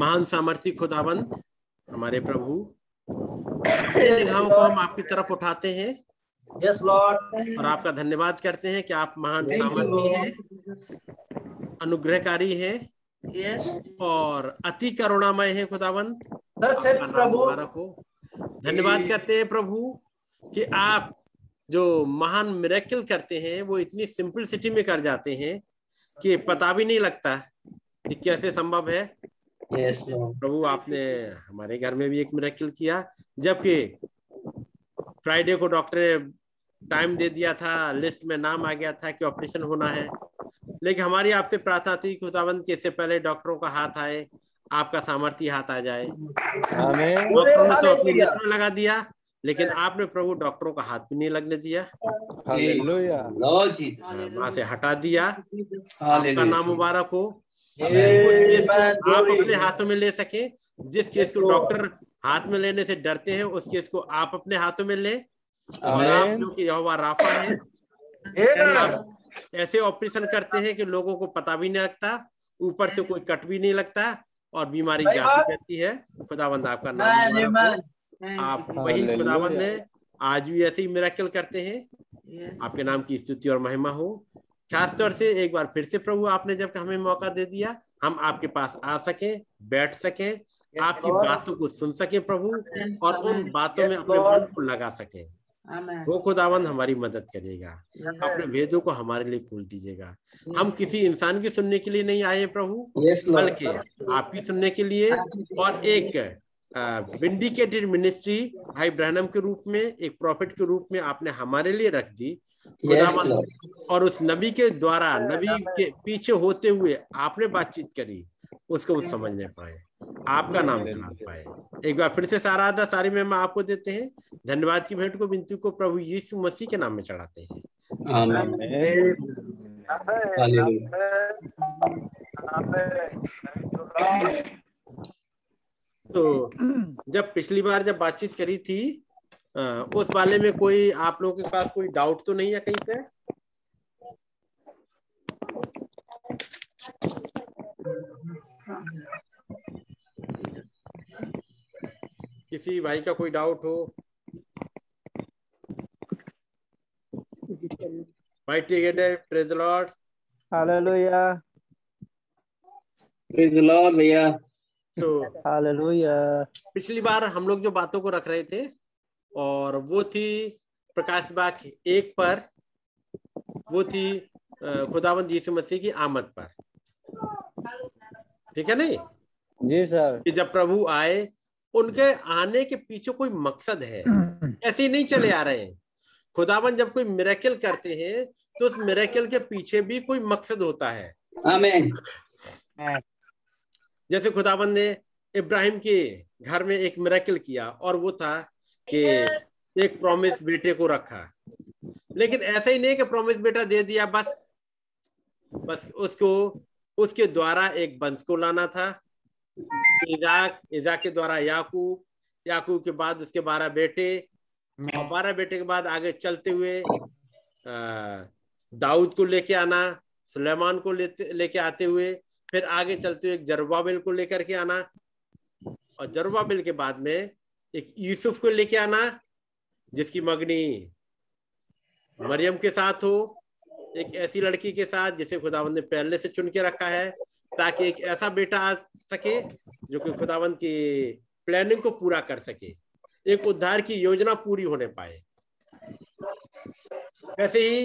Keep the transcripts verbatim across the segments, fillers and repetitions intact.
महान सामर्थी खुदावंद हमारे प्रभु, निगाहों को हम आपकी तरफ उठाते हैं yes, Lord. और आपका धन्यवाद करते हैं कि आप महान सामर्थी हैं, अनुग्रहकारी हैं yes. और अति करुणामय हैं खुदावंद। प्रभु धन्यवाद करते हैं प्रभु कि आप जो महान मिरेकल करते हैं वो इतनी सिंपलिसिटी में कर जाते हैं कि पता भी नहीं लगता कि कैसे संभव है। yes, प्रभु आपने हमारे घर में भी एक मिरेकल किया, जबकि फ्राइडे को डॉक्टर ने टाइम दे दिया था, लिस्ट में नाम आ गया था कि ऑपरेशन होना है, लेकिन हमारी आपसे प्रार्थना थी खुदावंद कि इससे पहले डॉक्टरों का हाथ आए आपका सामर्थी हाथ आ जाए। डॉक्टरों ने तो अपनी लिस्ट में लगा दिया, लेकिन आपने प्रभु डॉक्टरों का हाथ भी नहीं लगने दिया, वहां से हटा दिया। आपका नाम मुबारक हो। आप अपने हाथों में ले सके, जिस केस को डॉक्टर हाथ में लेने से डरते हैं उस केस को आप अपने हाथों में ले। और आप जो कि यहोवा राफा है, ऐसे ऑपरेशन करते हैं कि लोगों को पता भी नहीं लगता, ऊपर से कोई कट भी नहीं लगता और बीमारी जाती रहती है। खुदावंद आपका नाम मुबारक हो। आप वही खुदावंद हैं, आज भी ऐसे ही मिरेकल करते हैं। आपके नाम की स्तुति और महिमा हो। खास तौर से एक बार फिर से प्रभु आपने जब हमें मौका दे दिया हम आपके पास आ सके, बैठ सके, आपकी बातों को सुन सके प्रभु, और उन बातों में अपने मन को लगा सके। वो खुदावंद हमारी मदद करेगा। अपने वेदों को हमारे लिए खोल दीजिएगा। हम किसी इंसान की सुनने के लिए नहीं आए प्रभु, बल्कि आपकी सुनने के लिए, और एक विंडिकेटेड मिनिस्ट्री भाई ब्रहनम के रूप में, एक प्रॉफिट के रूप में आपने हमारे लिए रख दी खुदावंद। yes, और उस नबी के द्वारा, नबी के पीछे होते हुए आपने बातचीत करी, उसको वो समझ नहीं पाए, आपका नाम ले पाए। एक बार फिर से सारा आधा सारी महिमा आपको देते हैं। धन्यवाद की भेंट को, विनती को प्रभु यीशु मसीह के नाम में चढ़ाते हैं। तो जब पिछली बार जब बातचीत करी थी आ, उस बारे में कोई आप लोगों के पास कोई डाउट तो नहीं है कहीं पे? किसी भाई का कोई डाउट हो? भाई ठीक है, praise Lord, hallelujah, praise Lord भैया। तो हालेलुया, पिछली बार हम लोग जो बातों को रख रहे थे और वो थी प्रकाश बाग एक पर, वो थी खुदावंद यीशु मसीह की आमद पर। ठीक है नहीं जी सर, कि जब प्रभु आए उनके आने के पीछे कोई मकसद है, ऐसे ही नहीं चले आ रहे हैं। खुदावंद जब कोई मिरेकल करते हैं तो उस मिरेकल के पीछे भी कोई मकसद होता है। आमीन। जैसे खुदावंद ने इब्राहिम के घर में एक मिरेकल किया और वो था कि एक प्रॉमिस बेटे को रखा, लेकिन ऐसा ही नहीं कि प्रॉमिस बेटा दे दिया बस बस उसको उसके द्वारा एक वंश को लाना था। इजाक, इजाक के द्वारा याकूब, याकूब के बाद उसके बारह बेटे, और बारह बेटे के बाद आगे चलते हुए दाऊद को लेके आना, सुलेमान को लेते लेके आते हुए, फिर आगे चलते हुए एक जरुब्बाबिल को लेकर के आना, और जरुब्बाबिल के बाद में एक यूसुफ को लेके आना जिसकी मगनी मरियम के साथ हो, एक ऐसी लड़की के साथ जिसे खुदावंद ने पहले से चुन के रखा है ताकि एक ऐसा बेटा आ सके जो कि खुदावंद की प्लानिंग को पूरा कर सके, एक उद्धार की योजना पूरी होने पाए। वैसे ही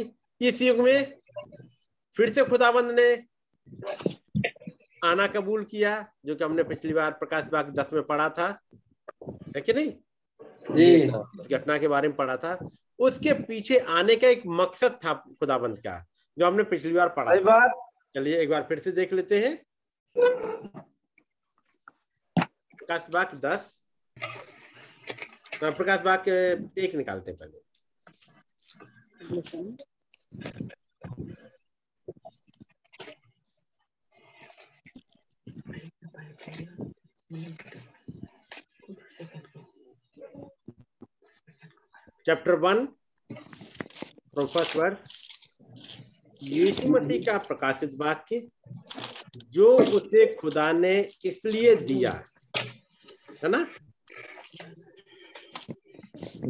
इस युग में फिर से खुदावंद ने आना कबूल किया, जो कि हमने पिछली बार प्रकाश बाग दस में पढ़ा था, है कि नहीं जी, उस घटना के बारे में पढ़ा था। उसके पीछे आने का एक मकसद था खुदावंद का, जो हमने पिछली बार पढ़ा था। चलिए एक बार फिर से देख लेते हैं प्रकाश बाग दस, प्रकाश बाग एक निकालते पहले। Chapter one, professor Yeshu Masih का प्रकाशित वाक्य, जो उसे खुदा ने इसलिए दिया है, है ना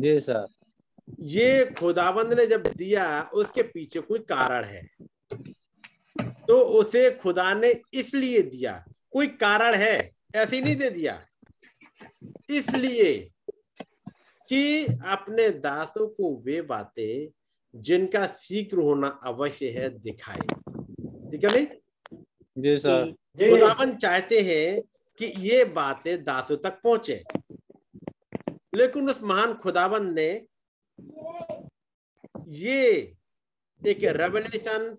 जी सर। ये खुदावंद ने जब दिया उसके पीछे कोई कारण है, तो उसे खुदा ने इसलिए दिया, कोई कारण है, ऐसे नहीं दे दिया। इसलिए कि अपने दासों को वे बातें जिनका शीघ्र होना अवश्य है दिखाए। ठीक है नहीं जी सर। खुदावंद चाहते हैं कि ये बातें दासों तक पहुंचे, लेकिन उस महान खुदावंद ने ये एक रेवलेशन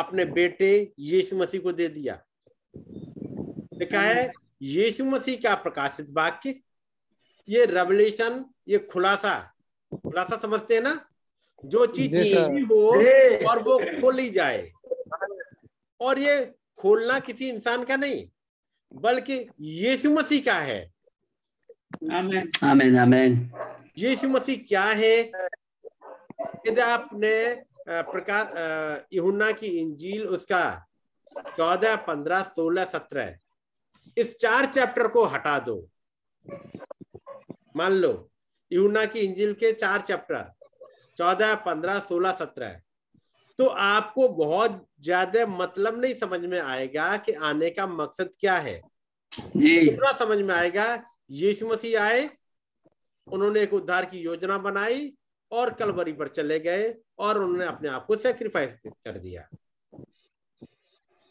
अपने बेटे यीशु मसीह को दे दिया। लिखा है यीशु मसीह का प्रकाशित वाक्य, ये रेवलेशन, ये खुलासा, खुलासा समझते हैं ना, जो चीज छिपी हो और वो खोली जाए। और ये खोलना किसी इंसान का नहीं बल्कि यीशु मसीह का है। आमेन आमेन आमेन। यीशु मसीह क्या है? यदि आपने प्रकाश यूहन्ना की इंजील उसका चौदह पंद्रह सोलह सत्रह इस चार चैप्टर को हटा दो, मान लो यूहन्ना की इंजील के चार चैप्टर चौदह पंद्रह सोलह सत्रह, तो आपको बहुत ज्यादा मतलब नहीं समझ में आएगा कि आने का मकसद क्या है। पूरा समझ में आएगा यीशु मसीह आए, उन्होंने एक उद्धार की योजना बनाई और कलवरी पर चले गए और उन्होंने अपने आप को सैक्रिफाइस कर दिया।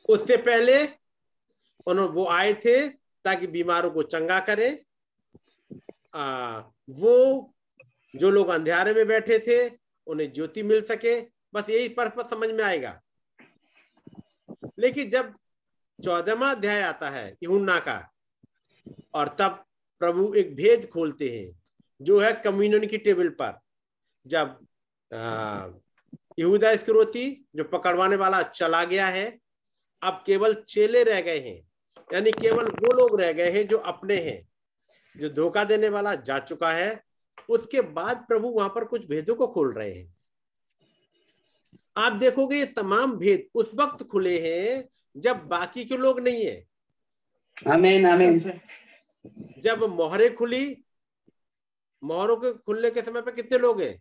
उससे पहले उन्होंने वो आए थे ताकि बीमारों को चंगा करे, आ, वो जो लोग अंधेरे में बैठे थे उन्हें ज्योति मिल सके, बस यही पर्पस समझ में आएगा। लेकिन जब चौदहवां अध्याय आता है यूहन्ना का, और तब प्रभु एक भेद खोलते हैं जो है कम्युनियन की टेबल पर, जब यहूदा इस्करियोती जो पकड़वाने वाला चला गया है, अब केवल चेले रह गए हैं, यानी केवल वो लोग रह गए हैं जो अपने हैं। जो धोखा देने वाला जा चुका है, उसके बाद प्रभु वहां पर कुछ भेदों को खोल रहे हैं। आप देखोगे ये तमाम भेद उस वक्त खुले हैं जब बाकी के लोग नहीं है। आमेन आमेन। जब मोहरे खुली, मोहरों के खुलने के समय पे कितने लोग हैं,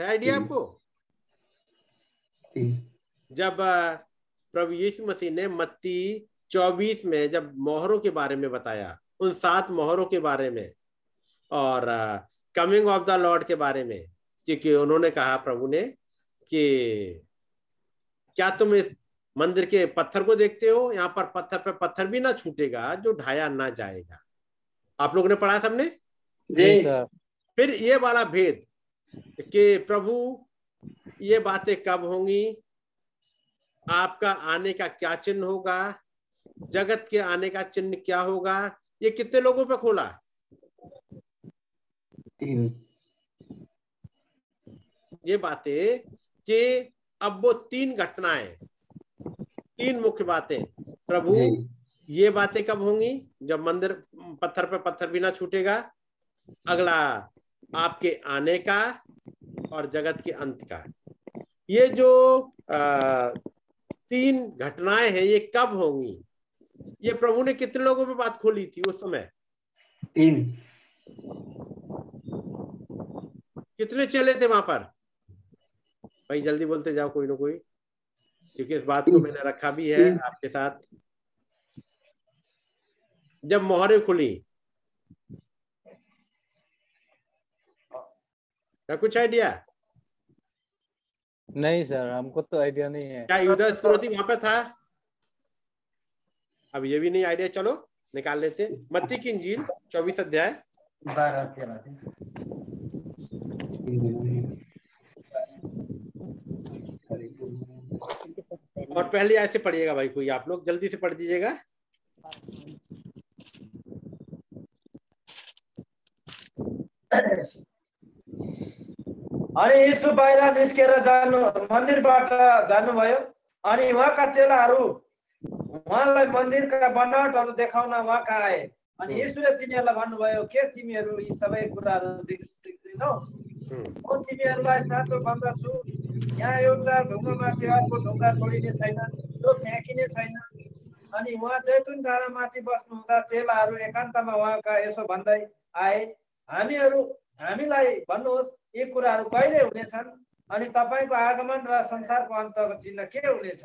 है आइडिया आपको? जब प्रभु यीशु मसीह ने मत्ती चौबीस में जब मोहरों के बारे में बताया, उन सात मोहरों के बारे में और कमिंग ऑफ द लॉर्ड के बारे में, क्योंकि उन्होंने कहा प्रभु ने कि क्या तुम इस मंदिर के पत्थर को देखते हो, यहाँ पर पत्थर पे पत्थर भी ना छूटेगा जो ढाया ना जाएगा। आप लोगों ने पढ़ा सबने जी सर। फिर ये वाला भेद कि प्रभु ये बातें कब होंगी, आपका आने का क्या चिन्ह होगा, जगत के आने का चिन्ह क्या होगा, ये कितने लोगों पे खोला? तीन। ये बातें कि अब वो तीन घटनाएं, तीन मुख्य बातें, प्रभु ये बातें कब होंगी जब मंदिर पत्थर पे पत्थर भी ना छूटेगा, अगला आपके आने का और जगत के अंत का। ये जो आ, तीन घटनाएं हैं ये कब होंगी, ये प्रभु ने कितने लोगों पे बात खोली थी उस समय? तीन। कितने चले थे वहां पर भाई? जल्दी बोलते जाओ कोई ना कोई, क्योंकि इस बात को मैंने रखा भी है आपके साथ। जब मोहरें खुली, क्या कुछ आइडिया? नहीं सर, हमको तो आइडिया नहीं है। क्या यहूदा इस्करियोती वहां पे था? अब ये भी नहीं आइडिया, चलो निकाल लेते। मत्ती की इंजील चौबीस अध्याय और पहले आयत से पढ़िएगा भाई, कोई आप लोग जल्दी से पढ़ दीजिएगा। अनि यीशु बाहिर निस्केर जानु मन्दिरबाट जानुभयो अनि उहाँका चेलाहरू उहाँलाई मन्दिरका बनावटहरू देखाउन वहाँ कहाँ आए। अनि यीशुले तिनीहरूलाई भन्नुभयो, के तिमीहरू यी सबै कुराहरू देख्दैनौ? म तिमीहरूलाई साँचो भन्दछु, यहाँ एउटा ढुङ्गामा टेवाको ढुङ्गा छोडिने छैन, त्यो फ्याँकिने छैन, अनि उहाँ जैतुन डाँडा माथि बस्नु हुँदा चेलाहरू एकान्तमा उहाँका यसो भन्दै आए, हामीहरू हामीलाई भन्नुहोस् यी कुराहरू कहिले हुनेछन् अनि तपाईको आगमन र संसारको अन्तको चिन्ह के हुनेछ?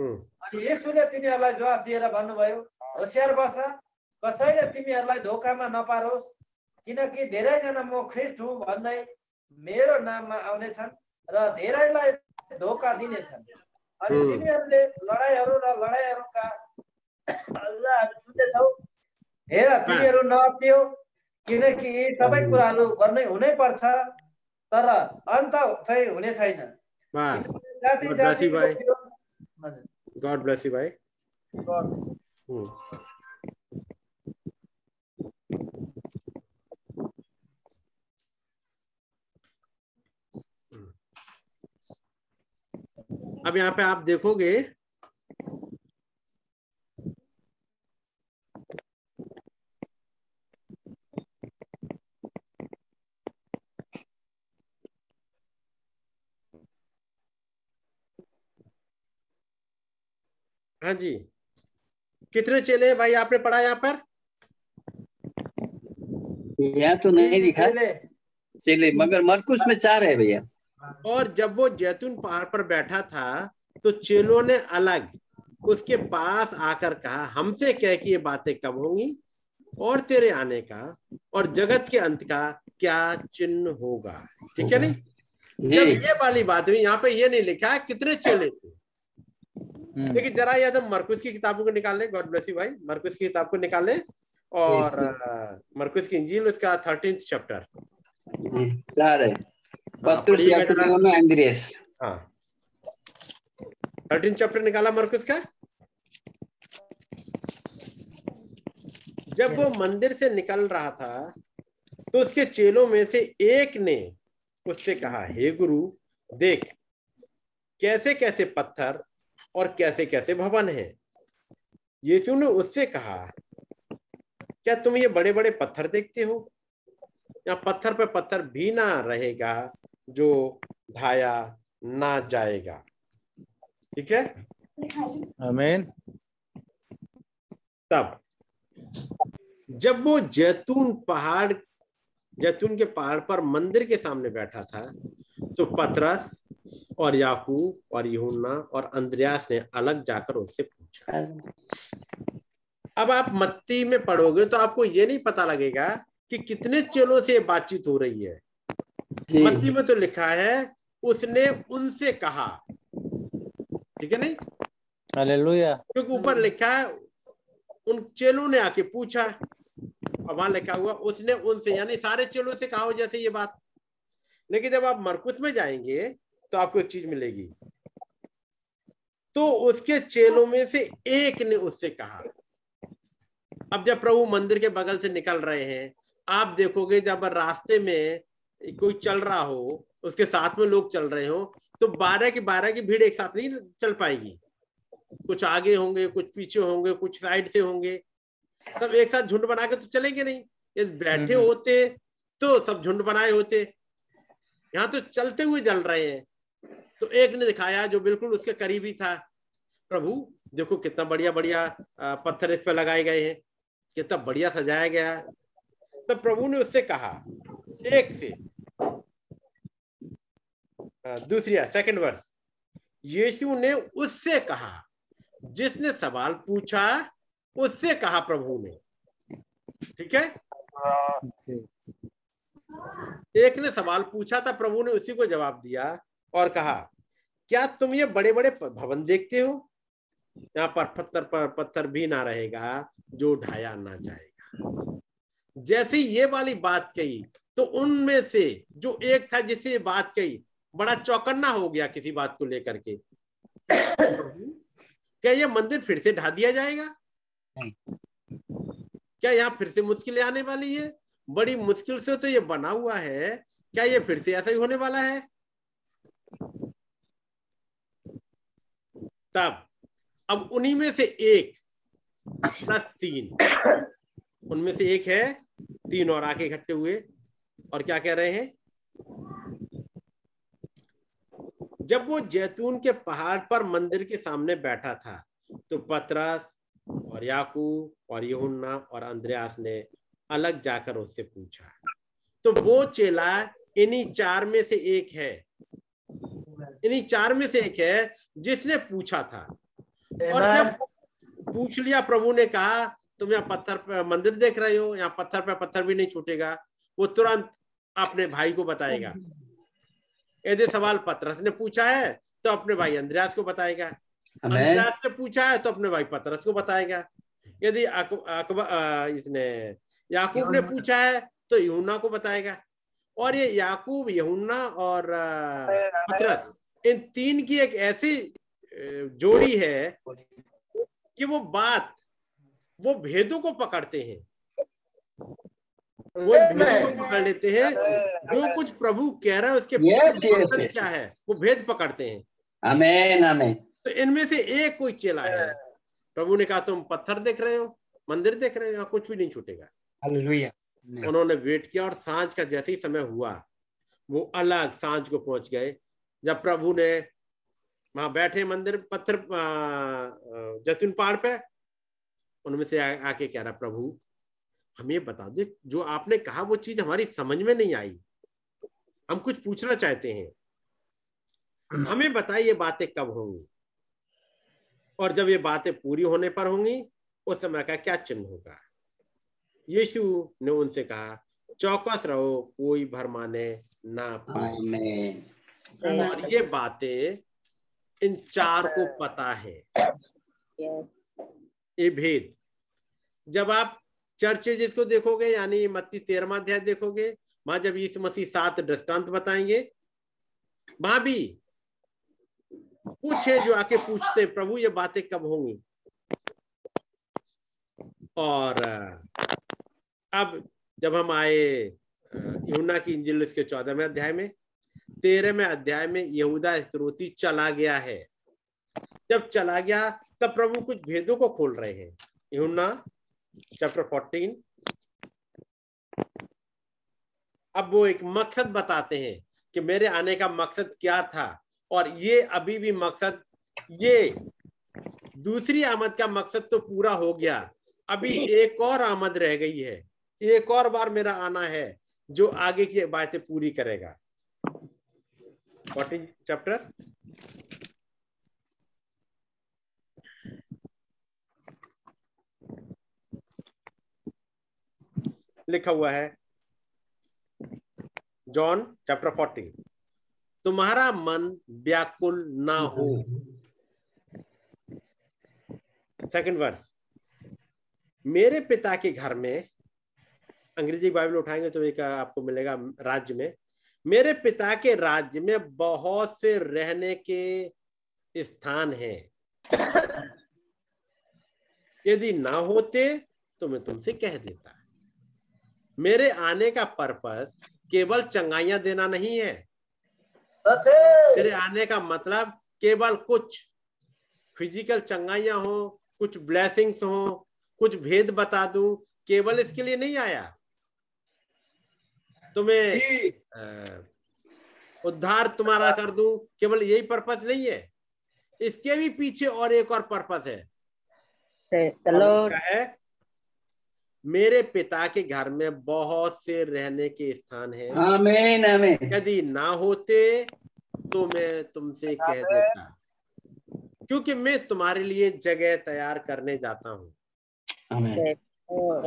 अनि येशूले तिनीहरूलाई जवाफ दिएर भन्नुभयो, होशियार बस, कसैले तिमीहरूलाई धोकामा नपारोस्, किनकि धेरैजना म ख्रीष्ट हुँ भन्दै मेरो नाममा आउनेछन् र धेरैलाई धोका दिनेछन्। अनि तिनीहरूले लडाईहरू र लडाईहरूका हल्लाहरू सुन्दैछौ, हेर तिनीहरू नअत्तियो, किनकि यी सबै कुराहरू गर्नै हुनै पर्छ तर अन्त चाहिँ हुने छैन। जाति जाति गॉड ब्लेस यू भाई। अब यहाँ पे आप देखोगे हाँ जी, कितने चेले भाई आपने पढ़ा यहाँ पर? यहाँ तो नहीं दिखा चेले, मगर मरकुस में चार है भैया। और जब वो जैतून पहाड़ पर बैठा था तो चेलों ने अलग उसके पास आकर कहा, हमसे कह कि ये बातें कब होंगी और तेरे आने का और जगत के अंत का क्या चिन्ह होगा। ठीक है नहीं, जब ये वाली बात हुई, यहाँ पे ये नहीं लिखा कितने चेले थे। लेकिन जरा याद हम मरकुस की किताबों को निकाले, गॉड ब्लेस यू भाई, मरकुस की किताब को निकाले और मरकुस की इंजील उसका थर्टीन्थ चैप्टर चार है, पत्रस याकूब में एंड्रियास। हां थर्टीन्थ चैप्टर निकाला मरकुस का। जब वो मंदिर से निकल रहा था तो उसके चेलों में से एक ने उससे कहा, हे गुरु, देख कैसे कैसे पत्थर और कैसे कैसे भवन है। यीशु ने उससे कहा, क्या तुम ये बड़े बड़े पत्थर देखते हो? यहाँ पत्थर पर पत्थर भी ना रहेगा जो ढाया ना जाएगा। ठीक है, आमीन। तब जब वो जैतून पहाड़ जैतून के पहाड़ पर मंदिर के सामने बैठा था तो पतरस और याकूब और यूहन्ना और अंद्रयास ने अलग जाकर उससे पूछा। अब आप मत्ती में पढ़ोगे तो आपको ये नहीं पता लगेगा कि कितने चेलों से बातचीत हो रही है। मत्ती में तो लिखा है उसने उनसे कहा, ठीक है नहीं, हालेलुया, क्योंकि ऊपर लिखा है उन चेलों ने आके पूछा और वहां लिखा हुआ उसने उनसे, यानी सारे चेलों से कहा हो जैसे ये बात। लेकिन जब आप मरकुस में जाएंगे तो आपको एक चीज मिलेगी, तो उसके चेलों में से एक ने उससे कहा। अब जब प्रभु मंदिर के बगल से निकल रहे हैं, आप देखोगे जब रास्ते में कोई चल रहा हो, उसके साथ में लोग चल रहे हो, तो बारह की बारह की भीड़ एक साथ नहीं चल पाएगी। कुछ आगे होंगे, कुछ पीछे होंगे, कुछ साइड से होंगे, सब एक साथ झुंड बना के तो चलेंगे नहीं। ये बैठे होते तो सब झुंड बनाए होते, यहाँ तो चलते हुए जल रहे हैं। तो एक ने दिखाया जो बिल्कुल उसके करीबी था, प्रभु देखो कितना बढ़िया बढ़िया पत्थर इस पर लगाए गए हैं, कितना बढ़िया सजाया गया। तब तो प्रभु ने उससे कहा, एक से दूसरी सेकंड वर्स, यीशु ने उससे कहा, जिसने सवाल पूछा उससे कहा प्रभु ने। ठीक है, एक ने सवाल पूछा था, प्रभु ने उसी को जवाब दिया और कहा, क्या तुम ये बड़े बड़े भवन देखते हो? यहाँ पर पत्थर पर पत्थर भी ना रहेगा जो ढाया ना जाएगा। जैसे ये वाली बात कही तो उनमें से जो एक था जिससे ये बात कही बड़ा चौकन्ना हो गया किसी बात को लेकर के। क्या यह मंदिर फिर से ढा दिया जाएगा? क्या यहाँ फिर से मुश्किलें आने वाली है? बड़ी मुश्किल से तो ये बना हुआ है, क्या ये फिर से ऐसा ही होने वाला है? तब अब उन्हीं में से एक प्लस तीन, उनमें से एक है, तीन और आके इकट्ठे हुए और क्या कह रहे हैं? जब वो जैतून के पहाड़ पर मंदिर के सामने बैठा था तो पतरस और याकूब और यूहन्ना और अंद्रयास ने अलग जाकर उससे पूछा। तो वो चेला इन्हीं चार में से एक है, इन्हीं चार में से एक है जिसने पूछा था। और जब पूछ लिया, प्रभु ने कहा तुम यहाँ पत्थर पे मंदिर देख रहे हो, यहाँ पत्थर पे पत्थर भी नहीं छूटेगा। वो तुरंत अपने भाई को बताएगा। यदि सवाल पतरस ने पूछा है तो अपने भाई अंद्रयास को बताएगा, अंद्रयास ने पूछा है तो अपने भाई पतरस को बताएगा, यदि अकबर इसने याकूब ने पूछा है तो यूहन्ना को बताएगा। और ये याकूब, यूहन्ना और पतरस, इन तीन की एक ऐसी जोड़ी है कि वो बात, वो भेदों को पकड़ते हैं, वो भेद को पकड़ लेते हैं। जो कुछ प्रभु कह रहा है उसके पीछे क्या है, वो भेद पकड़ते हैं। आमेन आमेन। तो इनमें से एक कोई चेला है। प्रभु ने कहा तुम पत्थर देख रहे हो, मंदिर देख रहे हो, कुछ भी नहीं छूटेगा। हालेलुया। उन्होंने वेट किया और सांझ का जैसे ही समय हुआ वो अलग सांझ को पहुंच गए। जब प्रभु ने वहां बैठे मंदिर पत्थर जैतून पहाड़ पे, उनमें से आ, आके कह रहा प्रभु हम ये बता दो, जो आपने कहा वो चीज हमारी समझ में नहीं आई, हम कुछ पूछना चाहते हैं, हमें बताइए ये बातें कब होंगी और जब ये बातें पूरी होने पर होंगी उस समय का क्या चिन्ह होगा। यीशु ने उनसे कहा चौकस रहो, कोई भरमाने ना पाए। और ये बातें इन चार को पता है, ये भेद। जब आप चर्चे जिसको देखोगे, यानी मत्ती तेरहवां अध्याय देखोगे, वहां जब यीशु मसीह सात दृष्टांत बताएंगे, वहां भी कुछ है जो आके पूछते प्रभु ये बातें कब होंगी। और अब जब हम आए यूहन्ना की इंजील उसके चौदहवें अध्याय में, तेरहवें अध्याय में यहूदा इस्करियोती चला गया है। जब चला गया तब प्रभु कुछ भेदों को खोल रहे हैं। यूहन्ना चैप्टर चौदह, अब वो एक मकसद बताते हैं कि मेरे आने का मकसद क्या था। और ये अभी भी मकसद, ये दूसरी आमद का मकसद तो पूरा हो गया, अभी एक और आमद रह गई है, एक और बार मेरा आना है जो आगे की बातें पूरी करेगा। चौदह चैप्टर लिखा हुआ है, जॉन चैप्टर चौदह, तुम्हारा मन व्याकुल ना हो। सेकंड वर्स, मेरे पिता के घर में, अंग्रेजी बाइबल उठाएंगे तो एक आपको मिलेगा राज्य में, मेरे पिता के राज्य में बहुत से रहने के स्थान हैं, यदि ना होते तो मैं तुमसे कह देता। मेरे आने का पर्पस केवल चंगाइयां देना नहीं है। मेरे आने का मतलब केवल कुछ फिजिकल चंगाइयां हो, कुछ ब्लेसिंग्स हो, कुछ भेद बता दूं, केवल इसके लिए नहीं आया। तुम्हें उद्धार तुम्हारा कर दूं, केवल यही पर्पस नहीं है, इसके भी पीछे और एक और पर्पस है। मेरे पिता के घर में बहुत से रहने के स्थान हैं। आमीन आमीन। यदि ना होते तो मैं तुमसे कह देता, क्योंकि मैं तुम्हारे लिए जगह तैयार करने जाता हूँ।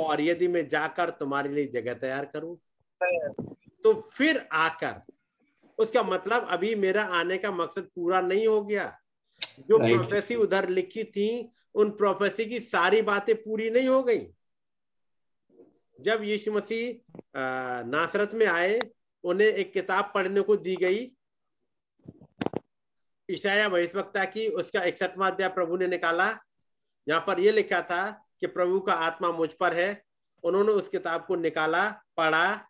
और यदि मैं जाकर तुम्हारे लिए जगह तैयार करूं तो फिर आकर, उसका मतलब अभी मेरा आने का मकसद पूरा नहीं हो गया। जो प्रोफेसी उधर लिखी थी, उन प्रोफेसी की सारी बातें पूरी नहीं हो गई। जब यीशु मसीह नासरत में आए, उन्हें एक किताब पढ़ने को दी गई, ईशाया भविष्यवक्ता की, उसका इकसठवां अध्याय प्रभु ने निकाला। यहाँ पर यह लिखा था कि प्रभु का आत्मा मुझ पर है। उन्होंने उस किताब को निकाला, पढ़ा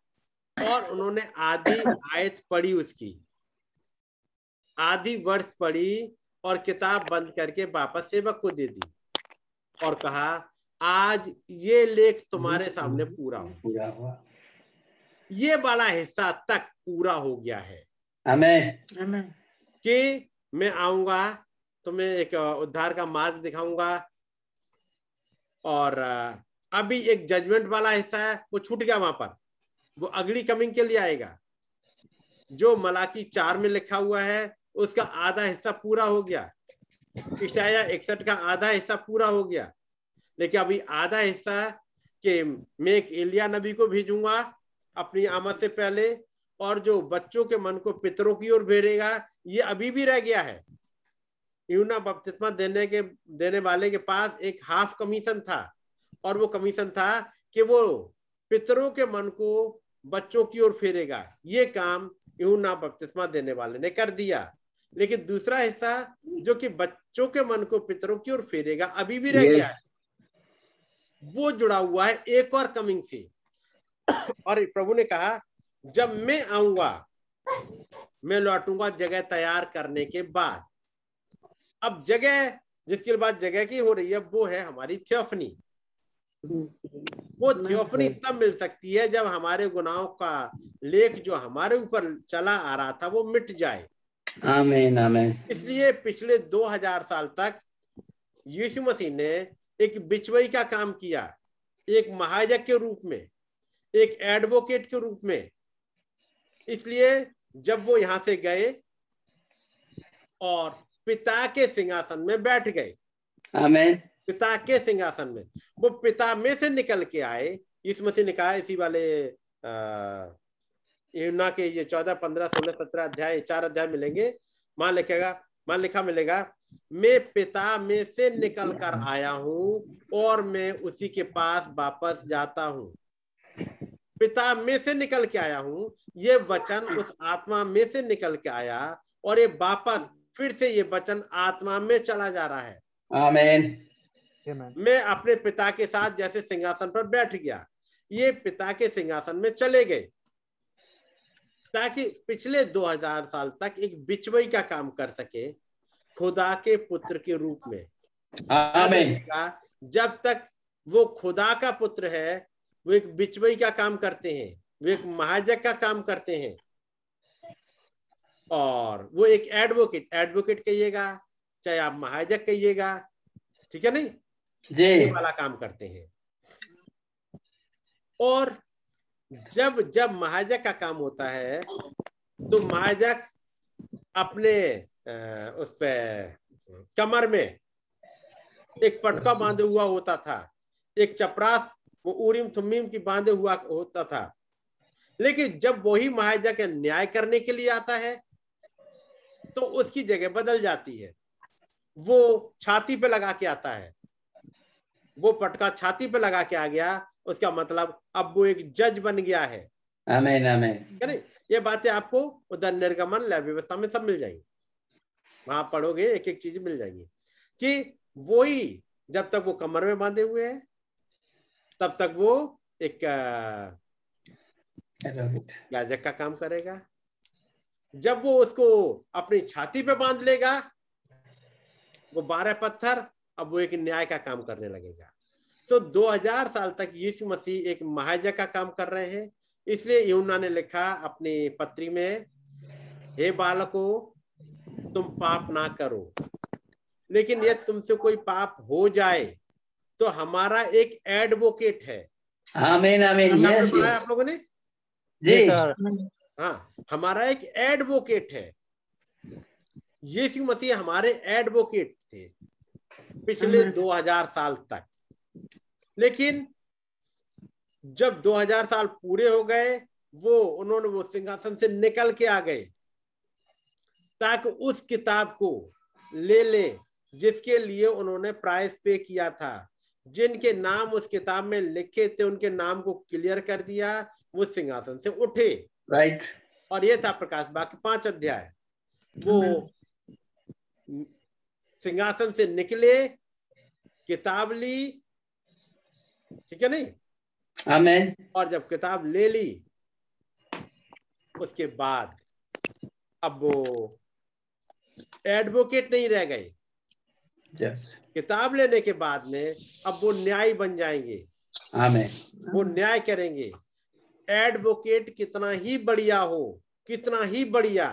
और उन्होंने आधी आयत पढ़ी, उसकी आधी वर्ष पढ़ी और किताब बंद करके वापस सेवक को दे दी और कहा आज ये लेख तुम्हारे सामने पूरा हुआ। ये वाला हिस्सा तक पूरा हो गया है। आमीन। कि मैं आऊंगा, तुम्हें एक उद्धार का मार्ग दिखाऊंगा, और अभी एक जजमेंट वाला हिस्सा है वो छूट गया, वहां पर वो अगली कमिंग के लिए आएगा। जो मलाकी चार में लिखा हुआ है उसका आधा हिस्सा पूरा हो गया, ईशाया इकसठ का आधा हिस्सा पूरा हो गया, लेकिन अभी आधा हिस्सा कि मैं एक एलिया नबी को भेजूंगा अपनी आमद से पहले, और जो बच्चों के मन को पितरों की ओर भेजेगा ये अभी भी रह गया है। यूहन्ना बपतिस्मा देने के देने वाले के पास एक हाफ कमीशन था, और वो कमीशन था कि वो पितरों के मन को बच्चों की ओर फेरेगा। ये काम यूहन्ना बपतिस्मा देने वाले ने कर दिया, लेकिन दूसरा हिस्सा जो कि बच्चों के मन को पितरों की ओर फेरेगा अभी भी रह गया है, वो जुड़ा हुआ है एक और कमिंग से। और प्रभु ने कहा जब मैं आऊंगा मैं लौटूंगा जगह तैयार करने के बाद। अब जगह जिसके बाद जगह की हो रही है वो है हमारी थियोफनी। वो थियोफनी तब मिल सकती है जब हमारे गुनाहों का लेख जो हमारे ऊपर चला आ रहा था वो मिट जाए। आमीन आमीन। इसलिए पिछले दो हजार साल तक यीशु मसीह ने एक बिचवई का काम किया, एक महायाजक के रूप में, एक एडवोकेट के रूप में। इसलिए जब वो यहां से गए और पिता के सिंहासन में बैठ गए, आमीन, पिता के सिंहासन में, वो पिता में से निकल के आए। यीशु मसीह ने कहा इसी वाले यूहन्ना के ये चौदह पंद्रह सोलह सत्रह अध्याय चार अध्याय मिलेंगे, वहां लिखेगा वहां लिखा मिलेगा मैं पिता में से निकल कर आया हूँ और मैं उसी के पास वापस जाता हूँ। पिता में से निकल के आया हूँ, ये वचन उस आत्मा में से निकल के आया और ये वापस फिर से ये वचन आत्मा में चला जा रहा है। आमीन। मैं अपने पिता के साथ जैसे सिंहासन पर बैठ गया, ये पिता के सिंहासन में चले गए, ताकि पिछले दो हजार साल तक एक बिचवई का काम कर सके खुदा के पुत्र के रूप में। आमीन। जब तक वो खुदा का पुत्र है वो एक बिचवई का काम करते हैं, वो एक महायाजक का काम करते हैं, और वो एक एडवोकेट एडवोकेट कहिएगा चाहे आप महायाजक कहिएगा, ठीक है, नहीं जी, वाला काम करते हैं। और जब जब महायाजक का काम होता है तो महायाजक अपने उस पे कमर में एक पटका बांधे हुआ होता था, एक चपरास वो उरीम थुम्मीम की बांधे हुआ होता था। लेकिन जब वही महायाजक न्याय करने के लिए आता है तो उसकी जगह बदल जाती है, वो छाती पे लगा के आता है, वो पटका छाती पे लगा के आ गया, उसका मतलब अब वो एक जज बन गया है। आमीन आमीन। ये बातें आपको उधर निर्गमन न्याय व्यवस्था में सब मिल जाएंगी, वहां पढ़ोगे एक एक चीज मिल जाएगी कि वो ही जब तक वो कमर में बांधे हुए है तब तक वो एक याजक का काम करेगा, जब वो उसको अपनी छाती पे बांध लेगा वो बारह पत्थर, अब वो एक न्याय का काम करने लगेगा। तो दो हजार साल तक यीशु मसीह एक महायाजक का काम कर रहे हैं। इसलिए यूहन्ना ने लिखा अपनी पत्री में, हे बालको तुम पाप ना करो, लेकिन यदि तुमसे कोई पाप हो जाए तो हमारा एक एडवोकेट है। आमीन आमीन। आप लोगों ने जी सर, हाँ, हमारा एक एडवोकेट है। यीशु मसीह हमारे एडवोकेट थे पिछले दो हजार साल तक, लेकिन जब दो हजार साल पूरे हो गए वो उन्होंने वो सिंहासन से निकल के आ गए, ताकि उस किताब को ले ले जिसके लिए उन्होंने प्राइस पे किया था। जिनके नाम उस किताब में लिखे थे उनके नाम को क्लियर कर दिया, वो सिंहासन से उठे, राइट। और ये था प्रकाश बाग के पांच अध्याय, वो सिंहासन से निकले, किताब ली, ठीक है नहीं, आमीन। और जब किताब ले ली उसके बाद अब वो एडवोकेट नहीं रह गए, yes। किताब लेने के बाद में अब वो न्यायी बन जाएंगे, आमीन, वो न्याय करेंगे। एडवोकेट कितना ही बढ़िया हो, कितना ही बढ़िया,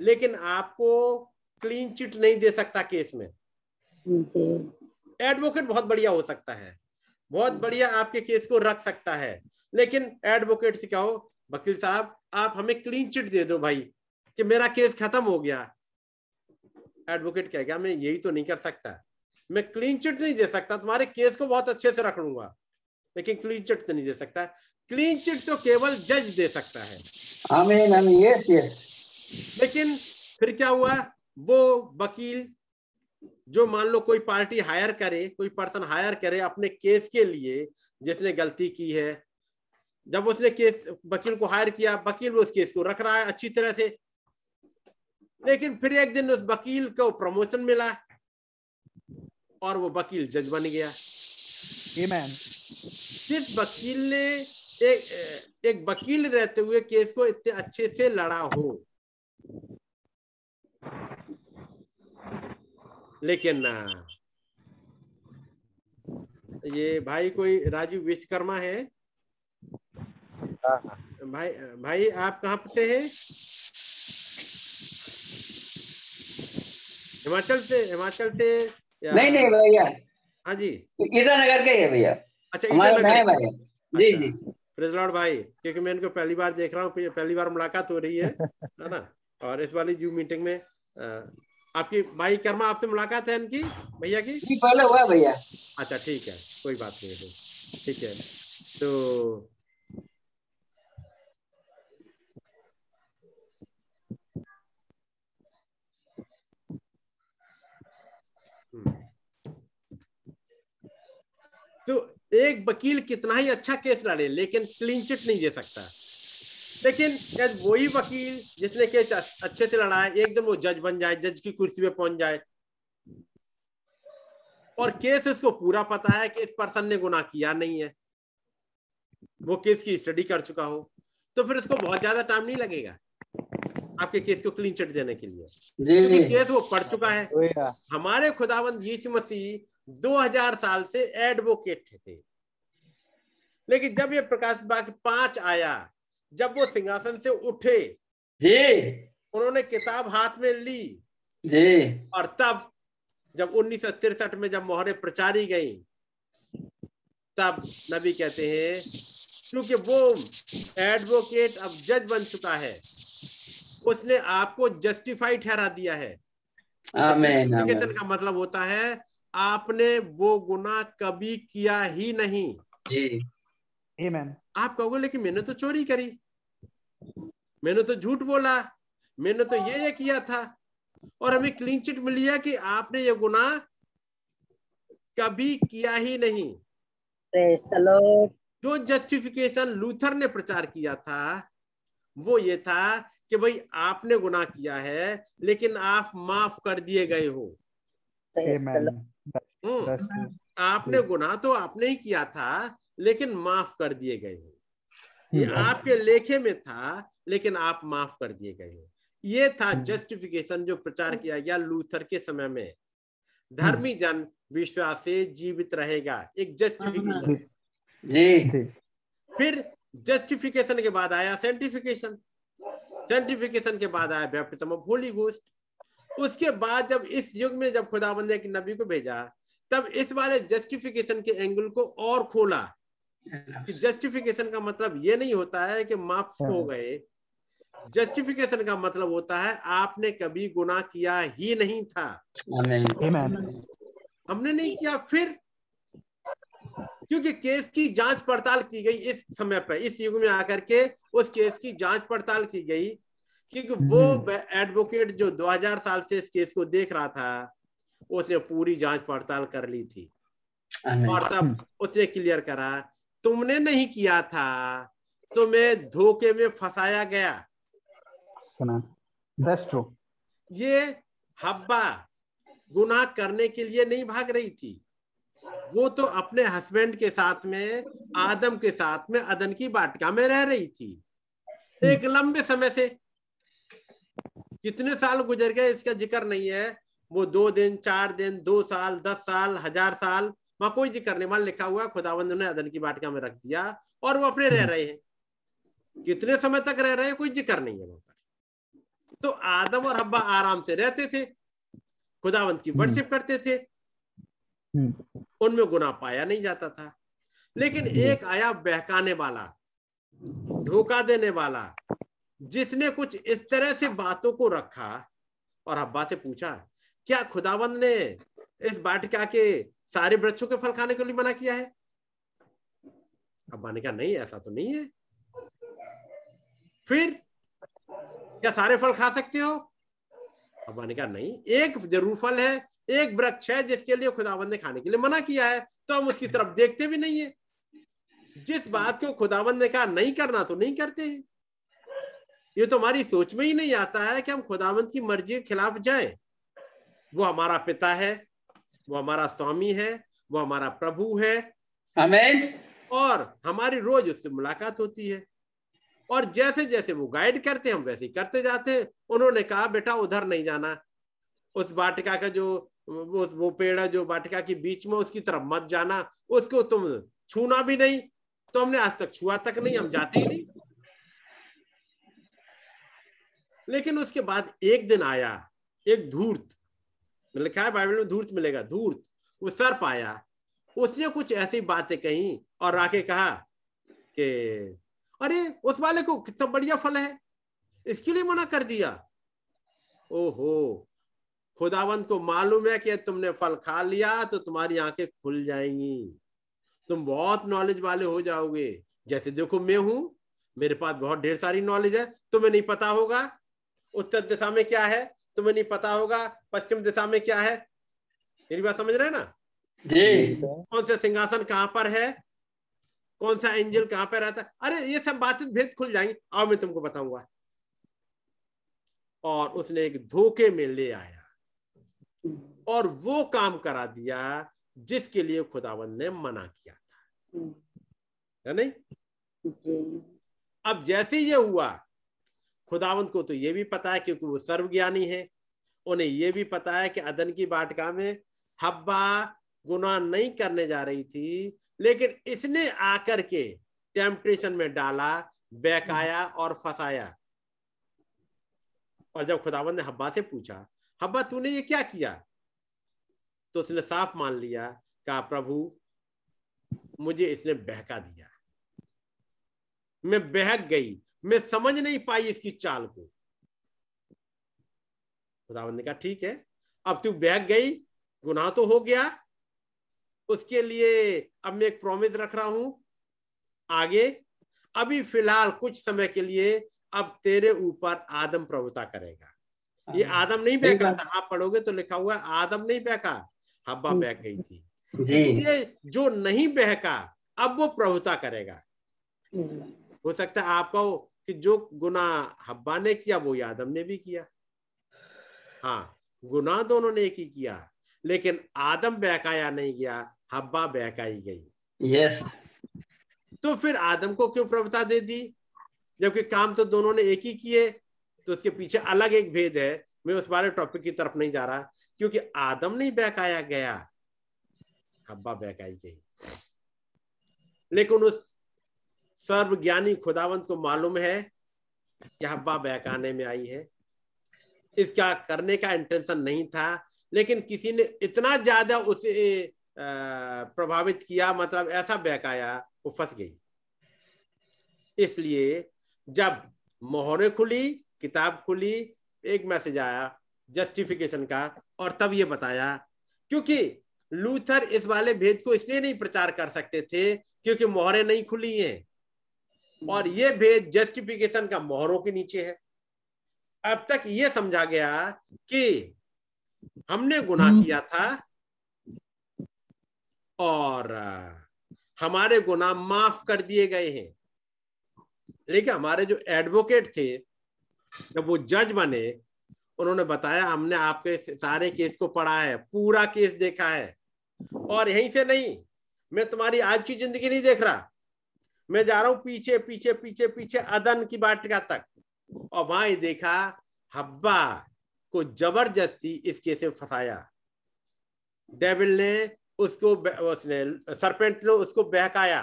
लेकिन आपको क्लीन चिट नहीं दे सकता केस में, okay। एडवोकेट बहुत बढ़िया हो सकता है, बहुत बढ़िया आपके केस को रख सकता है, लेकिन एडवोकेट से क्या हो, वकील साहब आप हमें क्लीन चिट दे दो भाई कि मेरा केस खत्म हो गया। एडवोकेट कहेगा मैं यही तो नहीं कर सकता, मैं क्लीन चिट नहीं दे सकता, तुम्हारे केस को बहुत अच्छे से रख लूंगा लेकिन क्लीन चिट तो नहीं दे सकता। क्लीन चिट तो केवल जज दे सकता है। आमीन आमीन, यस यस। लेकिन फिर क्या हुआ, वो वकील जो मान लो कोई पार्टी हायर करे, कोई पर्सन हायर करे अपने केस के लिए जिसने गलती की है, जब उसने केस वकील को हायर किया, वकील वो उस केस को रख रहा है अच्छी तरह से, लेकिन फिर एक दिन उस वकील को प्रमोशन मिला और वो वकील जज बन गया। आमीन। जिस वकील ने एक एक वकील रहते हुए केस को इतने अच्छे से लड़ा हो, लेकिन ये भाई कोई राजीव विश्वकर्मा है भाई, भाई आप कहाँ से हैं? हिमाचल से? हिमाचल से नहीं नहीं भैया, हाँ जी ईटानगर के है भैया। अच्छा ईटानगर, जी जी प्रेज़ लॉर्ड भाई, क्योंकि मैं इनको पहली बार देख रहा हूँ, पहली बार मुलाकात हो रही है है ना, और इस वाली जूम मीटिंग में आ, आपकी भाई कर्मा आपसे मुलाकात है इनकी भैया की? जी पहले हुआ भैया। अच्छा ठीक है, कोई बात नहीं है, ठीक है। तो तो एक वकील कितना ही अच्छा केस लड़े लेकिन क्लीन चिट नहीं दे सकता। लेकिन वही वकील जिसने केस अच्छे से लड़ा है, एकदम वो जज बन जाए, जज की कुर्सी पे पहुंच जाए और केस इसको पूरा पता है कि इस पर्सन ने गुनाह किया नहीं है, वो केस की स्टडी कर चुका हो, तो फिर इसको बहुत ज्यादा टाइम नहीं लगेगा आपके केस को क्लीन चिट देने के लिए, क्योंकि केस वो पढ़ चुका है। हमारे खुदावंद यीशु मसीह दो हज़ार साल से एडवोकेट थे, लेकिन जब ये प्रकाश बाग पांच आया, जब वो सिंहासन से उठे जी, उन्होंने किताब हाथ में ली जी, और तब जब उन्नीस सौ तिरसठ में जब मोहरे प्रचारी गई, तब नबी कहते हैं क्योंकि वो एडवोकेट अब जज बन चुका है, उसने आपको जस्टिफाइड ठहरा दिया है। आमीन। जस्टिफिकेशन का मतलब होता है आपने वो गुनाह कभी किया ही नहीं। जी आमीन। आप कहोगे लेकिन मैंने तो चोरी करी, मैंने तो झूठ बोला, मैंने तो ये ये किया था, और हमें क्लीन चिट मिली है कि आपने ये गुनाह कभी किया ही नहीं। जो जस्टिफिकेशन लूथर ने प्रचार किया था वो ये था कि भाई आपने गुनाह किया है लेकिन आप माफ कर दिए गए हो। आपने गुनाह तो आपने ही किया था लेकिन माफ कर दिए गए हो, ये आपके लेखे में था लेकिन आप माफ कर दिए गए हो। ये था जस्टिफिकेशन जो प्रचार किया गया लूथर के समय में। धर्मी जन विश्वास से जीवित रहेगा, एक जस्टिफिकेशन। फिर जस्टिफिकेशन के बाद आया सेंटिफिकेशन, सेंटिफिकेशन के बाद आया बैप्टिज्म ऑफ होली घोस्ट। उसके बाद जब इस युग में जब खुदावंद ने नबी को भेजा, तब इस वाले जस्टिफिकेशन के एंगल को और खोला कि जस्टिफिकेशन का मतलब ये नहीं होता है कि माफ हो गए, जस्टिफिकेशन का मतलब होता है आपने कभी गुनाह किया ही नहीं था। हमने नहीं किया। फिर क्योंकि केस की जांच पड़ताल की गई, इस समय पर इस युग में आकर के उस केस की जांच पड़ताल की गई, क्योंकि वो एडवोकेट जो दो हज़ार साल से इस केस को देख रहा था, उसने पूरी जांच पड़ताल कर ली थी और तब उसने क्लियर करा तुमने नहीं किया था, तुम्हें धोखे में फंसाया गया। ये हब्बा गुनाह करने के लिए नहीं भाग रही थी, वो तो अपने हस्बैंड के साथ में, आदम के साथ में, अदन की वाटिका में रह रही थी एक लंबे समय से। कितने साल गुजर गए इसका जिक्र नहीं है, वो दो दिन, चार दिन, दो साल, दस साल, हजार साल, वहां कोई जिक्र नहीं। वहां लिखा हुआ खुदावंद ने अदन की वाटिका में रख दिया और वो अपने रह रहे हैं। कितने समय तक रह रहे हैं कोई जिक्र नहीं है वहां पर। तो आदम और हब्बा आराम से रहते थे, खुदावंद की वर्शिप करते थे, उनमें गुनाह पाया नहीं जाता था। लेकिन एक आया बहकाने वाला, धोखा देने वाला, जिसने कुछ इस तरह से बातों को रखा और हब्बा से पूछा, क्या खुदावंद ने इस वाटिका के सारे वृक्षों के फल खाने के लिए मना किया है? हब्बा ने कहा नहीं, ऐसा तो नहीं है। फिर क्या सारे फल खा सकते हो? हब्बा ने कहा नहीं, एक जरूर फल है, एक वृक्ष है जिसके लिए खुदावंद ने खाने के लिए मना किया है, तो हम उसकी तरफ देखते भी नहीं है। जिस बात को खुदावंद ने कहा नहीं करना तो नहीं करते हैं। ये तो हमारी सोच में ही नहीं आता है कि हम खुदावंद की मर्जी के खिलाफ जाएं। वो हमारा पिता है, वो हमारा स्वामी है, वो हमारा प्रभु है। आमीन। और हमारी रोज उससे मुलाकात होती है और जैसे जैसे वो गाइड करते हैं हम वैसे ही करते जाते हैं। उन्होंने कहा बेटा उधर नहीं जाना, उस वाटिका का जो वो, वो पेड़ है जो वाटिका के बीच में, उसकी तरफ मत जाना, उसको तुम छूना भी नहीं। तो हमने आज तक छुआ तक नहीं, हम जाते ही नहीं। लेकिन उसके बाद एक दिन आया एक धूर्त, लिखा है बाइबल में धूर्त मिलेगा, धूर्त वो सर्प आया, उसने कुछ ऐसी बातें कही और आके कहा कि अरे उस वाले को कितना बढ़िया फल है, इसके लिए मना कर दिया। ओहो, खुदावंद को मालूम है कि तुमने फल खा लिया तो तुम्हारी आंखें खुल जाएंगी, तुम बहुत नॉलेज वाले हो जाओगे। जैसे देखो मैं हूं, मेरे पास बहुत ढेर सारी नॉलेज है, तुम्हें नहीं पता होगा उत्तर दिशा में क्या है, तुम्हें नहीं पता होगा पश्चिम दिशा में क्या है। मेरी बात समझ रहे हैं ना जी? कौन सा सिंहासन कहाँ पर है, कौन सा एंजल कहाँ पर रहता है, अरे ये सब बातें भेद खुल जाएंगी, आओ मैं तुमको बताऊंगा। और उसने एक धोखे में ले आया और वो काम करा दिया जिसके लिए खुदावंद ने मना किया था, है नहीं? अब जैसे ये हुआ, खुदावंद को तो ये भी पता है क्योंकि वो सर्वज्ञानी है, उन्हें ये भी पता है कि अदन की वाटिका में हब्बा गुनाह नहीं करने जा रही थी, लेकिन इसने आकर के टेम्पटेशन में डाला, बहकाया और फंसाया। और जब खुदावंद ने हब्बा से पूछा हब्बा तूने ये क्या किया, तो उसने साफ मान लिया, कहा प्रभु मुझे इसने बहका दिया, मैं बहक गई, मैं समझ नहीं पाई इसकी चाल को। खुदावंद ने कहा ठीक है, अब तू बहक गई, गुनाह तो हो गया, उसके लिए अब मैं एक प्रॉमिस रख रहा हूं, आगे अभी फिलहाल कुछ समय के लिए अब तेरे ऊपर आदम प्रभुता करेगा। ये आदम नहीं बहका था, आप पढ़ोगे तो लिखा हुआ है आदम नहीं बहका, हब्बा बहक गई थी। ये जो नहीं बहका अब वो प्रभुता करेगा। हो सकता है आपको कि जो गुनाह हब्बा ने किया वो आदम ने भी किया, हाँ गुनाह दोनों ने एक ही किया, लेकिन आदम बहकाया नहीं गया, हब्बा बहकाई गई। यस। तो फिर आदम को क्यों प्रभुता दे दी जबकि काम तो दोनों ने एक ही किए? तो उसके पीछे अलग एक भेद है, मैं उस वाले टॉपिक की तरफ नहीं जा रहा, क्योंकि आदम नहीं बहकाया गया, हब्बा बहकाई गई। लेकिन उस सर्वज्ञानी खुदावंत को मालूम है कि हब्बा बहकाने में आई है, इसका करने का इंटेंशन नहीं था, लेकिन किसी ने इतना ज्यादा उसे प्रभावित किया, मतलब ऐसा बहकाया वो फंस गई। इसलिए जब मोहरें खुली, किताब खुली, एक मैसेज आया जस्टिफिकेशन का, और तब ये बताया, क्योंकि लूथर इस वाले भेद को इसलिए नहीं प्रचार कर सकते थे क्योंकि मोहरें नहीं खुली हैं और ये भेद जस्टिफिकेशन का मोहरों के नीचे है। अब तक ये समझा गया कि हमने गुनाह किया था और हमारे गुनाह माफ कर दिए गए हैं, लेकिन हमारे जो एडवोकेट थे जब वो जज बने, उन्होंने बताया हमने आपके सारे केस को पढ़ा है, पूरा केस देखा है, और यहीं से नहीं, मैं तुम्हारी आज की जिंदगी नहीं देख रहा, मैं जा रहा हूं पीछे पीछे पीछे पीछे अदन की वाटिका तक। और वहां देखा हब्बा को जबरदस्ती इस केस में फंसाया, डेविल ने उसको, उसने सरपेंट ने उसको बहकाया।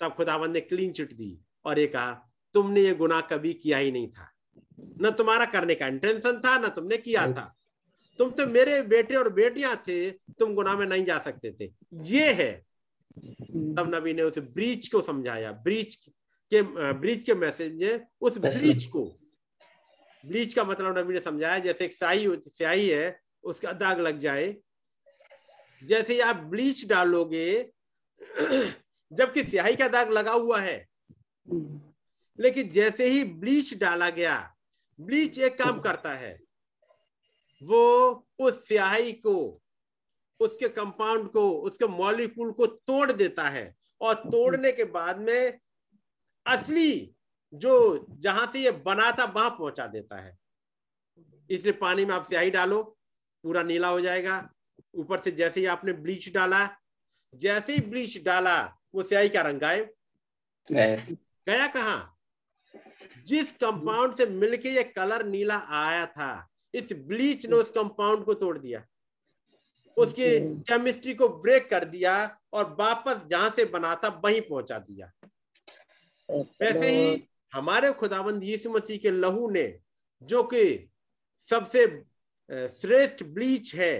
तब खुदावंद ने क्लीन चिट दी और ये कहा तुमने ये गुनाह कभी किया ही नहीं था, न तुम्हारा करने का इंटेंशन था, न तुमने किया था, तुम तो मेरे बेटे और बेटियां थे, तुम गुनाह में नहीं जा सकते थे। ये है, तब नबी ने उस ब्रीच को समझाया, ब्रीच के ब्रीच के मैसेज में उस ब्रीच को, ब्रीच का मतलब नबी ने समझाया जैसे एक स्याही स्याही है उसका दाग लग जाए, जैसे आप ब्लीच डालोगे, जबकि स्याही का दाग लगा हुआ है, लेकिन जैसे ही ब्लीच डाला गया, ब्लीच एक काम करता है, वो उस स्याही को, उसके कंपाउंड को, उसके मॉलिक्यूल को तोड़ देता है, और तोड़ने के बाद में असली जो जहां से ये बना था वहां पहुंचा देता है। इसलिए पानी में आप स्याही डालो, पूरा नीला हो जाएगा। ऊपर से जैसे ही आपने ब्लीच डाला, जैसे ही ब्लीच डाला वो स्याही का रंग गायब, गया कहाँ? जिस कंपाउंड से मिलके ये कलर नीला आया था, इस ब्लीच ने उस कंपाउंड को तोड़ दिया, उसकी केमिस्ट्री को ब्रेक कर दिया, और वापस जहां से बना था वहीं पहुंचा दिया। वैसे ही हमारे खुदाबंद यीशु मसीह के लहू ने, जो कि सबसे श्रेष्ठ ब्लीच है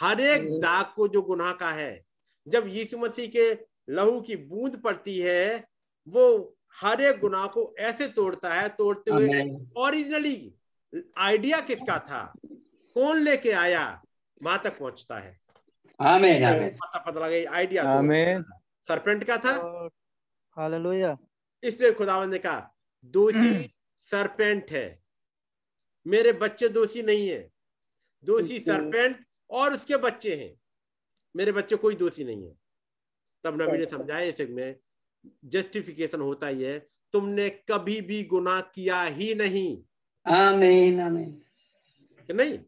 हर एक दाग को जो गुनाह का है, जब यीशु मसीह के लहू की बूंद पड़ती है वो हर एक गुनाह को ऐसे तोड़ता है। तोड़ते हुए ओरिजिनली आइडिया किसका था, कौन लेके आया, वहां तक पहुंचता है। आमेन, आमेन। पता पता लगा आइडिया तो सरपेंट का था। हालेलुया। इसलिए खुदावंद ने कहा दोषी सरपेंट है, मेरे बच्चे दोषी नहीं है, दोषी सरपेंट और उसके बच्चे हैं, मेरे बच्चे कोई दोषी नहीं है। तब नबी ने समझाया इस में जस्टिफिकेशन होता ही है, तुमने कभी भी गुनाह किया ही नहीं। आमीन, आमीन। नहीं,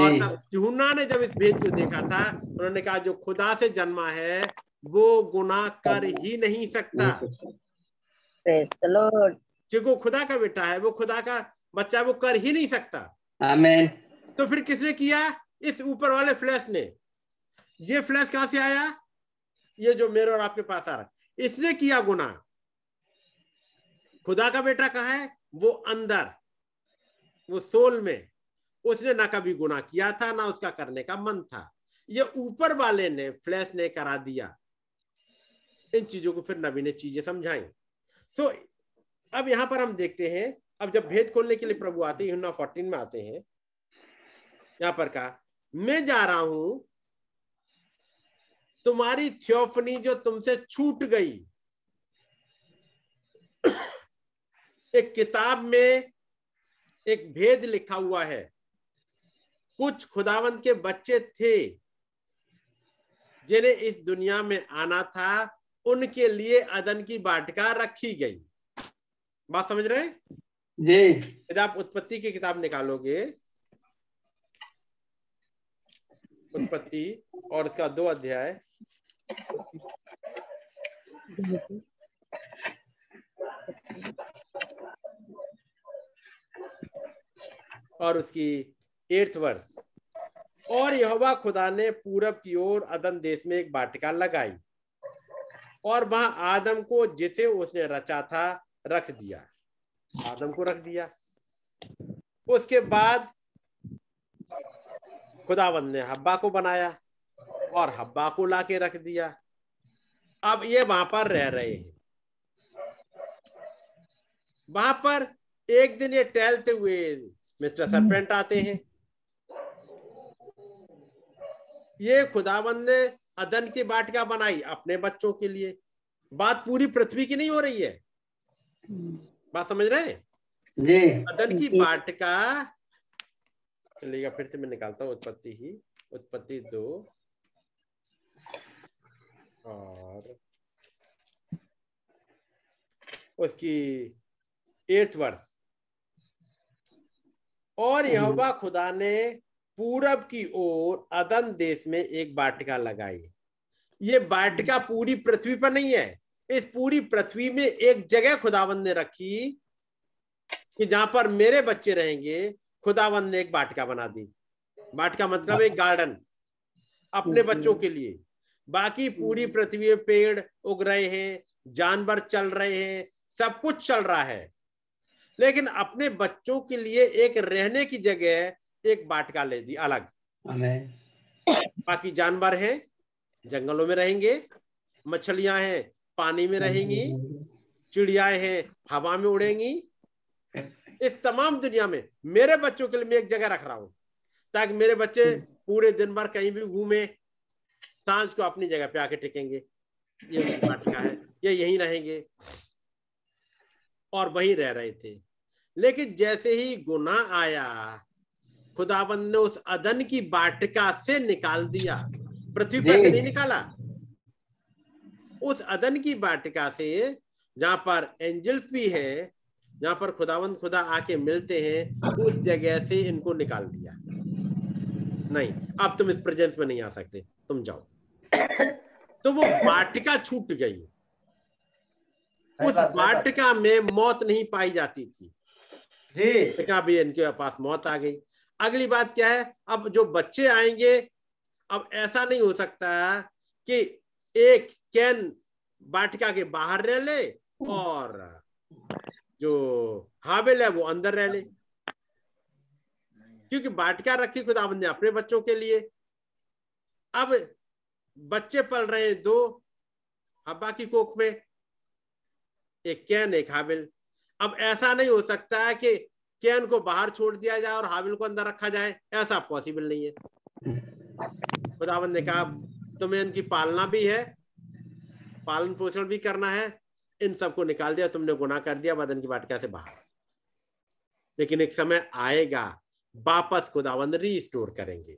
और तब यूहन्ना ने जब इस भेद को देखा था, उन्होंने कहा जो खुदा से जन्मा है वो गुनाह कर ही नहीं सकता, क्योंकि वो खुदा का बेटा है, वो खुदा का बच्चा, वो कर ही नहीं सकता। आमीन। तो फिर किसने किया? इस ऊपर वाले फ्लैश ने। ये फ्लैश कहां से आया? ये जो मेरे और आपके पास आ रहा है, इसने किया गुनाह। खुदा का बेटा कहाँ है? वो अंदर, वो सोल में। उसने ना कभी गुनाह किया था, ना उसका करने का मन था। ये ऊपर वाले ने, फ्लैश ने करा दिया। इन चीजों को फिर नबी ने चीजें समझाई। सो अब यहां पर हम देखते हैं, अब जब भेद खोलने के लिए प्रभु आते हैं, यूहन्ना चौदह में आते हैं, यहां पर कहा मैं जा रहा हूं, तुम्हारी थियोफनी जो तुमसे छूट गई, एक किताब में एक भेद लिखा हुआ है। कुछ खुदावंत के बच्चे थे जिन्हें इस दुनिया में आना था, उनके लिए अदन की वाटिका रखी गई। बात समझ रहे हैं जी? यदि आप उत्पत्ति की किताब निकालोगे, उत्पत्ति और इसका दो अध्याय, और उसकी एर्थ वर्स, और यहोवा खुदा ने पूरब की ओर अदन देश में एक वाटिका लगाई और वहां आदम को जिसे उसने रचा था रख दिया। आदम को रख दिया। उसके बाद खुदावंद ने हब्बा को बनाया और हब्बा को लाके रख दिया। अब ये वहां पर रह रहे हैं। वहां पर एक दिन ये टहलते हुए मिस्टर सरपेंट आते हैं। ये खुदावंद ने अदन की वाटिका बनाई अपने बच्चों के लिए। बात पूरी पृथ्वी की नहीं हो रही है, बात समझ रहे हैं जी? अदन की वाटिका, चलिएगा फिर से मैं निकालता हूँ, उत्पत्ति ही, उत्पत्ति दो और उसकी एर्थ वर्स, और यहोवा खुदा ने पूरब की ओर अदन देश में एक वाटिका लगाई। ये वाटिका पूरी पृथ्वी पर नहीं है, इस पूरी पृथ्वी में एक जगह खुदावंद ने रखी कि जहां पर मेरे बच्चे रहेंगे। खुदावंद ने एक वाटिका बना दी। वाटिका मतलब एक गार्डन अपने बच्चों के लिए। बाकी पूरी पृथ्वी में पेड़ उग रहे हैं, जानवर चल रहे हैं, सब कुछ चल रहा है, लेकिन अपने बच्चों के लिए एक रहने की जगह, एक बाटका ले दी अलग। बाकी जानवर हैं जंगलों में रहेंगे, मछलियां हैं पानी में रहेंगी, चिड़ियाएं हैं हवा में उड़ेंगी। इस तमाम दुनिया में मेरे बच्चों के लिए मैं एक जगह रख रहा हूँ ताकि मेरे बच्चे पूरे दिन भर कहीं भी घूमे, सांझ को अपनी जगह पे आके टिकेंगे। ये वाटिका है, ये यहीं रहेंगे और वहीं रह रहे थे। लेकिन जैसे ही गुनाह आया, खुदाबंद ने उस अदन की वाटिका से निकाल दिया, पृथ्वी पर से नहीं निकाला, उस अदन की वाटिका से जहां पर एंजल्स भी हैं, जहां पर खुदावंद खुदा आके मिलते हैं, उस जगह से इनको निकाल दिया। नहीं, अब तुम इस प्रेजेंस में नहीं आ सकते, तुम जाओ। तो वो वाटिका छूट गई। उस वाटिका में मौत नहीं पाई जाती थी जी, लेकिन अब इनके पास मौत आ गई। अगली बात क्या है, अब जो बच्चे आएंगे, अब ऐसा नहीं हो सकता कि एक कैन वाटिका के बाहर रह ले और जो हाबिल है वो अंदर रह ले, क्योंकि वाटिका रखी खुदावंद ने अपने बच्चों के लिए। अब बच्चे पल रहे हैं दो हब्बा की कोख में, एक कैन एक हाबिल। अब ऐसा नहीं हो सकता है कि कैन को बाहर छोड़ दिया जाए और हाबिल को अंदर रखा जाए, ऐसा पॉसिबल नहीं है। खुदावंद ने कहा तुम्हें इनकी पालना भी है, पालन पोषण भी करना है, इन सबको निकाल दिया, तुमने गुनाह कर दिया बदन की वाटिका से बाहर। लेकिन एक समय आएगा वापस खुदावंद रीस्टोर करेंगे।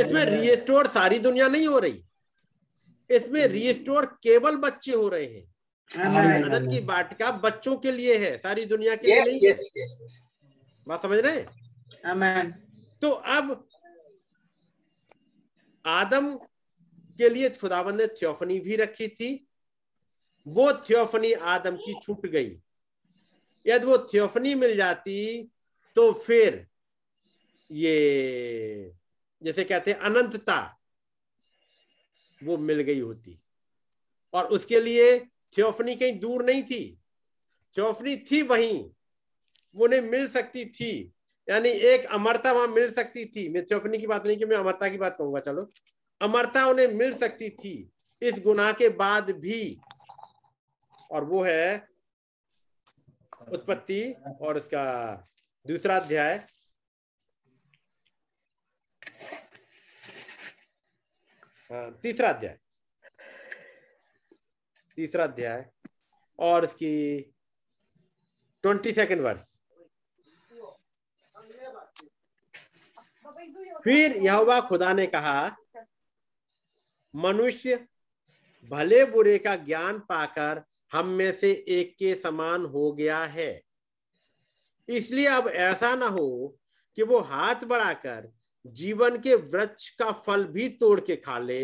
इसमें रीस्टोर सारी दुनिया नहीं हो रही, इसमें रीस्टोर केवल बच्चे हो रहे हैं। बदन की वाटिका बच्चों के लिए है, सारी दुनिया के लिए नहीं। बात समझ रहे हैं? आमीन। तो अब आदम के लिए खुदावंद ने थियोफनी भी रखी थी, वो थियोफनी आदम की छूट गई। यदि वो थियोफनी मिल जाती तो फिर ये जैसे कहते हैं अनंतता, वो मिल गई होती। और उसके लिए थियोफनी कहीं दूर नहीं थी, थियोफनी थी वहीं, वो उन्हें मिल सकती थी, यानी एक अमरता वहां मिल सकती थी। मैं थियोफनी की बात नहीं कि मैं अमरता की बात कहूंगा, चलो अमरता उन्हें मिल सकती थी इस गुनाह के बाद भी। और वो है उत्पत्ति और उसका दूसरा अध्याय, हाँ तीसरा अध्याय, तीसरा अध्याय और उसकी ट्वेंटी सेकेंड वर्स। फिर यहोवा खुदा ने कहा, मनुष्य भले बुरे का ज्ञान पाकर हम में से एक के समान हो गया है, इसलिए अब ऐसा ना हो कि वो हाथ बढ़ाकर जीवन के वृक्ष का फल भी तोड़ के खा ले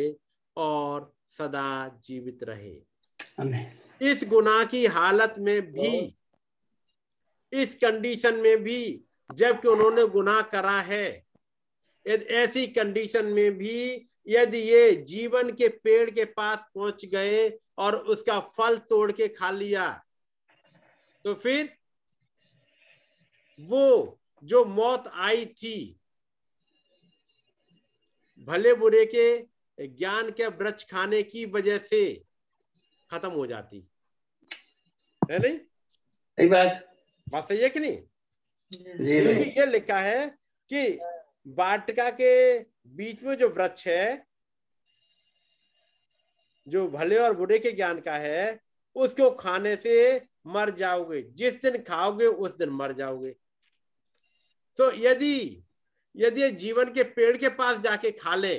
और सदा जीवित रहे। इस गुनाह की हालत में भी, इस कंडीशन में भी, जबकि उन्होंने गुनाह करा है, ऐसी कंडीशन में भी यदि ये जीवन के पेड़ के पास पहुंच गए और उसका फल तोड़ के खा लिया, तो फिर वो जो मौत आई थी, भले बुरे के ज्ञान के वृक्ष खाने की वजह से खत्म हो जाती है। नहीं एक बात बात सही है कि नहीं? क्योंकि तो ये लिखा है कि वाटिका के बीच में जो वृक्ष है, जो भले और बुरे के ज्ञान का है, उसको खाने से मर जाओगे, जिस दिन खाओगे उस दिन मर जाओगे। तो यदि यदि जीवन के पेड़ के पास जाके खा ले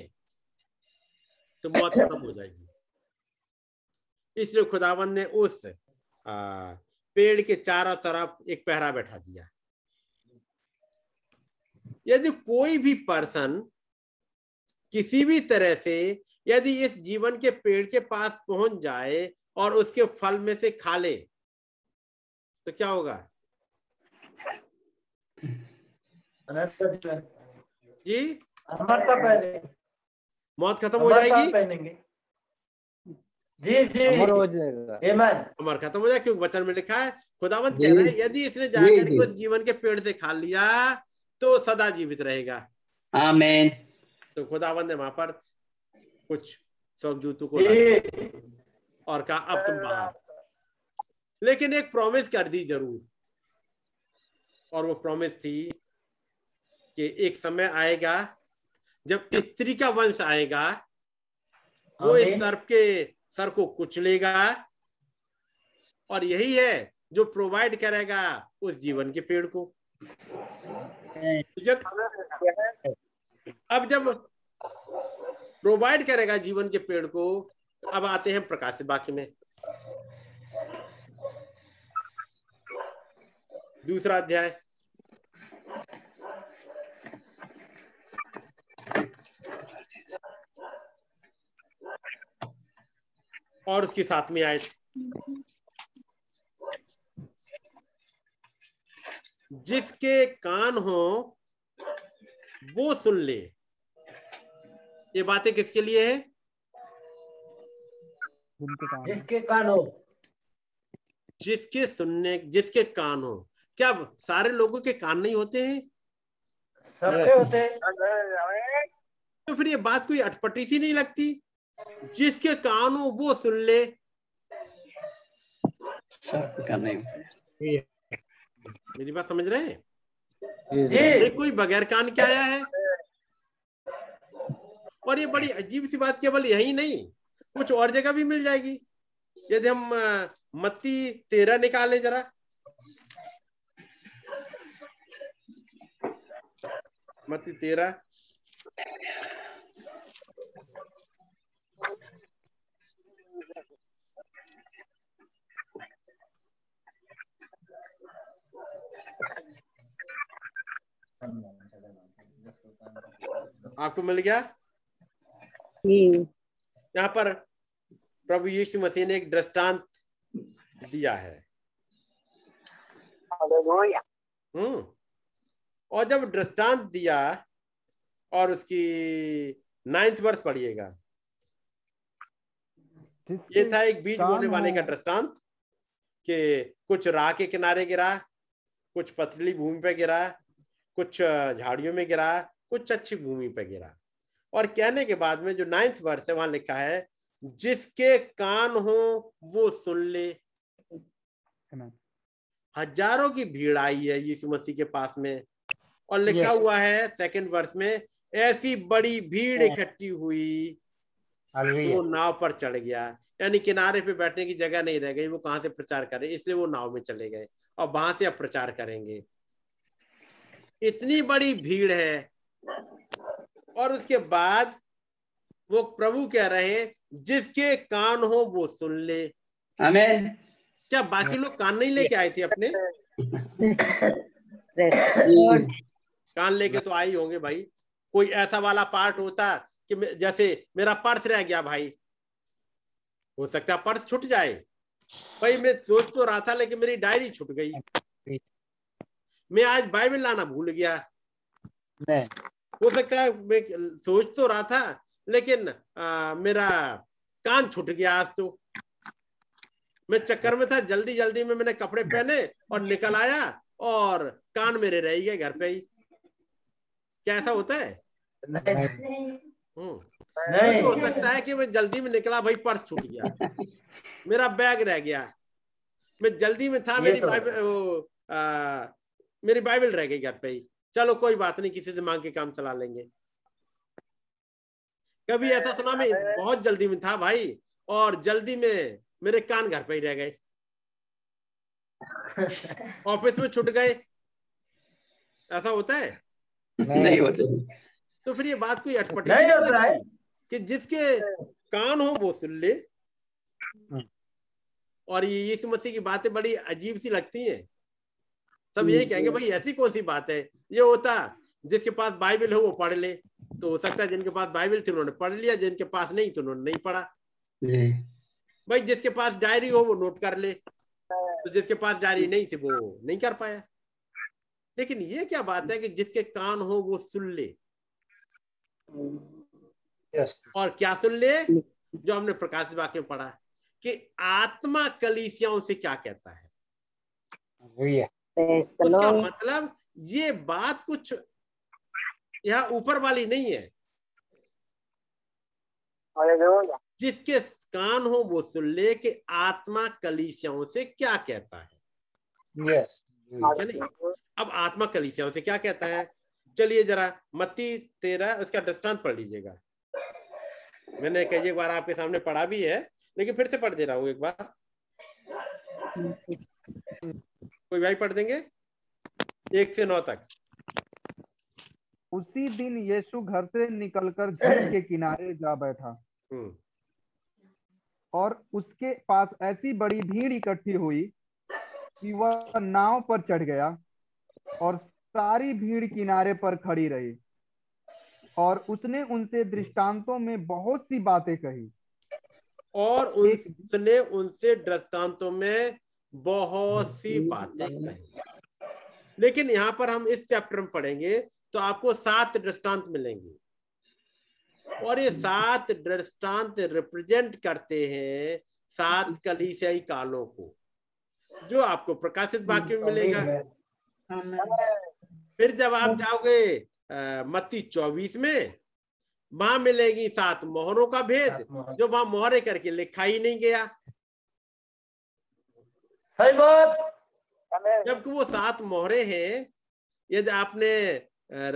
तो मौत खत्म हो जाएगी। इसलिए खुदावंद ने उस आ, पेड़ के चारों तरफ एक पहरा बैठा दिया। यदि कोई भी पर्सन किसी भी तरह से यदि इस जीवन के पेड़ के पास पहुंच जाए और उसके फल में से खा ले तो क्या होगा जी? मौत खत्म हो जाएगी जी जी, अमर हो जाएगा, अमर खत्म हो जाएगा। क्योंकि वचन में लिखा है, खुदावंद कह रहा है यदि इसने जाकर उस जीवन के पेड़ से खा लिया तो सदा जीवित रहेगा। आमीन। तो खुदावंद ने वहां पर कुछ स्वर्गदूतों को और कहा अब तुम बाहर, लेकिन एक प्रॉमिस कर दी जरूर, और वो प्रॉमिस थी कि एक समय आएगा जब स्त्री का वंश आएगा, वो इस सर्प के सर को कुचलेगा और यही है जो प्रोवाइड करेगा उस जीवन के पेड़ को। जब अब जब प्रोवाइड करेगा जीवन के पेड़ को, अब आते हैं प्रकाशित वाक्य में, दूसरा अध्याय और उसके साथ में आए, जिसके कान हो वो सुन ले। ये बातें किसके लिए है? जिसके कान हो, जिसके सुनने, जिसके कान हो। क्या सारे लोगों के कान नहीं होते हैं? सबके होते हैं। तो फिर ये बात कोई अटपटी सी नहीं लगती? जिसके कान हो वो सुन ले। मेरी बात समझ रहे हैं? जी जी। कोई बगैर कान के आया है? और ये बड़ी अजीब सी बात, केवल यही नहीं, कुछ और जगह भी मिल जाएगी। यदि हम मत्ती तेरह निकालें जरा, मत्ती तेरह आपको मिल गया। यहाँ पर प्रभु यीशु मसीह ने एक दृष्टांत दिया है। हम्म और जब दृष्टांत दिया, और उसकी नाइन्थ वर्ष पढ़िएगा। ये था एक बीज बोने वाले का दृष्टांत, कि कुछ राह के किनारे गिरा, कुछ पथरीली भूमि पर गिरा, कुछ झाड़ियों में गिरा, कुछ अच्छी भूमि पर गिरा। और कहने के बाद में जो नाइन्थ वर्स है वहां लिखा है, जिसके कान हो वो सुन ले। हजारों की भीड़ आई है यीशु मसीह के पास में, और लिखा yes. हुआ है सेकंड वर्स में, ऐसी बड़ी भीड़ इकट्ठी हुई वो नाव पर चढ़ गया। यानी किनारे पे बैठने की जगह नहीं रह गई, वो कहाँ से प्रचार करे, इसलिए वो नाव में चले गए और वहां से अब प्रचार करेंगे। इतनी बड़ी भीड़ है। और उसके बाद वो प्रभु कह रहे हैं, जिसके कान हो वो सुन ले। आमीन। क्या बाकी लोग कान नहीं लेके आए थे अपने? कान लेके तो आए होंगे भाई। कोई ऐसा वाला पार्ट होता कि जैसे मेरा पर्स रह गया भाई, हो सकता पर्स छूट जाए। भाई मैं सोच तो रहा था लेकिन मेरी डायरी छूट गई, मैं आज बाइबल लाना भूल गया। हो सकता है मैं सोच तो रहा था लेकिन आ, मेरा कान छूट गया आज, तो मैं चक्कर में था, जल्दी जल्दी में मैंने कपड़े पहने और निकल आया और कान मेरे रह गए घर पे ही। क्या ऐसा होता है? हम्म तो हो सकता है कि मैं जल्दी में निकला, भाई पर्स छूट गया, मेरा बैग रह गया, मैं जल्दी में था, मेरी तो... आ, मेरी बाइबल रह गई घर पे ही, चलो कोई बात नहीं, किसी से मांग के काम चला लेंगे। कभी ऐसा सुना, मैं बहुत जल्दी में था भाई और जल्दी में मेरे कान घर पे ही रह गए, ऑफिस में छूट गए। ऐसा होता है? नहीं होता। तो फिर ये बात कोई अटपटी नहीं होता है कि जिसके कान हो वो सुन ले। और ये यीशु मसीह की बातें बड़ी अजीब सी लगती हैं। सब यही कहेंगे भाई ऐसी कौन सी बात है। ये होता जिसके पास बाइबल हो वो पढ़ ले, तो हो सकता है जिनके पास बाइबल थी उन्होंने पढ़ लिया, जिनके पास नहीं तो उन्होंने नहीं पढ़ा। भाई जिसके पास डायरी हो वो नोट कर ले, तो जिसके पास डायरी नहीं थी वो नहीं कर पाया। लेकिन ये क्या बात है कि जिसके कान हो वो सुन ले। yes. और क्या सुन ले? जो हमने प्रकाशित वाक्य में पढ़ा कि आत्मा कलीसियाओं से क्या कहता है। उसका मतलब ये बात कुछ यह ऊपर वाली नहीं है, जिसके कान हो वो सुन ले कि आत्मा कलीसियाओं से क्या कहता है। Yes yes. अब आत्मा कलीसियाओं से क्या कहता है, चलिए जरा मत्ती तेरह उसका दृष्टांत पढ़ लीजिएगा। मैंने कई एक बार आपके सामने पढ़ा भी है, लेकिन फिर से पढ़ दे रहा हूँ एक बार। कोई भाई पढ़ देंगे एक से नौ तक। उसी दिन यीशु घर से निकलकर झील के किनारे जा बैठा और उसके पास ऐसी बड़ी भीड़ इकट्ठी हुई कि वह नाव पर चढ़ गया और सारी भीड़ किनारे पर खड़ी रही और उसने उनसे दृष्टांतों में बहुत सी बातें कही और उसने उनसे दृष्टांतों में बहुत सी बातें कही। लेकिन यहाँ पर हम इस चैप्टर में पढ़ेंगे तो आपको सात दृष्टांत मिलेंगे और ये सात दृष्टांत रिप्रेजेंट करते हैं सात कलीसियाई कालों को, जो आपको प्रकाशित वाक्य में मिलेगा। फिर जब आप जाओगे मत्ती चौबीस में, वहां मिलेगी सात मोहरों का भेद, जो वहां मोहरे करके लिखा ही नहीं गया, जबकि वो सात मोहरे हैं। यदि आपने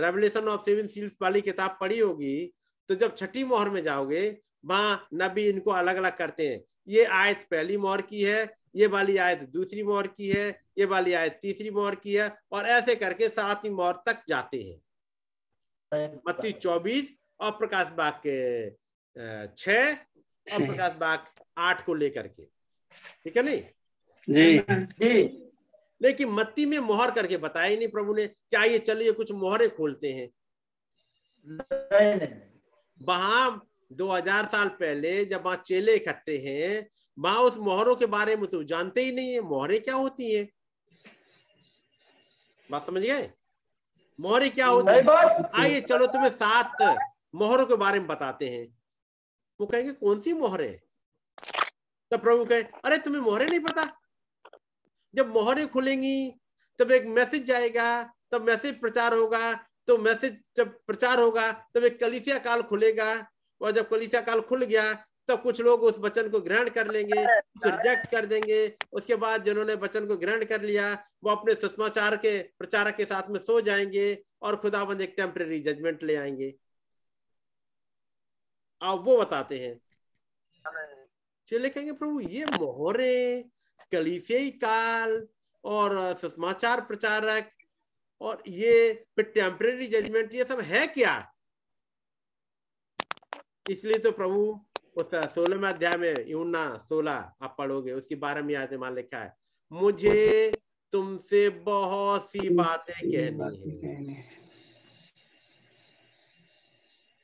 रेवलेशन ऑफ सेवन सील्स वाली किताब पढ़ी होगी तो जब छठी मोहर में जाओगे वहां नबी इनको अलग अलग करते हैं। ये आयत पहली मोहर की है, ये वाली आयत दूसरी मोहर की है, ये वाली आयत तीसरी मोहर की है, और ऐसे करके सातवीं मोहर तक जाते हैं। मत्ती चौबीस और प्रकाश बाग के छह और प्रकाश बाग आठ को लेकर के, ठीक है नहीं जी जी। लेकिन मत्ती में मोहर करके बताया ही नहीं प्रभु ने, क्या ये चलिए कुछ मोहरे खोलते हैं। वहां दो हज़ार साल पहले जब वहां चेले इकट्ठे हैं, वहां उस मोहरों के बारे में तो जानते ही नहीं है। मोहरे क्या होती हैं, बात समझ गए? मोहरे क्या होती है, आइए चलो तुम्हें सात मोहरों के बारे में बताते हैं। वो कहेंगे कौन सी मोहरे, तब प्रभु कहे अरे तुम्हें मोहरे नहीं पता। जब मोहरें खुलेंगी तब एक मैसेज जाएगा, तब मैसेज प्रचार होगा, तो मैसेज जब प्रचार होगा तब एक कलीसिया काल खुलेगा, और जब कलीसिया काल खुल गया तब कुछ लोग उस वचन को ग्रहण कर लेंगे, कुछ रिजेक्ट कर देंगे। उसके बाद जिन्होंने वचन को ग्रहण कर लिया वो अपने सुसमाचार के प्रचारक के साथ में सो जाएंगे और खुदाबंद एक टेम्परेरी जजमेंट ले आएंगे। आप वो बताते हैं, चले कहेंगे प्रभु ये मोहरे, कलीसियाई काल और सुसमाचार प्रचारक और ये टेम्परेरी जजमेंट, ये सब है क्या? इसलिए तो प्रभु उस सोलहवें अध्याय में यूहन्ना सोलह आप पढ़ोगे उसकी बारहवीं आयत में लिखा है, मुझे तुमसे बहुत सी बातें कहनी है,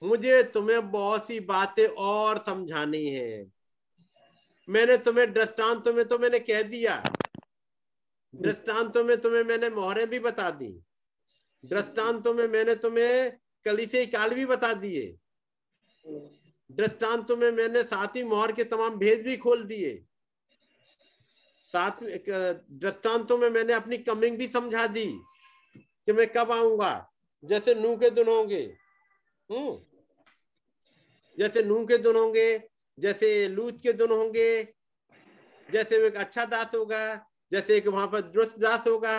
मुझे तुम्हें बहुत सी बातें और समझानी है। मैंने तुम्हें दृष्टांतों में तो मैंने कह दिया, दृष्टांतों में तुम्हें मैंने मोहरे भी बता दी, दृष्टांतों में मैंने तुम्हें कलीसियाई काल भी बता दिए, दृष्टांतों में मैंने सातवीं मोहर के तमाम भेद भी खोल दिए, साथ दृष्टांतों में मैंने अपनी कमिंग भी समझा दी कि मैं कब आऊंगा, जैसे नूह के दिन होंगे, हम्म जैसे नूह के दिन होंगे, जैसे लूत के दिन होंगे, जैसे वो एक अच्छा दास होगा, जैसे एक वहां पर दुष्ट दास होगा,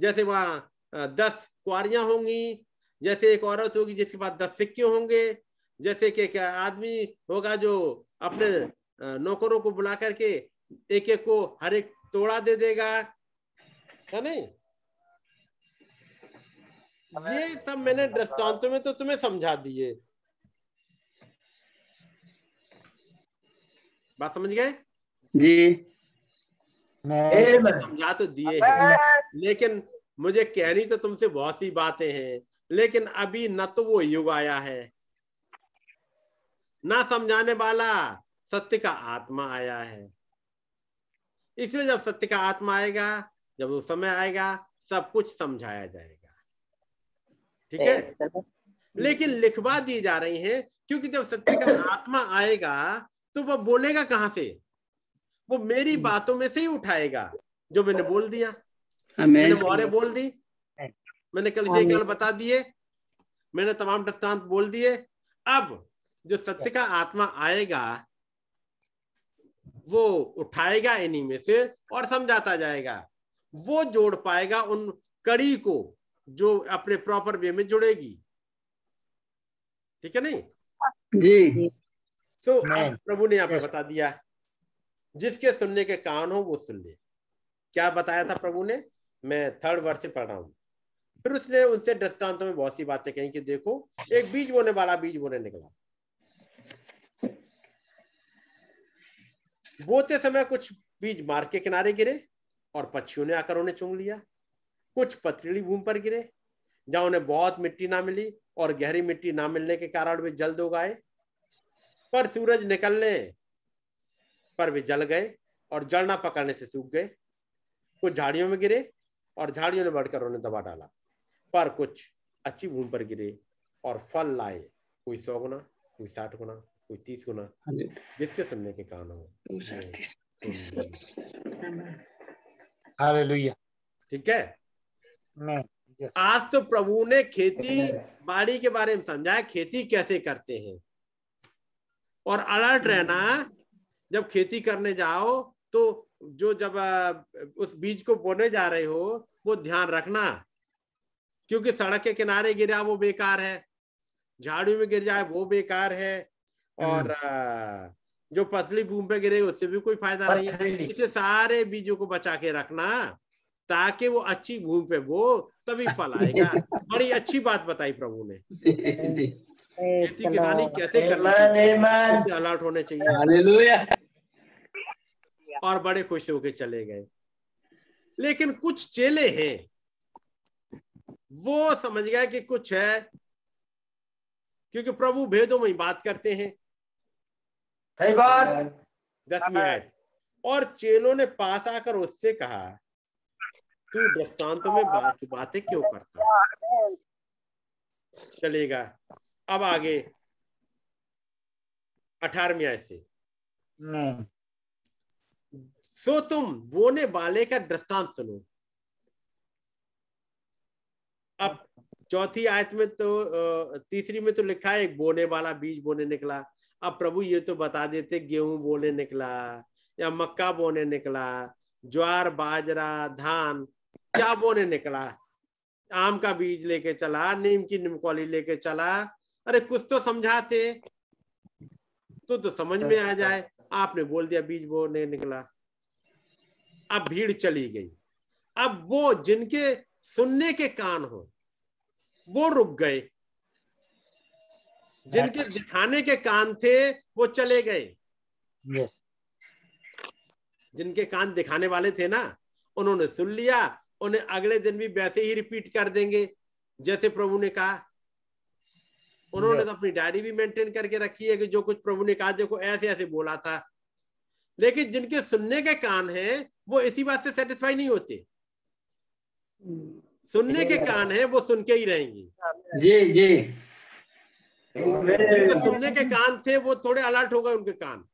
जैसे वहां दस कुआरियां होंगी, जैसे एक औरत होगी जिसके पास दस सिक्के होंगे, जैसे कि एक आदमी होगा जो अपने नौकरों को बुला करके एक एक को हर एक तोड़ा दे देगा, है नहीं? ये सब मैंने दृष्टांतों में तो तुम्हें समझा दिए। बात समझ गए जी? समझा तो दिए हैं, लेकिन मुझे कहनी तो तुमसे बहुत सी बातें हैं, लेकिन अभी न तो वो युग आया है, ना समझाने वाला सत्य का आत्मा आया है। इसलिए जब सत्य का आत्मा आएगा, जब वो समय आएगा, सब कुछ समझाया जाएगा, ठीक है? लेकिन लिखवा दी जा रही है, क्योंकि जब सत्य का आत्मा आएगा तो वह बोलेगा कहाँ से? वो मेरी बातों में से ही उठाएगा जो मैंने बोल दिया। मैंने मोहरे बोल दी, मैंने कल इसे कल बता दिए, मैंने तमाम दृष्टांत बोल दिए। अब जो सत्य का आत्मा आएगा वो उठाएगा इन्हीं में से और समझाता जाएगा, वो जोड़ पाएगा उन कड़ी को जो अपने प्रॉपर वे में जुड़ेगी। ठीक है नहीं जी। सो so, प्रभु ने यहाँ पे बता दिया, जिसके सुनने के कान हो वो सुन ले। क्या बताया था प्रभु ने, मैं थर्ड वर्स से पढ़ रहा हूँ। फिर उसने उनसे दृष्टांतों में बहुत सी बातें कही कि देखो एक बीज बोने वाला बीज बोने निकला, बोते समय कुछ बीज मार्ग के किनारे गिरे और पक्षियों ने आकर उन्हें चूम लिया। कुछ पथरीली भूमि पर गिरे जहां उन्हें बहुत मिट्टी ना मिली और गहरी मिट्टी ना मिलने के कारण वे जल्द उगाए, पर सूरज निकलने पर वे जल गए और जलना पकड़ने से सूख गए। कुछ झाड़ियों में गिरे और झाड़ियों ने बढ़कर उन्हें दबा डाला, पर कुछ अच्छी भूमि पर गिरे और फल लाए, कोई सौ गुना, कोई साठ गुना, कोई तीस गुना। जिसके सुनने के कान हो। ठीक है, आज तो प्रभु ने खेती बाड़ी के बारे में समझाया, खेती कैसे करते हैं। और अलर्ट रहना, जब खेती करने जाओ तो जो जब उस बीज को बोने जा रहे हो वो ध्यान रखना, क्योंकि सड़क के किनारे गिरा वो बेकार है, झाड़ियों में गिर जाए वो बेकार है, और जो पसली भूमि पे गिरे उससे भी कोई फायदा नहीं है। इसे सारे बीजों को बचा के रखना ताकि वो अच्छी भूमि पे वो तभी फल आएगा। बड़ी अच्छी बात बताई प्रभु ने, खेती किसानी कैसे करना चाहिए, अलर्ट होने चाहिए। और बड़े खुश होके चले गए। लेकिन कुछ चेले हैं वो समझ गए कि कुछ है, क्योंकि प्रभु भेदों में ही बात करते हैं। सही बात। दस मिनट। और चेलों ने पास आकर उससे कहा, तू दृष्टांतों में बात की बातें क्यों करता। चलेगा अब आगे अठारहवीं आयत से। सो so, तुम बोने वाले का दृष्टांत सुनो। अब चौथी आयत में तो तीसरी में तो लिखा है एक बोने वाला बीज बोने निकला। अब प्रभु ये तो बता देते गेहूं बोने निकला या मक्का बोने निकला, ज्वार बाजरा धान क्या बोने निकला, आम का बीज लेके चला, नीम की निमकौली लेके चला। अरे कुछ तो समझाते तो तो समझ में आ जाए। आपने बोल दिया बीज बोने निकला। अब भीड़ चली गई। अब वो जिनके सुनने के कान हो वो रुक गए, जिनके दिखाने के कान थे वो चले गए। जिनके कान दिखाने वाले थे ना, उन्होंने सुन लिया, उन्हें अगले दिन भी वैसे ही रिपीट कर देंगे जैसे प्रभु ने कहा। उन्होंने तो अपनी डायरी भी मेंटेन करके रखी है कि जो कुछ प्रभु ने कहा देखो ऐसे ऐसे बोला था। लेकिन जिनके सुनने के कान हैं वो इसी बात से सेटिस्फाई नहीं होते। सुनने के कान हैं वो सुन के ही रहेंगे। जी जी। जिनके सुनने के कान थे वो थोड़े अलर्ट हो गए उनके कान।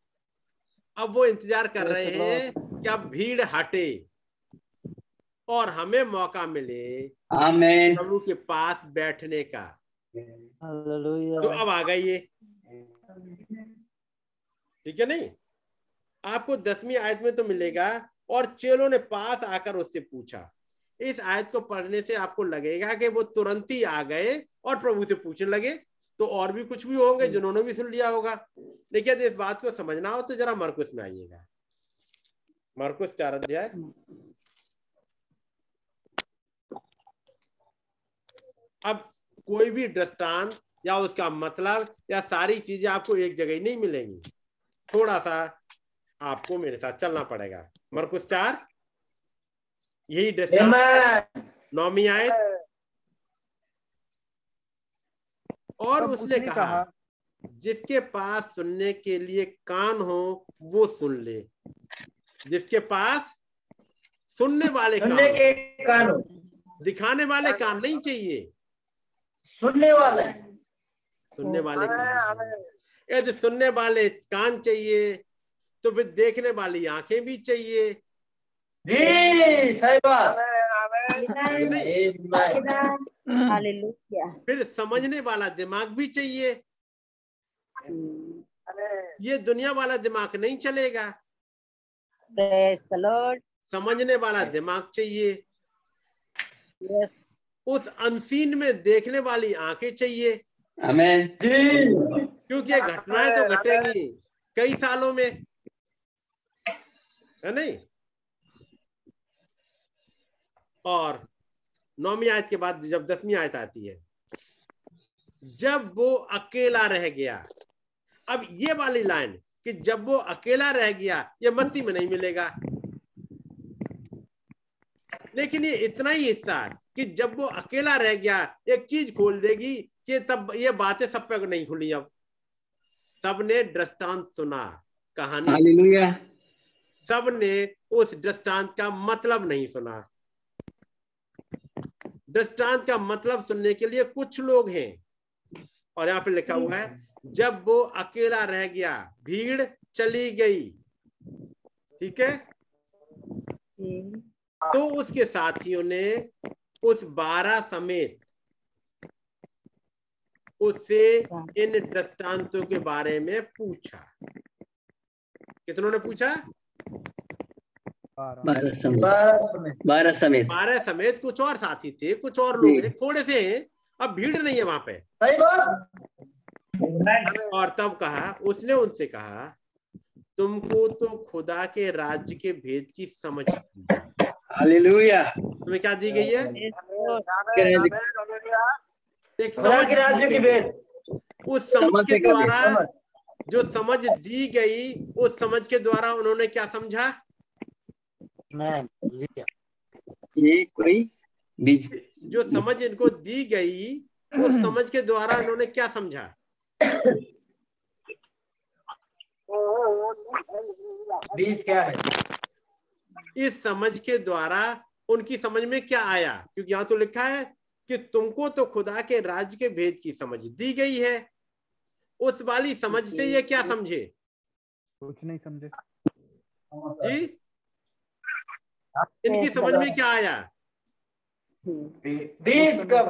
अब वो इंतजार कर रहे हैं कि अब भीड़ हटे और हमें मौका मिले आमीन प्रभु के पास बैठने का। तो अब आ गई ये, ठीक है नहीं। आपको दसवीं आयत में तो मिलेगा। और चेलों ने पास आकर उससे पूछा। इस आयत को पढ़ने से आपको लगेगा कि वो तुरंत ही आ गए और प्रभु से पूछने लगे। तो और भी कुछ भी होंगे जिन्होंने भी सुन लिया होगा, लेकिन इस बात को समझना हो तो जरा मरकुस में आइएगा। मरकुस चार अध्याय अब कोई भी दृष्टांत या उसका मतलब या सारी चीजें आपको एक जगह ही नहीं मिलेंगी, थोड़ा सा आपको मेरे साथ चलना पड़ेगा। मरकुस चार यही दृष्टांत नौवीं आयत। और उसने कहा जिसके पास सुनने के लिए कान हो वो सुन ले। जिसके पास सुनने वाले सुनने कान, के कान हो, दिखाने वाले कान नहीं चाहिए, सुनने वाले सुनने वाले कान। यदि सुनने वाले कान चाहिए तो फिर देखने वाली आंखें भी चाहिए। जी सही बात। फिर समझने वाला दिमाग भी चाहिए, ये दुनिया वाला दिमाग नहीं चलेगा, समझने वाला दिमाग चाहिए, उस अनसीन में देखने वाली आंखें चाहिए। आमीन। क्योंकि ये घटनाएं तो घटेगी कई सालों में, है नहीं। और नौवीं आयत के बाद जब दसवीं आयत आती है, जब वो अकेला रह गया, अब ये वाली लाइन कि जब वो अकेला रह गया, ये मत्ती में नहीं मिलेगा, लेकिन ये इतना ही हिस्सा कि जब वो अकेला रह गया एक चीज खोल देगी कि तब ये बातें सब पे नहीं खुली। अब सबने दृष्टांत सुना, कहानी, हालेलुया, सबने उस दृष्टांत का मतलब नहीं सुना। दृष्टांत का मतलब सुनने के लिए कुछ लोग हैं, और यहाँ पे लिखा हुआ है जब वो अकेला रह गया, भीड़ चली गई, ठीक है। तो उसके साथियों ने उस बारह समेत उससे इन दृष्टांतों के बारे में पूछा। कितनों ने पूछा? बारह समेत। बारह समेत कुछ और साथी थे, कुछ और लोग हैं, थोड़े से हैं, अब भीड़ नहीं है वहां पे। सही बात। और तब कहा, उसने उनसे कहा, तुमको तो खुदा के राज्य के भेद की समझ, हालेलुया, तुम्हें क्या दी गई है? एक समझ की भेद। उस समझ के द्वारा, जो समझ दी गई, उस समझ के द्वारा उन्होंने क्या समझा? ये कोई बीज, जो समझ इनको दी गई, उस समझ के द्वारा उन्होंने क्या समझा? बीज क्या है? इस समझ के द्वारा उनकी समझ में क्या आया? क्योंकि यहाँ तो लिखा है कि तुमको तो खुदा के राज्य के भेद की समझ दी गई है। उस वाली समझ से ये क्या समझे? कुछ नहीं समझे जी। इनकी समझ में क्या आया? बीज का,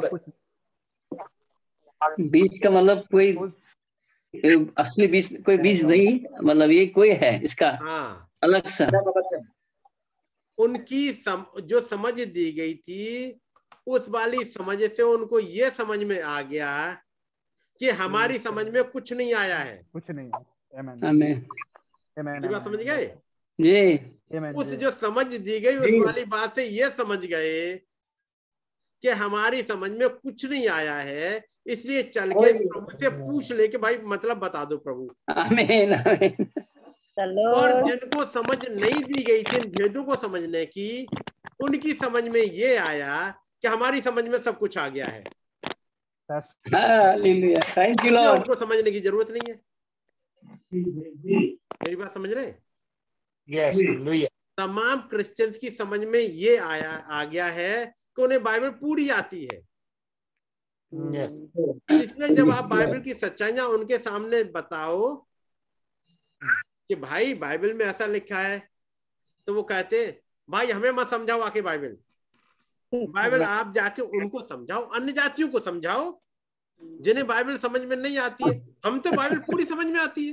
बीज का मतलब कोई असली बीज, कोई बीज नहीं, मतलब ये कोई है इसका, हाँ, अलग सा। उनकी सम, जो समझ दी गई थी, उस वाली समझ से उनको ये समझ में आ गया कि हमारी समझ में कुछ नहीं आया है, कुछ नहीं। आमेन, आमेन, समझ गए जी। उस जो समझ दी गई, उस वाली बात से ये समझ गए कि हमारी समझ में कुछ नहीं आया है, इसलिए चल के प्रभु से पूछ ले कि भाई मतलब बता दो प्रभु। आमेन, आमेन। और जिनको समझ नहीं दी गई थी इन भेदों को समझने की, उनकी समझ में ये आया कि हमारी समझ में सब कुछ आ गया है, उनको समझने की जरूरत नहीं है। मेरी बात समझ रहे? Yes, hallelujah. तमाम क्रिश्चियंस की समझ में ये आया आ गया है कि उन्हें बाइबल पूरी आती है। इसलिए जब आप बाइबल की सच्चाइयां उनके सामने बताओ कि भाई बाइबल में ऐसा लिखा है, तो वो कहते हैं भाई हमें मत समझाओ आके बाइबल, बाइबल आप जाके उनको समझाओ, अन्य जातियों को समझाओ जिन्हें बाइबल समझ में नहीं आती है। हम तो बाइबल पूरी समझ में आती है,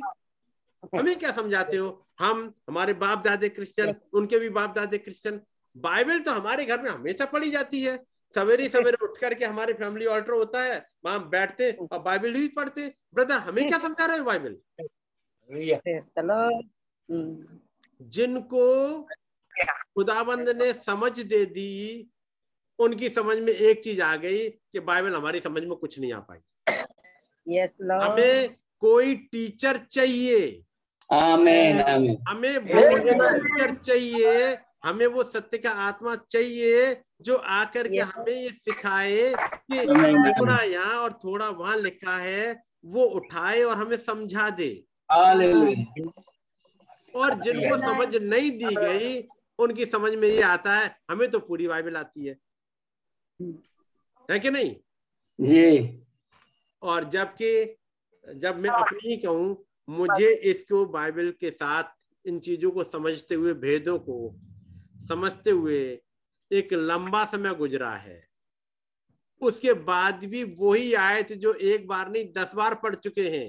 हमें क्या समझाते हो? हम, हमारे बाप दादे क्रिश्चियन, उनके भी बाप दादे क्रिश्चियन। बाइबल तो हमारे घर में हमेशा पढ़ी जाती है, सवेरे सवेरे उठ करके हमारे फैमिली ऑल्टर होता है, वहां बैठते और बाइबल भी पढ़ते। ब्रदर हमें क्या समझा रहे हो बाइबल? जिनको खुदाबंद ने समझ दे दी, उनकी समझ में एक चीज आ गई कि बाइबल हमारी समझ में कुछ नहीं आ पाई। yes, हमें कोई टीचर चाहिए। आमेन, आमेन। हमें वो टीचर चाहिए, हमें वो सत्य का आत्मा चाहिए जो आकर के yes, हमें ये सिखाए कि थोड़ा यहाँ और थोड़ा वहां लिखा है, वो उठाए और हमें समझा दे। और जिनको समझ नहीं दी गई, उनकी समझ में ये आता है हमें तो पूरी बाइबल आती है, है कि नहीं जी। और जबकि जब मैं अपनी ही कहूं, मुझे इसको बाइबल के साथ इन चीजों को समझते हुए, भेदों को समझते हुए, एक लंबा समय गुजरा है, उसके बाद भी वही आयत जो एक बार नहीं दस बार पढ़ चुके हैं,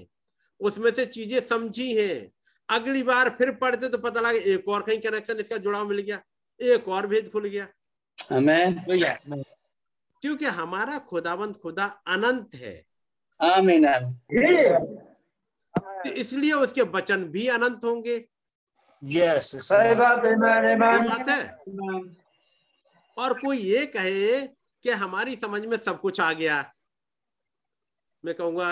उसमें से चीजें समझी हैं, अगली बार फिर पढ़ते तो पता लगा एक और कहीं कनेक्शन इसका जुड़ाव मिल गया, एक और भेद खुल गया। आमीन। क्योंकि हमारा खुदावंद खुदा अनंत है। आमीन। इसलिए उसके वचन भी अनंत होंगे। यस, सही बात है। और कोई ये कहे कि हमारी समझ में सब कुछ आ गया, मैं कहूंगा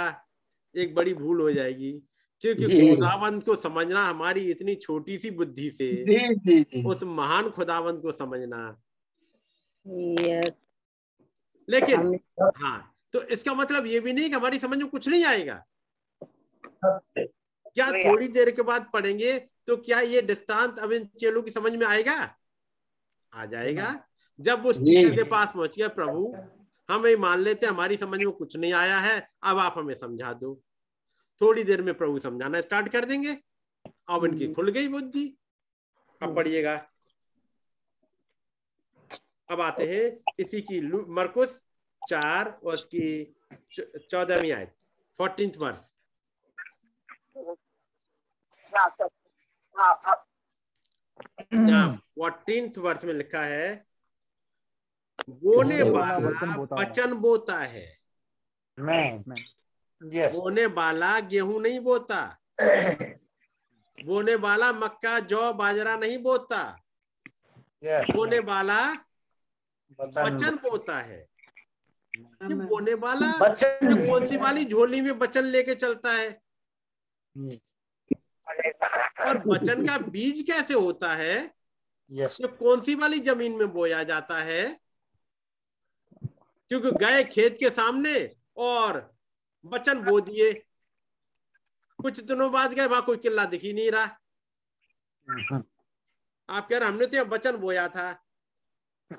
एक बड़ी भूल हो जाएगी, क्योंकि खुदावंद को समझना हमारी इतनी छोटी सी बुद्धि से जी, जी, जी। उस महान खुदावंद को समझना। यस। लेकिन हाँ, तो इसका मतलब ये भी नहीं कि हमारी समझ में कुछ नहीं आएगा। क्या थोड़ी देर के बाद पढ़ेंगे तो क्या ये दृष्टांत अब इन चेलों की समझ में आएगा? आ जाएगा। जब उस टीचर के पास पहुंच गया, प्रभु हम ये मान लेते हैं हमारी समझ में कुछ नहीं आया है, अब आप हमें समझा दो। थोड़ी देर में प्रभु समझाना स्टार्ट कर देंगे। अब इनकी खुल गई बुद्धि। अब पढ़िएगा, अब आते हैं इसी की मरकुस चार और उसकी चौदहवीं आयत, फोर्टीन्थ वर्स। फोर्टीन्थ वर्स में लिखा है, बोने वाला वचन बोता है, बोने वाला गेहूं नहीं बोता, बोने वाला मक्का जौ बाजरा नहीं बोता, बोने वाला वचन बोता है। ये बोने वाला कौन सी वाली झोली में वचन लेके चलता है, और वचन का बीज कैसे होता है? यस। तो कौन सी वाली जमीन में बोया जाता है? क्योंकि गए खेत के सामने और वचन बो दिए, कुछ दिनों बाद गए वहां कोई किल्ला दिख ही नहीं रहा। आप कह रहे हमने तो वचन बोया था।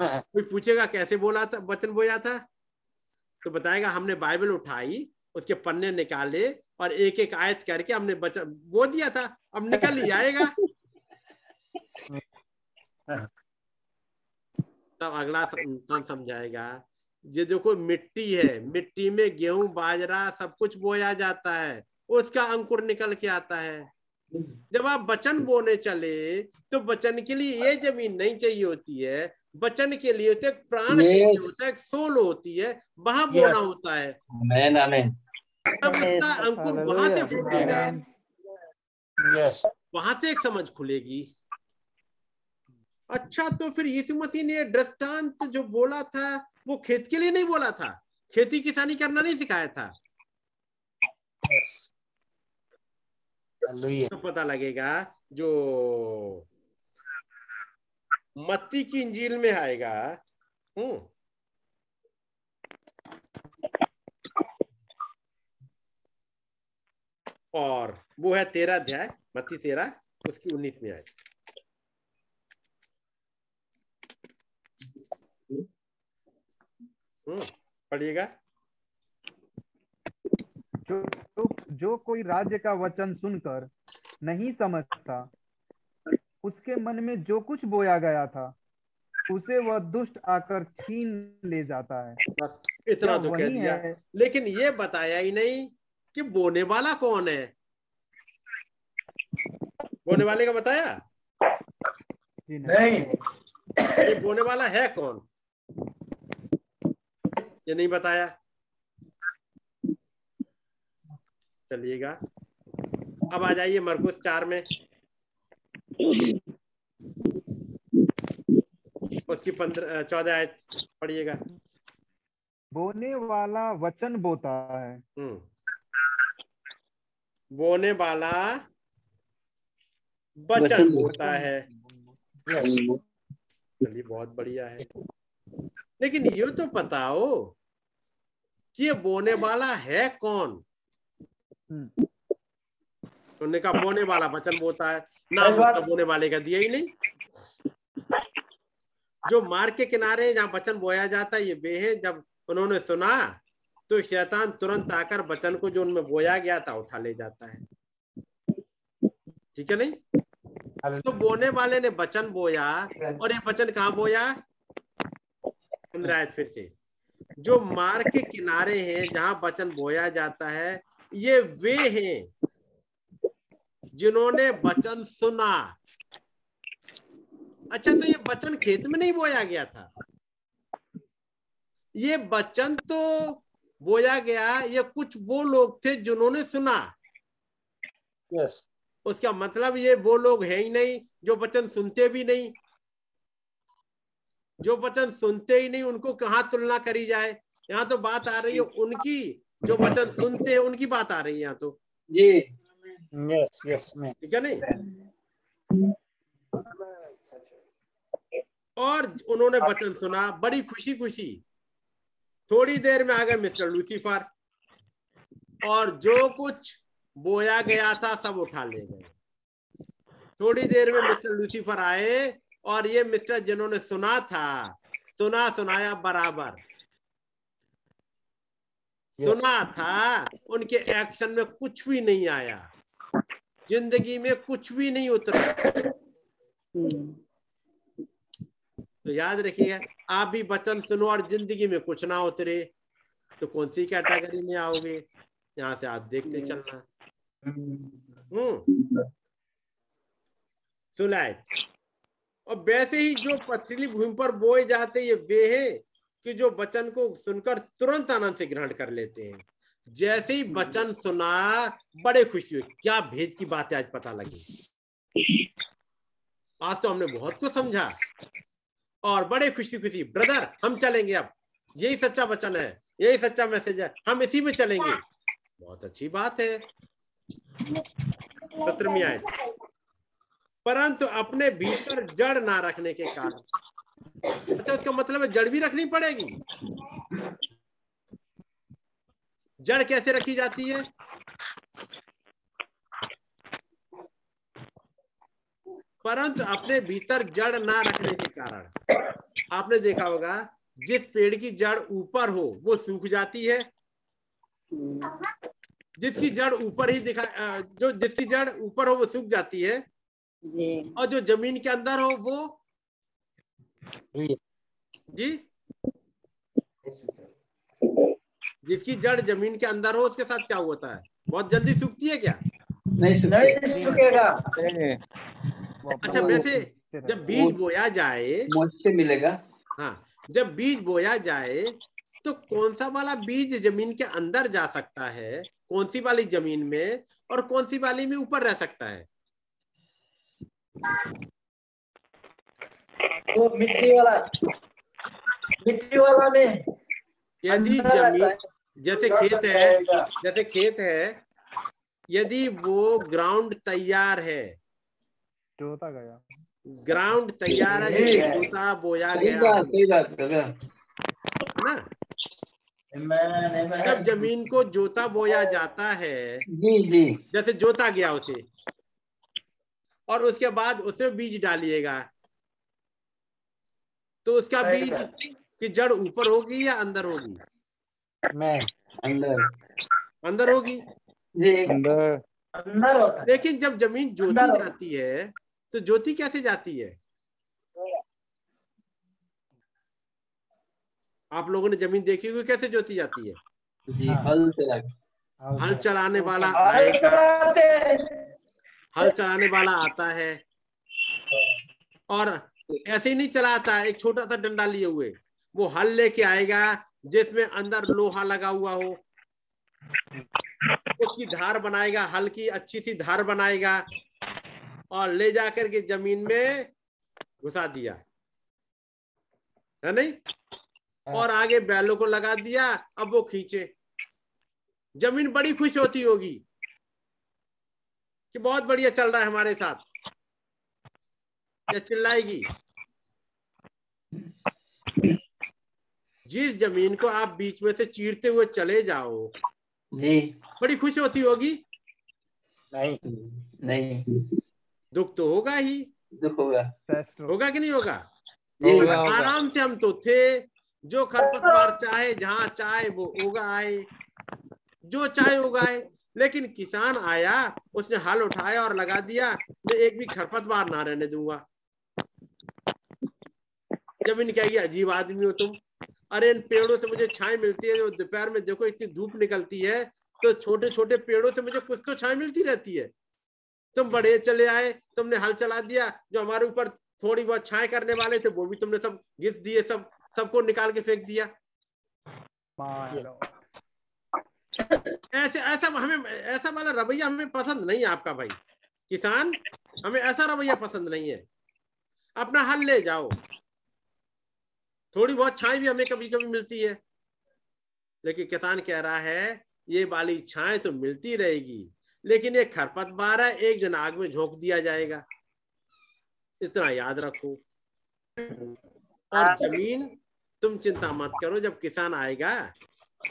कोई पूछेगा कैसे बोला था, वचन बोया था, तो बताएगा हमने बाइबल उठाई, उसके पन्ने निकाले और एक एक आयत करके हमने वचन बो दिया था, अब निकल ही आएगा। तब अगला इंसान समझाएगा, ये देखो मिट्टी है, मिट्टी में गेहूं बाजरा सब कुछ बोया जाता है, उसका अंकुर निकल के आता है। जब आप वचन बोने चले तो वचन के लिए ये जमीन नहीं चाहिए होती है, वचन के लिए तो एक प्राण चाहिए होता है, एक सोल होती है, वहां बोना होता है। आमेन, आमेन। तब उसका अंकुर वहां से फूटेगा। यस, वहां से एक समझ खुलेगी। अच्छा, तो फिर यीशु मसीह ने दृष्टांत जो बोला था वो खेत के लिए नहीं बोला था, खेती किसानी करना नहीं सिखाया था। yes. तो पता लगेगा जो मत्ती की इंजील में आएगा, हम्म और वो है तेरह अध्याय, मत्ती तेरह उसकी उन्नीसवीं आयत। पढ़िएगा, जो, जो कोई राज्य का वचन सुनकर नहीं समझता, उसके मन में जो कुछ बोया गया था उसे वह दुष्ट आकर छीन ले जाता है। बस इतना तो कह दिया, लेकिन ये बताया ही नहीं कि बोने वाला कौन है। बोने वाले का बताया नहीं, ये बोने वाला है कौन ये नहीं बताया। चलिएगा, अब आ जाइए मरकुस चार में, उसकी पंद्रह चौदह आयत पढ़िएगा। बोने वाला वचन बोता है। हम्म बोने वाला वचन बोता है। चलिए, बहुत बढ़िया है। लेकिन ये तो बताओ कि ये बोने वाला है कौन। उन्होंने कहा बोने वाला वचन बोता है, नाम बोने वाले का दिया ही नहीं। जो मार के किनारे जहाँ वचन बोया जाता है ये वे हैं। जब उन्होंने सुना तो शैतान तुरंत आकर वचन को जो उनमें बोया गया था उठा ले जाता है। ठीक है नहीं? तो बोने वाले ने वचन बोया, और ये वचन कहाँ बोया? बन रहा है फिर से। जो मार्ग के किनारे हैं जहां वचन बोया जाता है, ये वे हैं जिन्होंने वचन सुना। अच्छा, तो ये वचन खेत में नहीं बोया गया था, ये वचन तो बोया गया, ये कुछ वो लोग थे जिन्होंने सुना। yes. उसका मतलब ये वो लोग है ही नहीं जो वचन सुनते भी नहीं, जो वचन सुनते ही नहीं उनको कहाँ तुलना करी जाए। यहाँ तो बात आ रही है उनकी जो वचन सुनते हैं, उनकी बात आ रही है यहाँ तो। जी यस यस मैं ठीक है नहीं। और उन्होंने वचन सुना बड़ी खुशी खुशी। थोड़ी देर में आ गए मिस्टर लूसीफर और जो कुछ बोया गया था सब उठा ले गए। थोड़ी देर में मिस्टर लूसीफर आए और ये मिस्टर जिन्होंने सुना था, सुना सुनाया बराबर yes. सुना था, उनके एक्शन में कुछ भी नहीं आया, जिंदगी में कुछ भी नहीं उतरा। तो याद रखिए, आप भी वचन सुनो और जिंदगी में कुछ ना उतरे तो कौन सी कैटेगरी में आओगे, यहाँ से आप देखते चलना। हम्म सुलाइट। और वैसे ही जो पथरीली भूमि पर बोए जाते, ये वे हैं कि जो वचन को सुनकर तुरंत आनंद से ग्रहण कर लेते हैं। जैसे ही वचन सुना बड़े खुशी हुए। क्या भेद की बातें आज पता लगी, आज तो हमने बहुत कुछ समझा और बड़े खुशी खुशी ब्रदर हम चलेंगे, अब यही सच्चा वचन है, यही सच्चा मैसेज है, हम इसी में चलेंगे। बहुत अच्छी बात है। सत्र में आए परंतु अपने भीतर जड़ ना रखने के कारण। तो इसका मतलब है जड़ भी रखनी पड़ेगी। जड़ कैसे रखी जाती है? परंतु अपने भीतर जड़ ना रखने के कारण। आपने देखा होगा जिस पेड़ की जड़ ऊपर हो वो सूख जाती है, जिसकी जड़ ऊपर ही दिखा जो जिसकी जड़ ऊपर हो वो सूख जाती है, और जो जमीन के अंदर हो वो जी जिसकी जड़ जमीन के अंदर हो उसके साथ क्या होता है, बहुत जल्दी सूखती है क्या? नहीं सूखेगा। अच्छा, वैसे जब बीज बोया जाए मिलेगा। हाँ, जब बीज बोया जाए तो कौन सा वाला बीज जमीन के अंदर जा सकता है, कौन सी वाली जमीन में, और कौन सी वाली में ऊपर रह सकता है? वो मिट्टी वाला, मिट्टी वाला में। यदि जमीन जैसे खेत है, जैसे खेत है, यदि वो ग्राउंड तैयार है, जोता गया ग्राउंड तैयार है, जोता बोया गया ना। जब जमीन को जोता बोया जाता है, जी जी जैसे जोता गया उसे, और उसके बाद उसे बीज डालिएगा, तो उसका बीज की जड़ ऊपर होगी या अंदर होगी? मैं अंदर अंदर होगी जी, अंदर अंदर होता है। लेकिन जब जमीन जोती जाती है तो जोती कैसे जाती है? आप लोगों ने जमीन देखी हुई कैसे जोती जाती है? जी, हल चलाने हल चलाने वाला हल चलाने वाला आता है, और ऐसे ही नहीं चलाता है एक छोटा सा डंडा लिए हुए। वो हल लेके आएगा जिसमें अंदर लोहा लगा हुआ हो, उसकी धार बनाएगा, हल की अच्छी सी धार बनाएगा और ले जाकर के जमीन में घुसा दिया है नहीं, और आगे बैलों को लगा दिया, अब वो खींचे। जमीन बड़ी खुश होती होगी कि बहुत बढ़िया चल रहा है हमारे साथ, या चिल्लाएगी। जिस जमीन को आप बीच में से चीरते हुए चले जाओ जी, बड़ी खुश होती होगी? नहीं नहीं, दुख तो होगा ही, दुख होगा होगा कि नहीं होगा? आराम से हम तो थे, जो खरपतवार चाहे जहाँ चाहे वो उगाए, जो चाहे उगाए। लेकिन किसान आया, उसने हल उठाया और लगा दिया, मैं एक भी खरपतवार ना रहने दूंगा। जमीन कहेगी अजीब आदमी हो तुम, अरे इन पेड़ों से मुझे छाई मिलती है, जो दोपहर में देखो इतनी धूप निकलती है तो छोटे छोटे पेड़ों से मुझे कुछ तो छाई मिलती रहती है। तुम बड़े चले आए, तुमने हल चला दिया, जो हमारे ऊपर थोड़ी बहुत छाए करने वाले थे वो भी तुमने सब घिस दिए, सब सबको निकाल के फेंक दिया। ऐसे ऐसा हमें ऐसा वाला रवैया हमें पसंद नहीं है आपका भाई किसान, हमें ऐसा रवैया पसंद नहीं है। अपना हल ले जाओ, थोड़ी बहुत छाए भी हमें कभी कभी मिलती है, लेकिन किसान कह रहा है ये वाली छाए तो मिलती रहेगी, लेकिन ये खरपतवार है, एक दिन आग में झोंक दिया जाएगा, इतना याद रखो। और जमीन तुम चिंता मत करो, जब किसान आएगा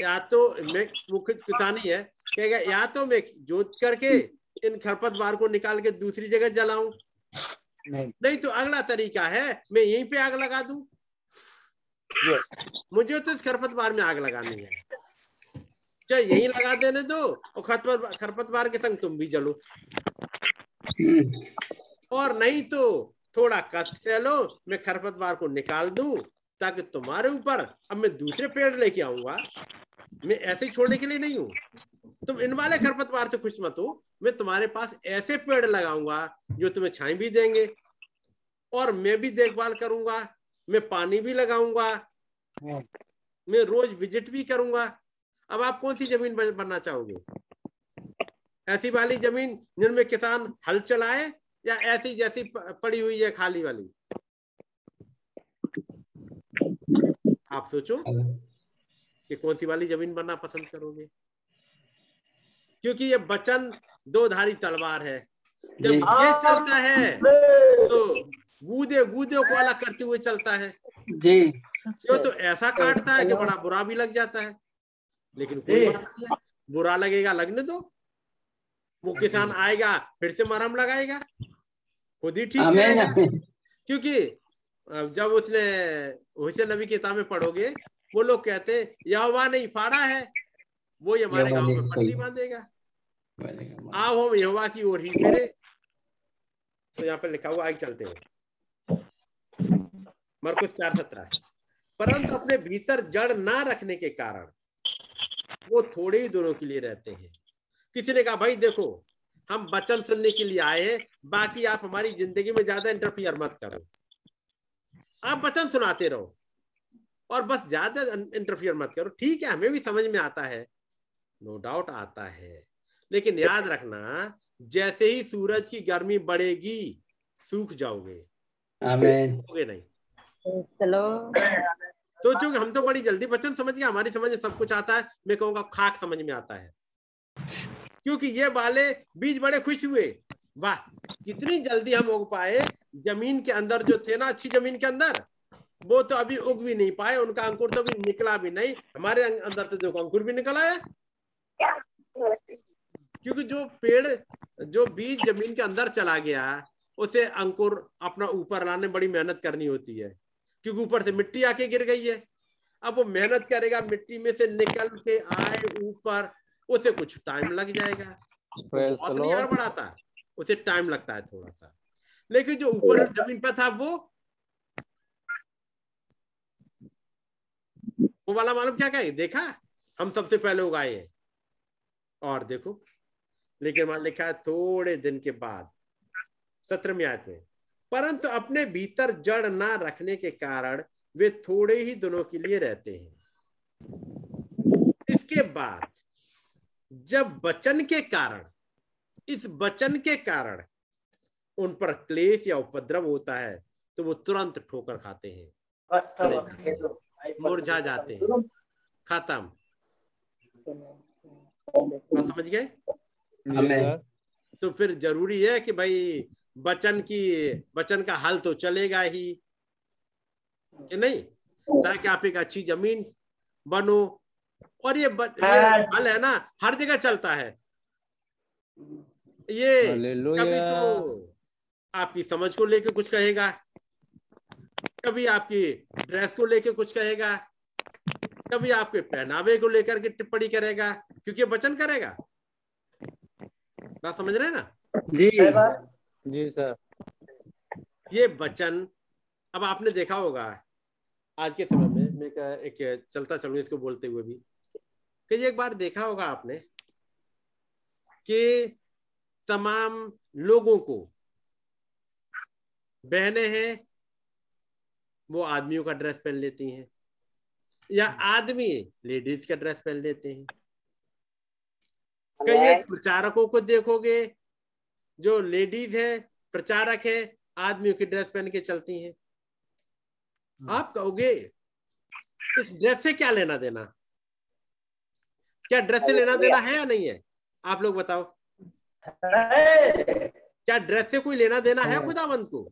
या तो मैं वो खुद किसान ही है, कहेगा या तो मैं जोत करके इन खरपतवार को निकाल के दूसरी जगह जलाऊं, नहीं, नहीं तो अगला तरीका है मैं यहीं पे आग लगा दूं। yes. मुझे तो इस खरपतवार में आग लगानी है, चाहे यहीं लगा देने दो और खरपतवार खरपतवार के संग तुम भी जलो, और नहीं तो थोड़ा कष्ट से लो, मैं खरपतवार को निकाल दूं ताकि तुम्हारे ऊपर अब मैं दूसरे पेड़ लेके आऊंगा। मैं ऐसे ही छोड़ने के लिए नहीं हूँ, तुम इन वाले खरपतवार से खुश मत हो, मैं तुम्हारे पास ऐसे पेड़ लगाऊंगा जो तुम्हें छाई भी देंगे और मैं भी देखभाल करूंगा, मैं पानी भी लगाऊंगा, मैं रोज विजिट भी करूंगा। अब आप कौन सी जमीन बनना चाहोगे, ऐसी वाली जमीन जिनमें किसान हल चलाए या ऐसी जैसी पड़ी हुई है खाली वाली? आप सोचो कि कौन सी वाली जमीन बनना पसंद करोगे, क्योंकि ये वचन दो धारी तलवार है, जब ये चलता है तो गूदे गूदे को अलग करते हुए चलता है जी, जो तो ऐसा काटता है कि बड़ा बुरा भी लग जाता है, लेकिन कोई बात नहीं है, बुरा लगेगा लगने दो, वो किसान आएगा फिर से मरहम लगाएगा, खुद ही ठीक रहेगा। क्योंकि जब उसने हुसैन नबी की किताब में पढ़ोगे वो लोग कहते यहोवा ने फाड़ा है, वो ही हमारे गांव में पटरी बांधेगा, आओ हम यहोवा की ओर ही फिरे। तो यहाँ पर लिखा हुआ आगे चलते हैं मरकुस चार सत्रह, परंतु अपने भीतर जड़ ना रखने के कारण वो थोड़े ही दिनों के लिए रहते हैं। किसी ने कहा भाई देखो हम वचन सुनने के लिए आए हैं, बाकी आप हमारी जिंदगी में ज्यादा इंटरफियर मत करो, आप वचन सुनाते रहो और बस ज्यादा इंटरफियर मत करो। ठीक है, हमें भी समझ में आता है, नो डाउट आता है, लेकिन याद रखना जैसे ही सूरज की गर्मी बढ़ेगी सूख जाओगे, आमीन होगे नहीं। चलो सोचो कि हम तो बड़ी जल्दी वचन समझ गए, हमारी समझ में सब कुछ आता है, मैं कहूँगा खाक समझ में आता है, क्योंकि ये वाले बीज बड़े खुश हुए, वाह कितनी जल्दी हम उग पाए। जमीन के अंदर जो थे ना अच्छी जमीन के अंदर, वो तो अभी उग भी नहीं पाए, उनका अंकुर तो अभी निकला भी नहीं, हमारे अंदर तो देखो अंकुर भी निकला है, क्योंकि जो पेड़ जो बीज जमीन के अंदर चला गया उसे अंकुर अपना ऊपर लाने बड़ी मेहनत करनी होती है, क्योंकि ऊपर से मिट्टी आके गिर गई है। अब वो मेहनत करेगा मिट्टी में से निकल के आए ऊपर, उसे कुछ टाइम लग जाएगा, बहुत नहीं हड़बड़ाता है, उसे टाइम लगता है थोड़ा सा, लेकिन जो ऊपर जमीन पर था वो वो वाला मालूम क्या कहे, देखा हम सबसे पहले उगाए हैं, और देखो लेकिन वहां लिखा है थोड़े दिन के बाद सत्र में आयत में, परंतु अपने भीतर जड़ ना रखने के कारण वे थोड़े ही दिनों के लिए रहते हैं। इसके बाद जब वचन के कारण इस वचन के कारण उन पर क्लेश या उपद्रव होता है तो वो तुरंत ठोकर खाते हैं, मुरझा जाते हैं, खत्म। समझ गए? तो फिर जरूरी है कि भाई वचन की वचन का हल तो चलेगा ही कि नहीं, ताकि आप एक अच्छी जमीन बनो। और ये, ब, ये हल है ना हर जगह चलता है, ये कभी तो आपकी समझ को लेके कुछ कहेगा, कभी आपकी ड्रेस को लेके कुछ कहेगा, कभी आपके पहनावे को लेकर के टिप्पणी करेगा, क्योंकि वचन करेगा। बात समझ रहे हैं ना जी? जी सर। ये वचन अब आपने देखा होगा आज के समय में घूमने का एक चलता चलू इसको बोलते हुए भी कि एक बार देखा होगा आपने कि तमाम लोगों को, बहनें हैं वो आदमियों का ड्रेस पहन लेती हैं या आदमी लेडीज का ड्रेस पहन लेते हैं। कई प्रचारकों को देखोगे जो लेडीज है प्रचारक है आदमियों की ड्रेस पहन के चलती हैं। आप कहोगे इस ड्रेस से क्या लेना देना, क्या ड्रेस से लेना देना है या नहीं है? आप लोग बताओ, क्या ड्रेस से कोई लेना देना है खुदावंद को?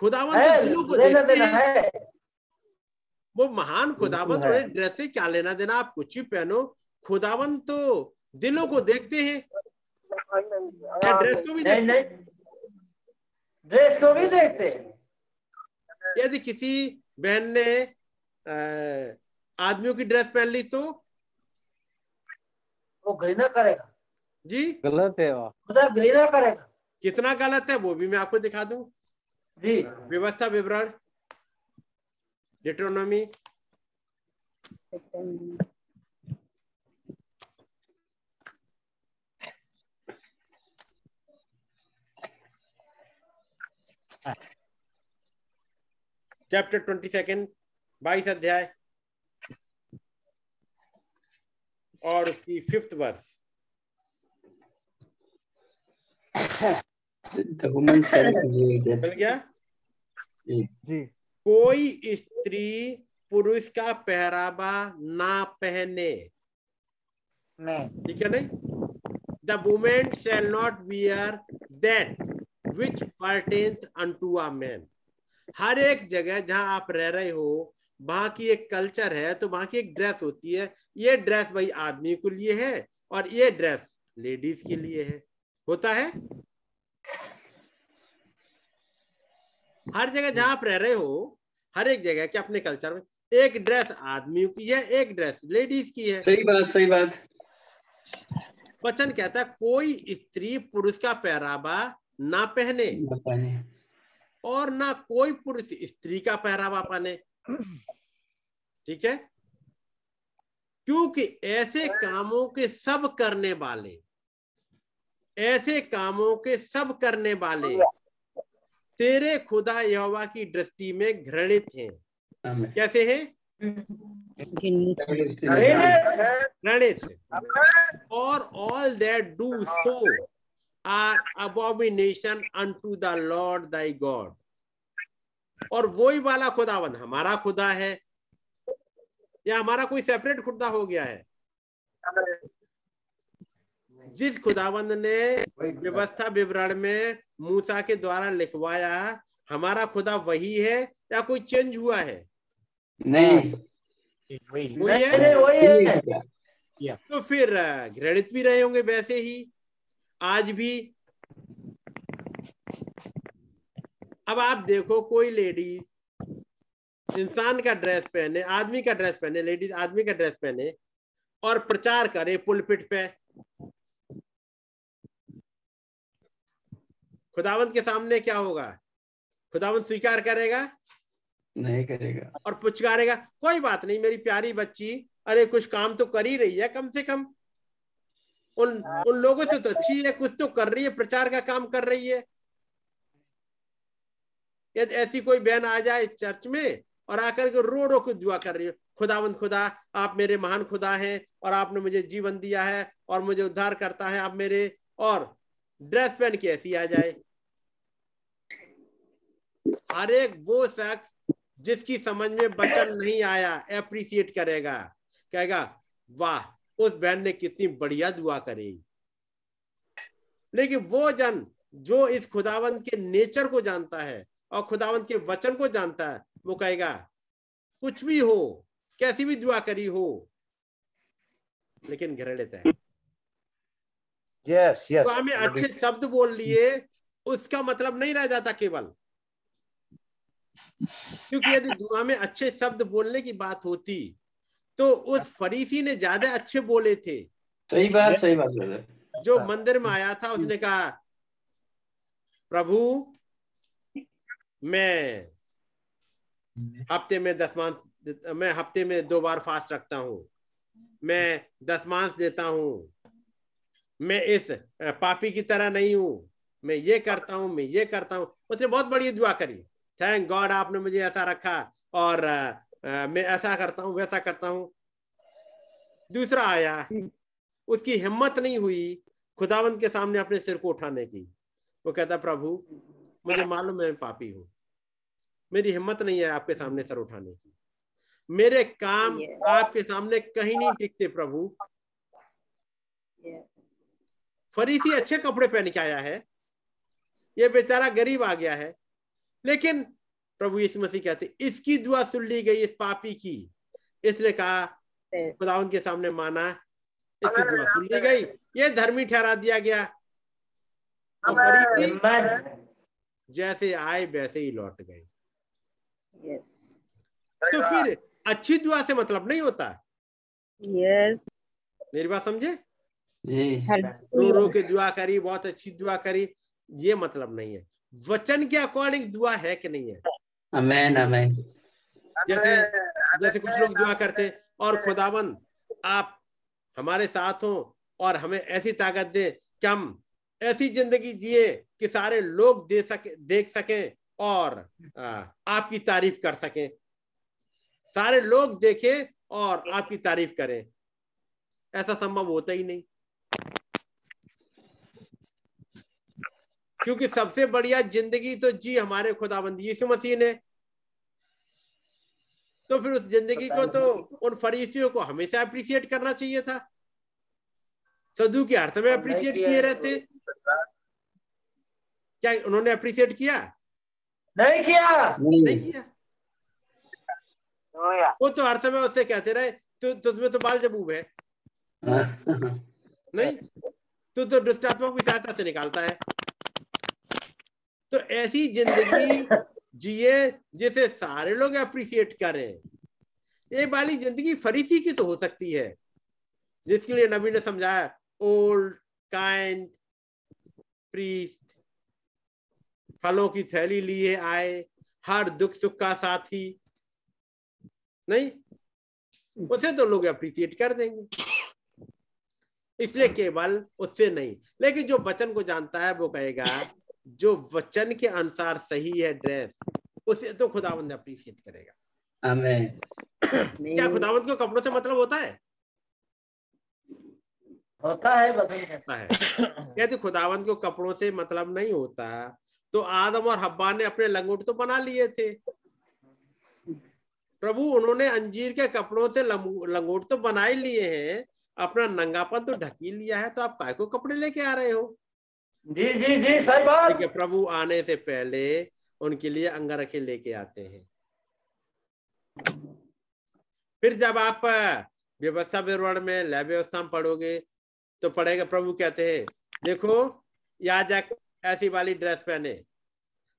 खुदावंद के दिलों को देखते हैं वो महान खुदावंद, और ड्रेस से क्या लेना देना, आप कुछ भी पहनो खुदावंद तो दिलों को देखते हैं। क्या ड्रेस को भी देखते हैं? ड्रेस को भी देखते हैं। यदि किसी बहन ने आदमियों की ड्रेस पहन ली तो वो घृणा करेगा जी, गलत है, खुदा घृणा करेगा। कितना गलत है वो भी मैं आपको दिखा दूं जी। व्यवस्था विवरण डिटरनोमी चैप्टर ट्वेंटी सेकेंड बाईस अध्याय और उसकी फिफ्थ वर्स। मिल गया जी। कोई स्त्री पुरुष का पहरावा ना पहने, ठीक है नहीं? The women shall not wear that which pertains unto a man. हर एक जगह जहां आप रह रहे हो वहां की एक कल्चर है, तो वहां की एक ड्रेस होती है। ये ड्रेस भाई आदमी के लिए है और ये ड्रेस लेडीज के लिए है, होता है। हर जगह जहां आप रह रहे हो, हर एक जगह के अपने कल्चर में एक ड्रेस आदमियों की है, एक ड्रेस लेडीज की है। सही बात, सही बात। वचन कहता है कोई स्त्री पुरुष का पहरावा ना पहने और ना कोई पुरुष स्त्री का पहरावा पहने, ठीक है? क्योंकि ऐसे कामों के सब करने वाले, ऐसे कामों के सब करने वाले तेरे खुदा यहोवा की दृष्टि में घृणित हैं। कैसे हैं? घृणित। और all that do so are abomination unto the Lord thy God. और वही वाला खुदावंद हमारा खुदा है या हमारा कोई सेपरेट खुदा हो गया है? जिस खुदावंद ने व्यवस्था विवरण में मूसा के द्वारा लिखवाया हमारा खुदा वही है या कोई चेंज हुआ है? नहीं, वही है, वही है। तो फिर घृणित भी रहे होंगे वैसे ही आज भी। अब आप देखो कोई लेडीज इंसान का ड्रेस पहने, आदमी का ड्रेस पहने, लेडीज आदमी का ड्रेस पहने और प्रचार करे पुलपिट पे खुदावंद के सामने, क्या होगा? खुदावंद स्वीकार करेगा? नहीं करेगा। और पुचकारेगा, कोई बात नहीं मेरी प्यारी बच्ची, अरे कुछ काम तो कर ही रही है, कम से कम उन उन लोगों से तो अच्छी है, कुछ तो कर रही है, प्रचार का काम कर रही है। यदि ऐसी कोई बहन आ जाए चर्च में और आकर के रो रो के दुआ कर रही है, खुदावंद खुदा आप मेरे महान खुदा हैं और आपने मुझे जीवन दिया है और मुझे उद्धार करता है आप मेरे, और ड्रेस पहन के ऐसी आ जाए। हर एक वो शख्स जिसकी समझ में वचन नहीं आया एप्रिसिएट करेगा, कहेगा वाह उस बहन ने कितनी बढ़िया दुआ करी। लेकिन वो जन जो इस खुदावंद के नेचर को जानता है और खुदावंद के वचन को जानता है वो कहेगा कुछ भी हो, कैसी भी दुआ करी हो, लेकिन घृणित है। यस यस, हमें अच्छे शब्द बोल लिए उसका मतलब नहीं रह जाता केवल, क्योंकि यदि दुआ में अच्छे शब्द बोलने की बात होती तो उस फरीसी ने ज्यादा अच्छे बोले थे। सही बात, सही बात। जो मंदिर में आया था उसने कहा प्रभु मैं हफ्ते में दस मांस, मैं हफ्ते में दो बार फास्ट रखता हूँ, मैं दस मांस देता हूँ, मैं इस पापी की तरह नहीं हूँ, मैं ये करता हूँ, मैं ये करता हूँ। उसने बहुत बड़ी दुआ करी, थैंक गॉड आपने मुझे ऐसा रखा और आ, आ, मैं ऐसा करता हूँ, वैसा करता हूँ। दूसरा आया, उसकी हिम्मत नहीं हुई खुदावंत के सामने अपने सिर को उठाने की। वो कहता, प्रभु मुझे मालूम है मैं पापी हूँ, मेरी हिम्मत नहीं है आपके सामने सर उठाने की, मेरे काम आपके सामने कहीं नहीं टिकते प्रभु। फरीसी अच्छे कपड़े पहन के आया है, ये बेचारा गरीब आ गया है, लेकिन प्रभु यीशु मसीह कहते इसकी दुआ सुन ली गई, इस पापी की। इसने कहा खुदावंत के सामने माना, इसकी दुआ सुन ली गई, ये धर्मी ठहरा दिया गया। और फरीसी जैसे आए वैसे ही लौट गए। तो फिर अच्छी दुआ से मतलब नहीं होता। मेरी बात समझे? रो रो के दुआ करी, बहुत अच्छी दुआ करी, ये मतलब नहीं है। वचन के अकॉर्डिंग दुआ है कि नहीं है? आमेन आमेन। जैसे जैसे कुछ लोग दुआ करते और खुदावन आप हमारे साथ हो और हमें ऐसी ताकत दे कि हम ऐसी जिंदगी जिए कि सारे लोग दे सके देख सकें और आ, आपकी तारीफ कर सकें, सारे लोग देखें और आपकी तारीफ करें। ऐसा संभव होता ही नहीं, क्योंकि सबसे बढ़िया जिंदगी तो जी हमारे खुदाबंद यीशु मसीह ने। तो फिर उस जिंदगी को तो उन फरीसियों को हमेशा अप्रिशिएट करना चाहिए था। सदूकी हर समय अप्रिशिएट किए रहते, क्या उन्होंने अप्रिशिएट किया? नहीं किया, नहीं किया। वो तो हर समय उससे कहते रहे तु, तुझमें तो बाल जबूब है, नहीं तू तो दुष्ट आत्मा की सहायता से निकालता है। तो ऐसी जिंदगी जिए जिसे सारे लोग अप्रिशिएट करें, ये वाली जिंदगी फरीसी की तो हो सकती है, जिसके लिए नबी ने समझाया ओल्ड काइंड प्रीस्ट, फलों की थैली लिए आए, हर दुख सुख का साथी। नहीं, उसे तो लोग अप्रिशिएट कर देंगे, इसलिए केवल उससे नहीं। लेकिन जो वचन को जानता है वो कहेगा जो वचन के अनुसार सही है ड्रेस, उसे तो खुदावंद अप्रिशिएट करेगा। आमीन। क्या खुदावंद को कपड़ों से मतलब होता है? होता है, होता है। यदि खुदावंद को कपड़ों से मतलब नहीं होता तो आदम और हब्बा ने अपने लंगोट तो बना लिए थे। प्रभु उन्होंने अंजीर के कपड़ों से लंगोट तो बना ही लिए हैं, अपना नंगापन तो ढकील लिया है, तो आप काय को कपड़े लेके आ रहे हो? जी जी जी सही बात। प्रभु आने से पहले उनके लिए अंगरखे लेके आते हैं। फिर जब आप व्यवस्था विवरण में लय व्यवस्था में पढ़ोगे तो पढ़ेगा प्रभु कहते हैं देखो याजक ऐसी वाली ड्रेस पहने,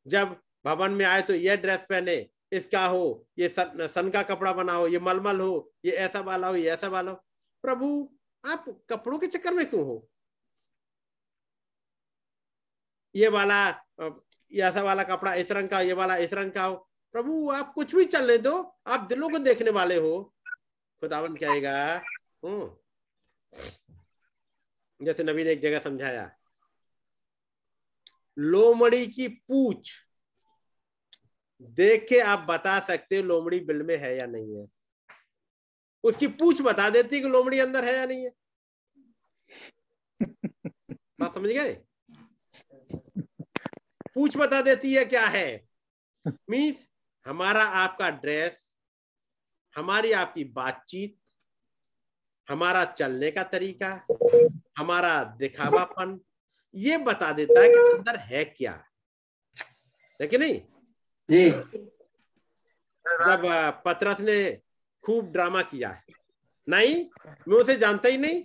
जब भवन में आए तो यह ड्रेस पहने, इसका हो, ये सन, सन का कपड़ा बनाओ, ये मलमल हो, ये ऐसा वाला हो, ये ऐसा वाला हो। प्रभु आप कपड़ों के चक्कर में क्यों हो? ये वाला ऐसा वाला कपड़ा इस रंग का, ये वाला इस रंग का हो। प्रभु आप कुछ भी चलने दो, आप दिलों को देखने वाले हो। खुदावन कहेगा हम्म जैसे नबी ने एक जगह समझाया लोमड़ी की पूछ देख के आप बता सकते लोमड़ी बिल में है या नहीं है। उसकी पूछ बता देती कि लोमड़ी अंदर है या नहीं है। बात समझ गए? पूछ बता देती है क्या है। मींस हमारा आपका ड्रेस, हमारी आपकी बातचीत, हमारा चलने का तरीका, हमारा दिखावापन, ये बता देता है कि अंदर है क्या है कि नहीं। जी जब पतरस ने खूब ड्रामा किया है, नहीं मैं उसे जानता ही नहीं,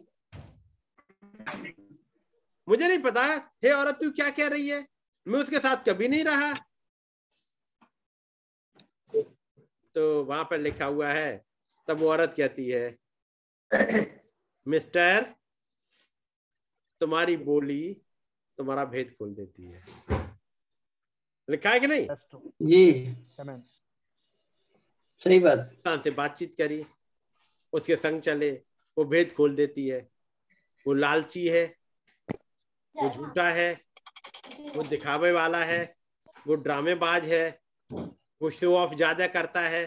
मुझे नहीं पता, हे औरत तू क्या कह रही है, मैं उसके साथ कभी नहीं रहा। तो वहां पर लिखा हुआ है तब वो औरत कहती है मिस्टर तुम्हारी बोली तुम्हारा भेद खोल देती है। लिखा है कि नहीं? जी। सही बात, इंसान से बातचीत करिए, उसके संग चले, वो भेद खोल देती है। वो लालची है, वो झूठा है, वो दिखावे वाला है, वो ड्रामेबाज है, वो शो ऑफ ज्यादा करता है,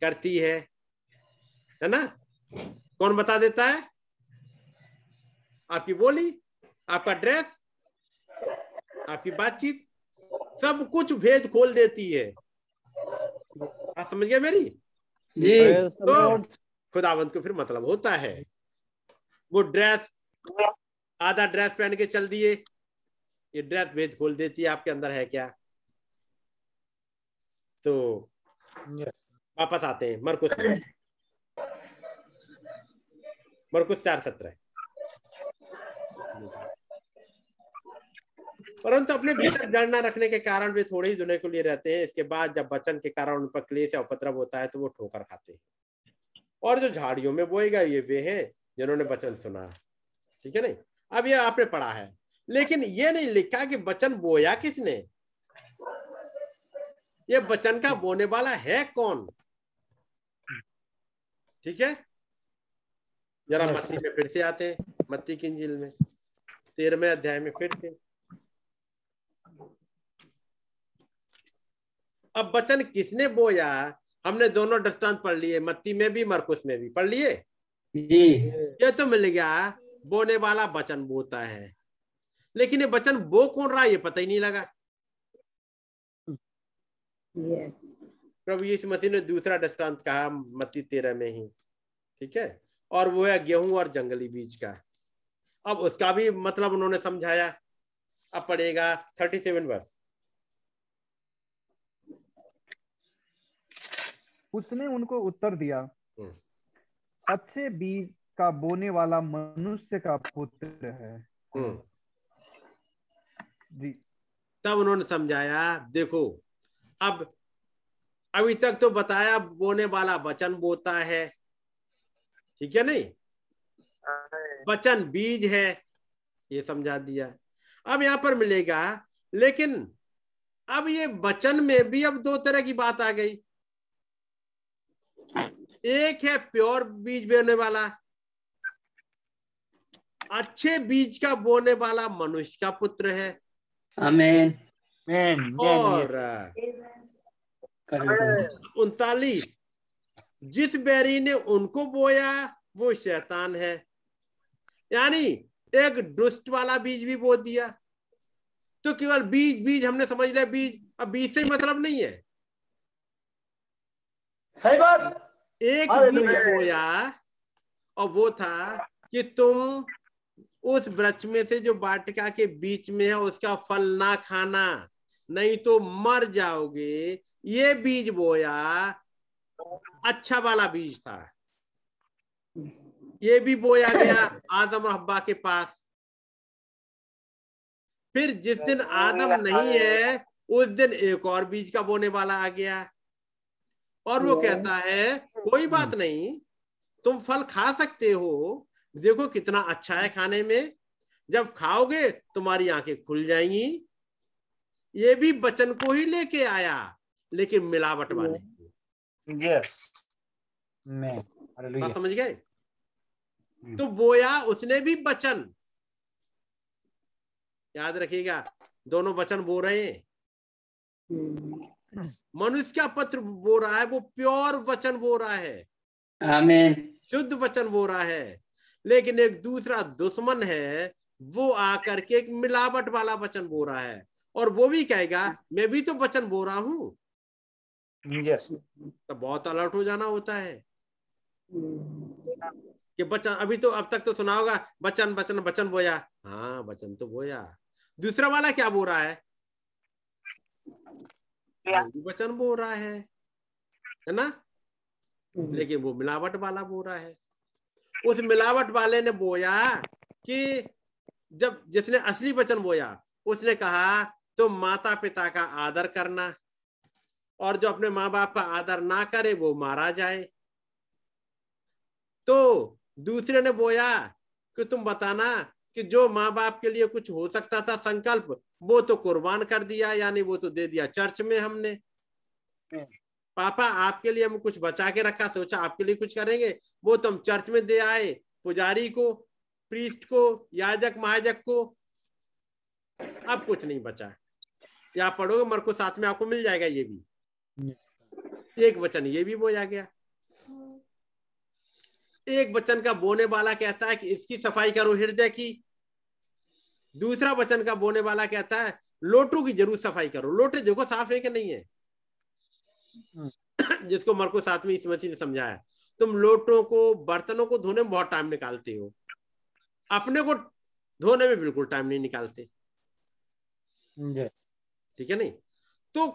करती है, है ना। कौन बता देता है? आपकी बोली, आपका ड्रेस, आपकी बातचीत, सब कुछ भेद खोल देती है। आप समझ गए मेरी? जी। तो खुदावंत को फिर मतलब होता है, वो ड्रेस आधा ड्रेस पहन के चल दिए, ये ड्रेस भेद खोल देती है आपके अंदर है क्या। तो वापस आते हैं मरकुस मरकुस चार सत्रह। परंतु अपने भीतर जड़ न रखने के कारण वे थोड़े ही दिनों के लिए रहते हैं, इसके बाद जब वचन के कारण उन पर क्लेश या उपद्रव होता है तो वो ठोकर खाते हैं। और जो झाड़ियों में बोएगा ये वे हैं जिन्होंने वचन सुना। ठीक है नहीं? अब ये आपने पढ़ा है, लेकिन ये नहीं लिखा कि वचन बोया किसने, ये वचन का बोने वाला है कौन। ठीक है, जरा मत्ती में फिर से आते हैं, मत्ती की इंजील में तेरहवें अध्याय में फिर से। अब वचन किसने बोया, हमने दोनों दृष्टांत पढ़ लिए, मत्ती में भी मरकुस में भी पढ़ लिए जी। ये तो मिल गया, बोने वाला वचन बोता है, लेकिन ये वचन बो कौन रहा ये पता ही नहीं लगा। yes. प्रभु यीशु मसीह ने दूसरा दृष्टांत कहा मत्ती तेरह में ही। ठीक है, और वो है गेहूं और जंगली बीज का। अब उसका भी मतलब उन्होंने समझाया। अब पढ़ेगा थर्टी सेवन वर्ष। उसने उनको उत्तर दिया, अच्छे बीज का बोने वाला मनुष्य का पुत्र है जी। तब उन्होंने समझाया, देखो अब अभी तक तो बताया बोने वाला वचन बोता है, ठीक है नहीं, वचन बीज है, ये समझा दिया। अब यहाँ पर मिलेगा, लेकिन अब ये वचन में भी अब दो तरह की बात आ गई। एक है प्योर बीज बोने वाला, अच्छे बीज का बोने वाला मनुष्य का पुत्र है। आमीन। और उनतालीस, जिस बैरी ने उनको बोया वो शैतान है, यानी एक दुष्ट वाला बीज भी बो दिया। तो केवल बीज बीज हमने समझ लिया, बीज अब बीज से ही मतलब नहीं है। सही बात। एक बीज बोया और वो था कि तुम उस वृक्ष में से जो वाटिका के बीच में है उसका फल ना खाना, नहीं तो मर जाओगे। ये बीज बोया अच्छा वाला बीज था, ये भी बोया गया आदम और हब्बा के पास। फिर जिस दिन आदम नहीं है उस दिन एक और बीज का बोने वाला आ गया, और वो कहता है कोई बात नहीं, तुम फल खा सकते हो, देखो कितना अच्छा है खाने में, जब खाओगे तुम्हारी आंखें खुल जाएंगी। ये भी वचन को ही लेके आया, लेकिन मिलावट वाले। यस, मैं बात समझ गए। तो बोया उसने भी वचन, याद रखिएगा दोनों वचन बो रहे हैं। मनुष्य का पत्र बो रहा है, वो प्योर वचन बो रहा है, आमीन, शुद्ध वचन बो रहा है, लेकिन एक दूसरा दुश्मन है, वो आकर के एक मिलावट वाला वचन बो रहा है, और वो भी कहेगा मैं भी तो वचन बो रहा हूं। यस, तो बहुत अलर्ट हो जाना होता है कि वचन अभी तो अब तक तो सुना होगा वचन वचन वचन बोया, हाँ वचन तो बोया, दूसरा वाला क्या बो रहा है, वचन बो रहा है, है ना, लेकिन वो मिलावट वाला बो रहा है। उस मिलावट वाले ने बोया कि जब जिसने असली वचन बोया उसने कहा तो माता पिता का आदर करना, और जो अपने माँ बाप का आदर ना करे वो मारा जाए। तो दूसरे ने बोया कि तुम बताना कि जो माँ बाप के लिए कुछ हो सकता था संकल्प, वो तो कुर्बान कर दिया, यानी वो तो दे दिया चर्च में हमने। पापा आपके लिए हम कुछ बचा के रखा, सोचा आपके लिए कुछ करेंगे, वो तुम चर्च में दे आए, पुजारी को, प्रीस्ट को, याजक महाजक को, अब कुछ नहीं बचा है। या पढ़ोगे मरको साथ में आपको मिल जाएगा, ये भी एक वचन, ये भी बोया गया। एक वचन का बोने वाला कहता है कि इसकी सफाई करो हृदय की, दूसरा वचन का बोने वाला कहता है लोटों की जरूर सफाई करो, लोटे देखो साफ है कि नहीं है, जिसको मरको साथ में इस मसीह ने समझाया। तुम लोटों को, बर्तनों को धोने में बहुत टाइम निकालते हो, अपने को धोने में बिल्कुल टाइम नहीं निकालते, ठीक है नहीं। तो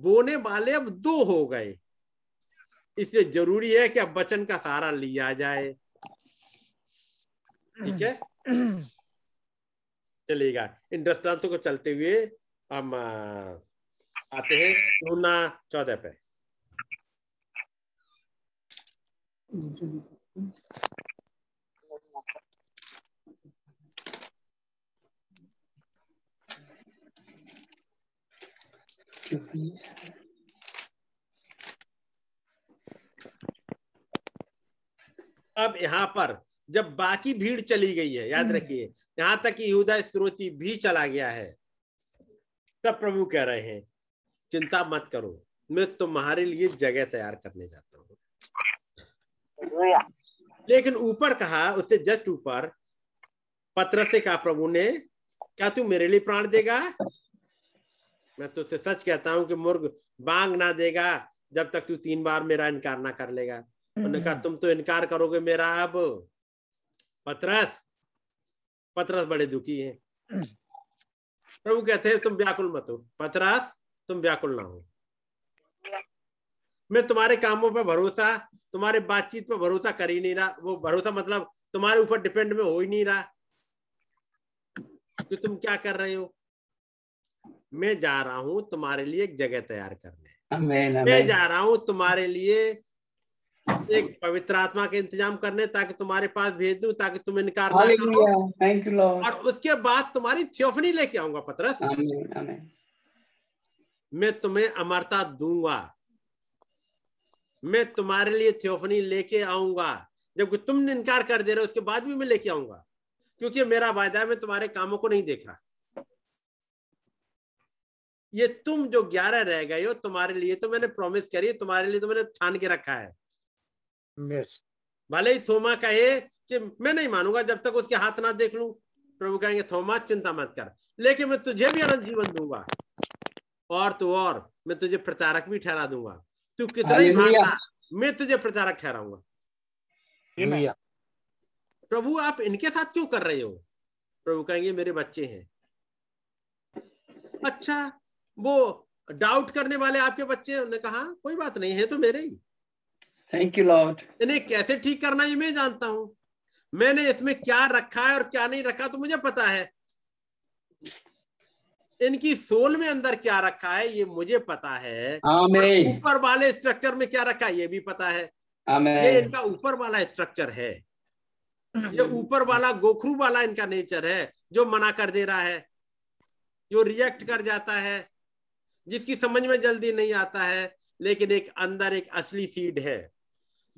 बोने वाले अब दो हो गए, इसलिए जरूरी है कि अब वचन का सहारा लिया जाए, ठीक है। चलिएगा इन दृष्टांतों को चलते हुए हम आते हैं यूहन्ना चौदह पे। अब यहाँ पर जब बाकी भीड़ चली गई है, याद रखिए यहाँ तक कि यहूदा इस्करियोती भी चला गया है, तब प्रभु कह रहे हैं चिंता मत करो, मैं तुम्हारे लिए जगह तैयार करने जाता हूँ। लेकिन ऊपर कहा, उससे जस्ट ऊपर पतरस से कहा प्रभु ने, क्या तू मेरे लिए प्राण देगा? मैं तुझसे सच कहता हूं कि मुर्ग बांग ना देगा जब तक तू तीन बार मेरा इनकार ना कर लेगा। उन्होंने कहा तुम तो इनकार करोगे मेरा। अब पतरस पतरस बड़े दुखी हैं। प्रभु कहते हैं तुम व्याकुल मत हो पतरस, तुम व्याकुल ना हो, मैं तुम्हारे कामों पर भरोसा, तुम्हारे बातचीत पर भरोसा कर ही नहीं रहा। वो भरोसा मतलब तुम्हारे ऊपर डिपेंड में हो ही नहीं रहा कि तुम क्या कर रहे हो। मैं जा रहा हूं तुम्हारे लिए एक जगह तैयार करने, आमेन, आमेन। मैं जा रहा हूं तुम्हारे लिए एक पवित्र आत्मा का इंतजाम करने, ताकि तुम्हारे पास भेज दूं, ताकि तुम इनकार ना करो। Thank you Lord. और उसके बाद तुम्हारी थियोफनी लेके आऊंगा पतरस, आमेन, आमेन। मैं तुम्हें अमरता दूंगा, मैं तुम्हारे लिए थियोफनी लेके आऊंगा। जबकि तुमने इनकार कर दे रहे हो, उसके बाद भी मैं लेके आऊंगा, क्योंकि मेरा वायदा है, मैं तुम्हारे कामों को नहीं देख रहा। ये तुम जो ग्यारह रह गए हो, तुम्हारे लिए तो मैंने प्रॉमिस करी, तुम्हारे लिए तो मैंने ठान के रखा है। yes. भले ही थोमा कहे कि मैं नहीं मानूंगा जब तक उसके हाथ ना देख लूं, प्रभु कहेंगे थोमा चिंता मत कर, लेकिन मैं तुझे भी अनंत जीवन दूंगा, और तो और मैं तुझे प्रचारक भी ठहरा दूंगा। तू कितना ही मांगना, मैं तुझे प्रचारक ठहराऊंगा। प्रभु आप इनके साथ क्यों कर रहे हो? प्रभु कहेंगे मेरे बच्चे हैं। अच्छा, वो डाउट करने वाले आपके बच्चे? उन्होंने कहा कोई बात नहीं, है तो मेरे ही। Thank you Lord. इन्हें कैसे ठीक करना ये मैं जानता हूँ, मैंने इसमें क्या रखा है और क्या नहीं रखा तो मुझे पता है। इनकी सोल में अंदर क्या रखा है ये मुझे पता है, ऊपर वाले स्ट्रक्चर में क्या रखा है ये भी पता है। आमेन। ये इनका ऊपर वाला स्ट्रक्चर है, ये ऊपर वाला गोखरू वाला इनका नेचर है, जो मना कर दे रहा है, जो रिजेक्ट कर जाता है, जिसकी समझ में जल्दी नहीं आता है। लेकिन एक अंदर एक असली सीड है,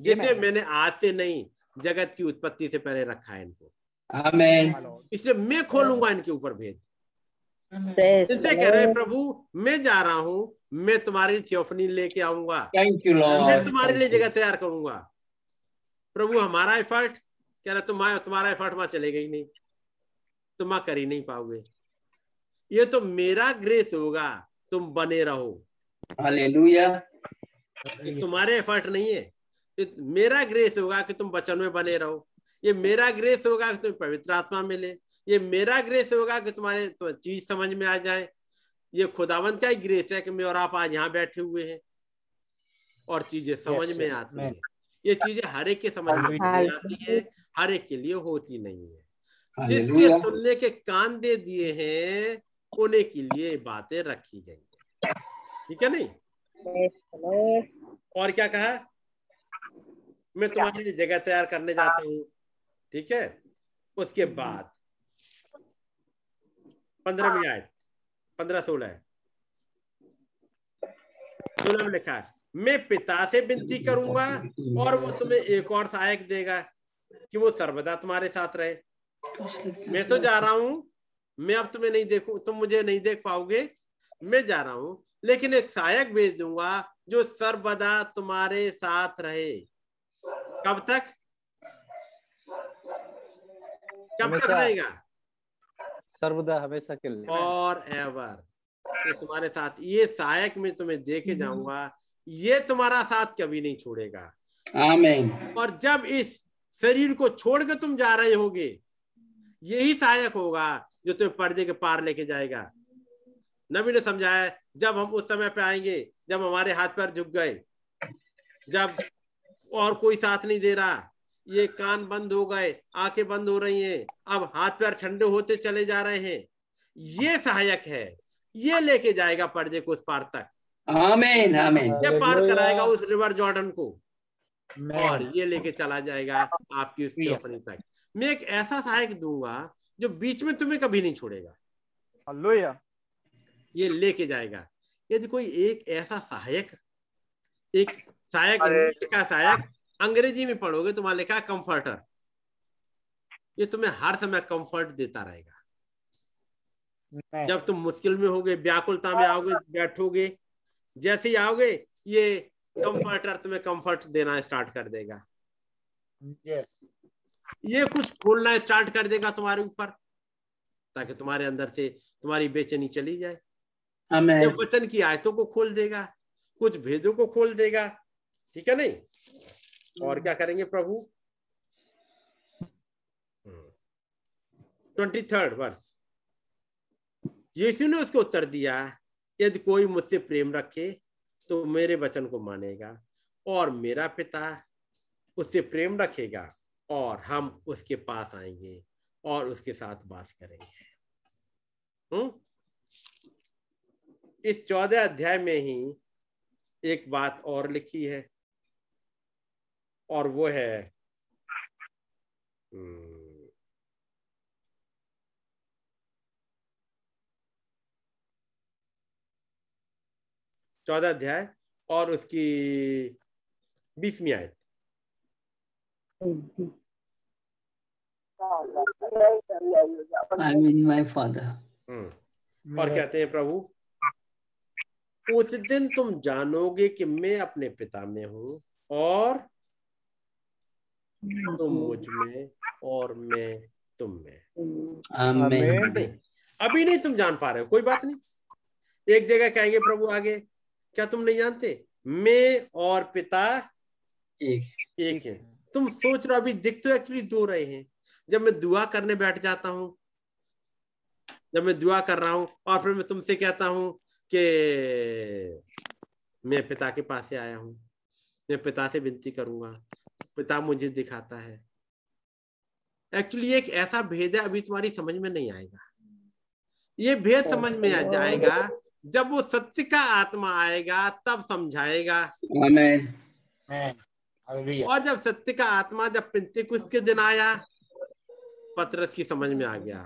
जिसे मैंने आज से नहीं जगत की उत्पत्ति से पहले रखा है इनको। आमेन। इसलिए मैं खोलूंगा इनके ऊपर भेद। इसलिए कह रहे हैं प्रभु मैं जा रहा हूं, मैं तुम्हारी थियोफनी लेके आऊंगा, मैं तुम्हारे लिए जगह तैयार करूंगा। प्रभु हमारा एफर्ट कह रहा तुम्हारा तुम्हारा एफर्ट वहां चलेगा ही नहीं, तुम वहां कर ही नहीं पाओगे, ये तो मेरा ग्रेस होगा, तुम बने रहो। हालेलुया। तुम्हारे एफर्ट नहीं है, मेरा ग्रेस होगा कि तुम वचन में बने रहो, ये मेरा ग्रेस होगा कि तुम्हें पवित्र आत्मा मिले, ये मेरा ग्रेस होगा कि तुम्हारे चीज समझ में आ जाए। ये खुदावंत का ही ग्रेस है कि मैं और आप आज यहाँ बैठे हुए हैं और चीजें समझ yes, में आती है। ये चीजें हर एक के समझ में आती है, हर एक के लिए होती नहीं है। जिसके सुनने के कान दे दिए हैं होने के लिए बातें रखी गई, ठीक है नहीं। और क्या कहा, मैं तुम्हारे लिए जगह तैयार करने जाता हूं, ठीक है। उसके बाद पंद्रहवीं आयत, पंद्रह सोलह सोलह में लिखा है मैं पिता से विनती करूंगा और वो तुम्हें एक और सहायक देगा कि वो सर्वदा तुम्हारे साथ रहे। मैं तो जा रहा हूँ, मैं अब तुम्हें नहीं देखू, तुम मुझे नहीं देख पाओगे, मैं जा रहा हूँ, लेकिन एक सहायक भेज दूंगा जो सर्वदा तुम्हारे साथ रहे। कब तक? कब तक रहेगा? सर्वदा, हमेशा के लिए। फॉर एवर, तुम्हारे साथ। ये सहायक मैं तुम्हें देके जाऊंगा, ये तुम्हारा साथ कभी नहीं छोड़ेगा। आमीन। और जब इस शरीर को छोड़कर तुम जा रहे होगे, यही सहायक होगा जो तुम्हें पर्दे के पार लेके जाएगा। नबी ने समझाया, जब हम उस समय पे आएंगे जब हमारे हाथ पर झुक गए, जब और कोई साथ नहीं दे रहा, ये कान बंद हो गए, आंखें बंद हो रही हैं, अब हाथ पैर ठंडे होते चले जा रहे हैं, ये सहायक है, ये लेके जाएगा पर्दे को उस पार तक। आमीन, आमीन। ये पार कराएगा उस रिवर जॉर्डन को और ये लेके चला जाएगा आपकी उस चौपड़ी तक। मैं एक ऐसा सहायक दूंगा जो बीच में तुम्हें कभी नहीं छोड़ेगा। हालेलुया। ये लेके जाएगा। यदि कोई एक ऐसा सहायक, एक सहायक का सहायक, अंग्रेजी में पढ़ोगे तो वहां लिखा है कंफर्टर, ये तुम्हें हर समय कंफर्ट देता रहेगा। जब तुम मुश्किल में होगे, व्याकुलता में आओगे, बैठोगे, जैसे ही आओगे ये कंफर्टर तुम्हें कंफर्ट देना स्टार्ट कर देगा। yes. ये कुछ खोलना स्टार्ट कर देगा तुम्हारे ऊपर, ताकि तुम्हारे अंदर से तुम्हारी बेचैनी चली जाए। आमीन। ये वचन की आयतों को खोल देगा, कुछ भेदों को खोल देगा। ठीक है नहीं? और क्या करेंगे प्रभु? ट्वेंटी थर्ड वर्स, यीशु ने उसको उत्तर दिया, यदि कोई मुझसे प्रेम रखे तो मेरे वचन को मानेगा और मेरा पिता उससे प्रेम रखेगा और हम उसके पास आएंगे और उसके साथ बात करेंगे। हम्म। इस चौदह अध्याय में ही एक बात और लिखी है और वो है चौदह अध्याय और उसकी बीसवीं आयत। और कहते हैं प्रभु, उस दिन तुम जानोगे कि मैं अपने पिता में हूँ और तुम मुझ में और मैं तुम में। आमीन। अभी नहीं तुम जान पा रहे हो, कोई बात नहीं। एक जगह कहेंगे प्रभु आगे, क्या तुम नहीं जानते मैं और पिता एक एक है? तुम सोच रहे हो, अभी दिख तो एक्चुअली दो रहे हैं। जब मैं दुआ करने बैठ जाता हूँ, जब मैं दुआ कर रहा हूँ और फिर मैं तुमसे कहता हूँ कि मैं पिता के पास से आया हूँ, मैं पिता से विनती करूंगा, पिता मुझे दिखाता है। एक्चुअली एक ऐसा भेद है अभी तुम्हारी समझ में नहीं आएगा। ये भेद समझ में आ जाएगा जब वो सत्य का आत्मा आएगा, तब समझाएगा। आमीन। और जब सत्य का आत्मा, जब पिंतेकुस्त के दिन आया, पतरस की समझ में आ गया।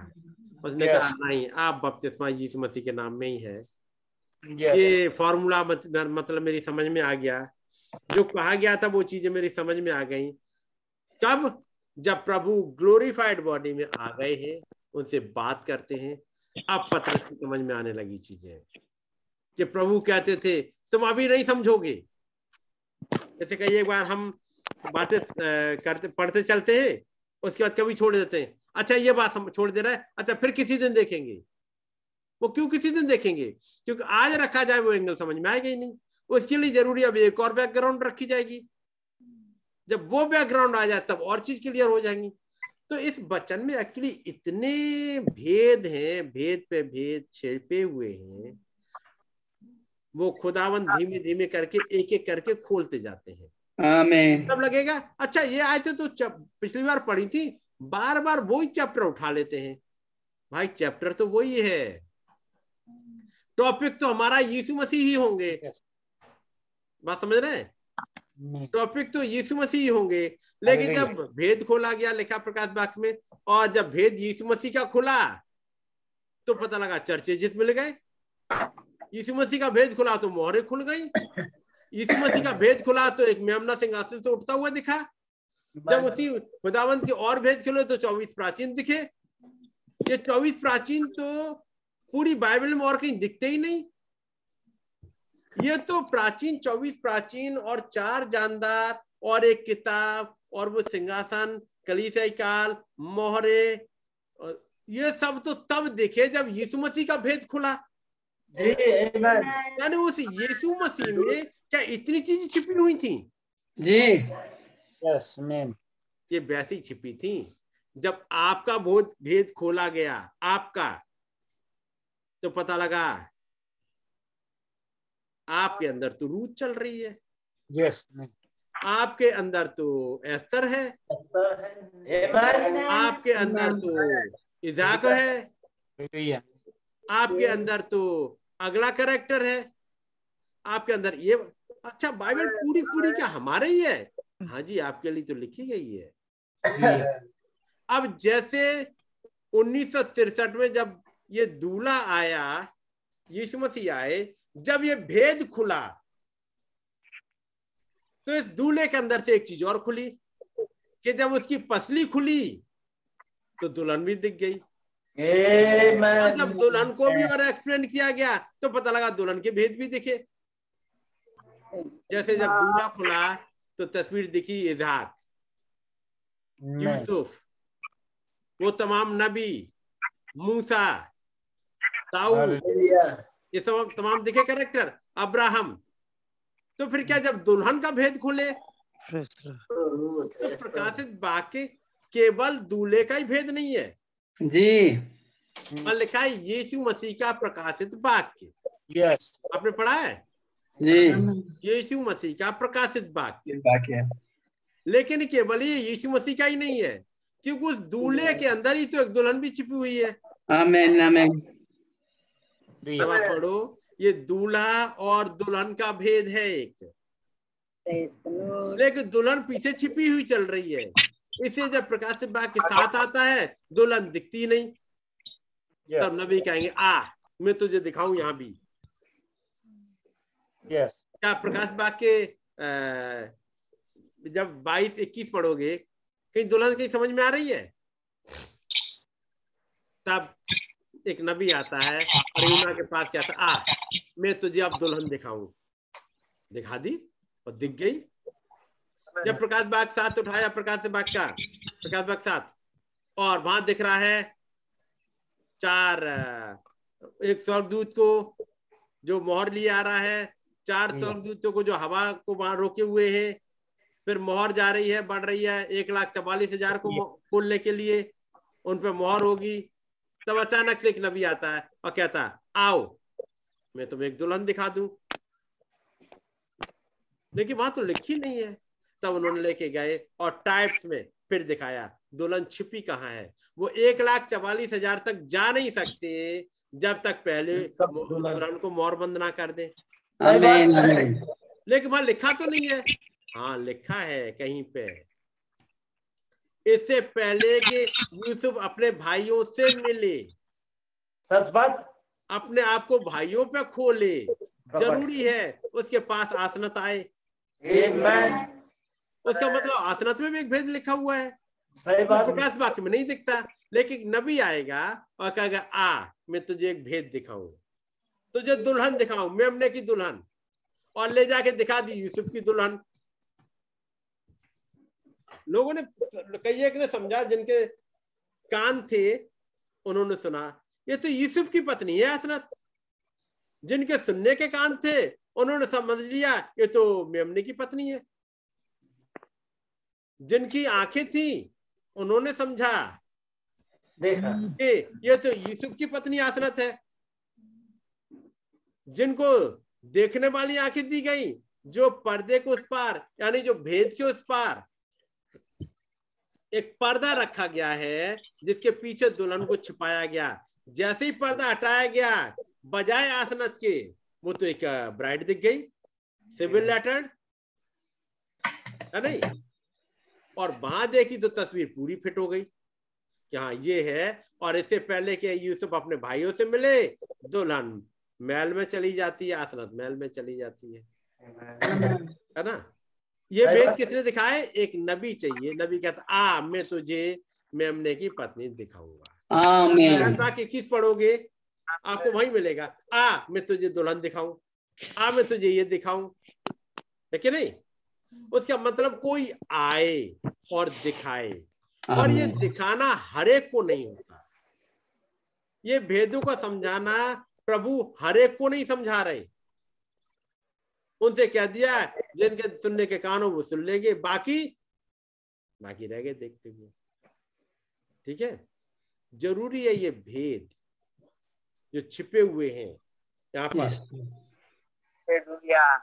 उसने yes. कहा नहीं, आप बपतिस्मा यीशु मसीह के नाम में ही है। yes. ये फॉर्मूला मत, मतलब मेरी समझ में आ गया, जो कहा गया था वो चीजें मेरी समझ में आ गई। कब? जब प्रभु ग्लोरीफाइड बॉडी में आ गए हैं, उनसे बात करते हैं, अब पतरस की समझ में आने लगी चीजें कि प्रभु कहते थे तुम अभी नहीं समझोगे। जैसे कई एक बार हम बातें करते पढ़ते चलते हैं, उसके बाद कभी छोड़ देते हैं। अच्छा ये बात छोड़ दे रहा है, अच्छा फिर किसी दिन देखेंगे। वो क्यों किसी दिन देखेंगे? क्योंकि आज रखा जाए वो एंगल समझ में आएगा ही नहीं। उसके लिए जरूरी अब एक और बैकग्राउंड रखी जाएगी। जब वो बैकग्राउंड आ जाए तब और चीज क्लियर हो जाएंगी। तो इस वचन में एक्चुअली इतने भेद हैं, भेद पे भेद छिपे हुए हैं। वो खुदावंद धीमे धीमे करके एक एक करके खोलते जाते हैं। आमीन। तब लगेगा अच्छा ये आयतें तो पिछली बार पढ़ी थी, बार बार वही चैप्टर उठा लेते हैं। भाई चैप्टर तो वही है, टॉपिक तो हमारा यीशु मसीह ही होंगे। बात समझ रहे हैं? टॉपिक तो यीशु मसीह ही होंगे, लेकिन जब भेद खोला गया लिखा प्रकाश वाक्य में, और जब भेद यीशु मसीह का खुला तो पता लगा चर्चे जिस मिल गए। यीशु मसीह का भेद खुला तो मोहरे खुल गई। यीशु मसीह का भेद खुला तो एक मेमना सिंहासन से उठता हुआ दिखा। जब उसी खुदावंत के और भेद खुले तो चौबीस प्राचीन दिखे। ये चौबीस प्राचीन तो पूरी बाइबल में और कहीं दिखते ही नहीं। ये तो प्राचीन चौबीस प्राचीन और चार जानदार और एक किताब और वो सिंहासन कलीसियाई काल मोहरे ये सब तो तब दिखे जब यीशु मसीह का भेद खुला। यानी उस यीशु मसीह में क्या इतनी चीजें छिपी हुई थी? जी यस मैन, ये वैसी छिपी थी। जब आपका बहुत भेद खोला गया आपका, तो पता लगा आपके अंदर तो रूह चल रही है। यस मैन, आपके अंदर तो एस्तर है, आपके अंदर तो इजाक है, आपके अंदर तो अगला कैरेक्टर है, आपके अंदर ये। अच्छा बाइबल पूरी पूरी क्या हमारे ही है? हाँ जी, आपके लिए तो लिखी गई है। अब जैसे उन्नीस सौ तिरसठ में जब ये दूल्हा आया, यीशु मसीह आए, जब ये भेद खुला तो इस दूल्हे के अंदर से एक चीज और खुली कि जब उसकी पसली खुली तो दुल्हन भी दिख गई। मतलब दुल्हन को भी और एक्सप्लेन किया गया तो पता लगा दुल्हन के भेद भी दिखे। जैसे जब दूल्हा खुला तो तस्वीर दिखी इजहाक, यूसुफ, वो तमाम नबी, मूसा, दाऊद, ये सब तमाम दिखे कैरेक्टर, अब्राहम। तो फिर क्या जब दुल्हन का भेद खुले तो प्रकाशित वाक्य केवल दूल्हे का ही भेद नहीं है जी, और लिखा है यीशु मसीह का प्रकाशित वाक्य। यस, आपने पढ़ा है जी, यीशु मसीह का प्रकाशित वाक्य। लेकिन केवल ये यीशु मसीह का ही नहीं है, क्योंकि उस दूल्हे के अंदर ही तो एक दुल्हन भी छिपी हुई है। आमेन आमेन। अब आप पढ़ो, ये दूल्हा और दुल्हन का भेद है एक, लेकिन दुल्हन पीछे छिपी हुई चल रही है। इससे जब प्रकाशित वाक्य के साथ आता है दुल्हन दिखती नहीं। तब नबी कहेंगे आ मैं तुझे दिखाऊं यहाँ भी। yes. क्या प्रकाशित वाक्य के जब बाईस इक्कीस पढ़ोगे कहीं दुल्हन कहीं समझ में आ रही है? तब एक नबी आता है और यूना के पास क्या था, आ मैं तुझे अब दुल्हन दिखाऊं। दिखा दी और दिख गई। जब प्रकाश बाग साथ उठाया, प्रकाश बाग का प्रकाश बाग साथ, और वहां दिख रहा है चार, एक स्वर्गदूत को जो मोहर लिए आ रहा है, चार स्वर्गदूतों को जो हवा को वहां रोके हुए हैं, फिर मोहर जा रही है, बढ़ रही है एक लाख चवालीस हजार को खोलने के लिए उन पर मोहर होगी। तब अचानक से एक नबी आता है और कहता आओ मैं तुम्हें एक दुल्हन दिखा दूं, लेकिन वहां तो लिखी नहीं है। तब उन्होंने लेके गए और टाइप्स में फिर दिखाया दुल्हन छिपी कहाँ है। वो एक लाख चवालीस हजार तक जा नहीं सकते जब तक पहले दुल्हन को मोहर बंद ना कर दे। लेकिन वहां लिखा तो नहीं है। हाँ लिखा है कहीं पे, इससे पहले कि यूसुफ अपने भाइयों से मिले, अपने आप को भाइयों पे खोले, जरूरी है उसके पास आसनत आए। उसका मतलब आसनत में भी एक भेद लिखा हुआ है, प्रकाश वाक्य में नहीं दिखता। लेकिन नबी आएगा और कहेगा आ मैं तुझे एक भेद दिखाऊं, तुझे दुल्हन दिखाऊं, मेमने की दुल्हन, और ले जाके दिखा दी यूसुफ की दुल्हन। लोगों ने कई एक ने समझा, जिनके कान थे उन्होंने सुना ये तो यूसुफ की पत्नी है असनत। जिनके सुनने के कान थे उन्होंने समझ लिया ये तो मेमने की पत्नी है। जिनकी आंखें थी उन्होंने समझा देखा कि ये तो यूसुफ की पत्नी असनत है। जिनको देखने वाली आंखें दी गई, जो पर्दे के उस पार, यानी जो भेद के उस पार एक पर्दा रखा गया है जिसके पीछे दुल्हन को छिपाया गया, जैसे ही पर्दा हटाया गया बजाय आसनत के वो तो एक ब्राइड दिख गई, सिविल लेटर्ड है नहीं। और वहां देखी तो तस्वीर पूरी फिट हो गई कि हाँ ये है। और इससे पहले कि यूसुफ अपने भाइयों से मिले दुल्हन महल में चली जाती है, आसनत महल में चली जाती है। है ना। ये भेद किसने दिखाए? एक नबी चाहिए। नबी कहता आ मैं तुझे मेमने की पत्नी दिखाऊंगा। आमीन। ताकि किस पढ़ोगे आपको वही मिलेगा। आ मैं तुझे दुल्हन दिखाऊं, आ मैं तुझे ये दिखाऊं, है कि नहीं। उसका मतलब कोई आए और दिखाए, और ये दिखाना हरेक को नहीं होता। ये भेदों का समझाना प्रभु हरेक को नहीं समझा रहे। उनसे कह दिया जिनके सुनने के कान हो वो सुन लेंगे, बाकी बाकी रह गए देखते हुए। ठीक है, जरूरी है ये भेद जो छिपे हुए हैं यहाँ पर।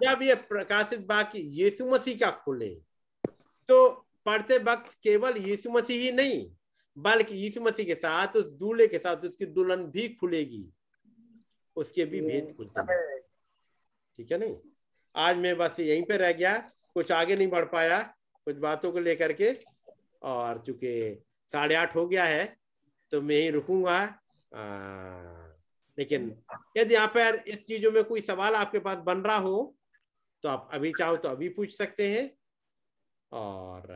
जब ये प्रकाशित बाकी यीशु मसीह का खुले, तो पढ़ते वक्त केवल यीशु मसीह ही नहीं बल्कि यीशु मसीह के साथ उस दूल्हे के साथ उसकी दुल्हन भी खुलेगी, उसके भी भेद खुलते। ठीक है नहीं, आज मैं बस यहीं पे रह गया, कुछ आगे नहीं बढ़ पाया कुछ बातों को लेकर के, और चूंकि साढ़े आठ हो गया है तो मैं यहीं रुकूंगा। लेकिन यदि यहाँ पर इस चीजों में कोई सवाल आपके पास बन रहा हो तो आप अभी चाहो तो अभी पूछ सकते हैं, और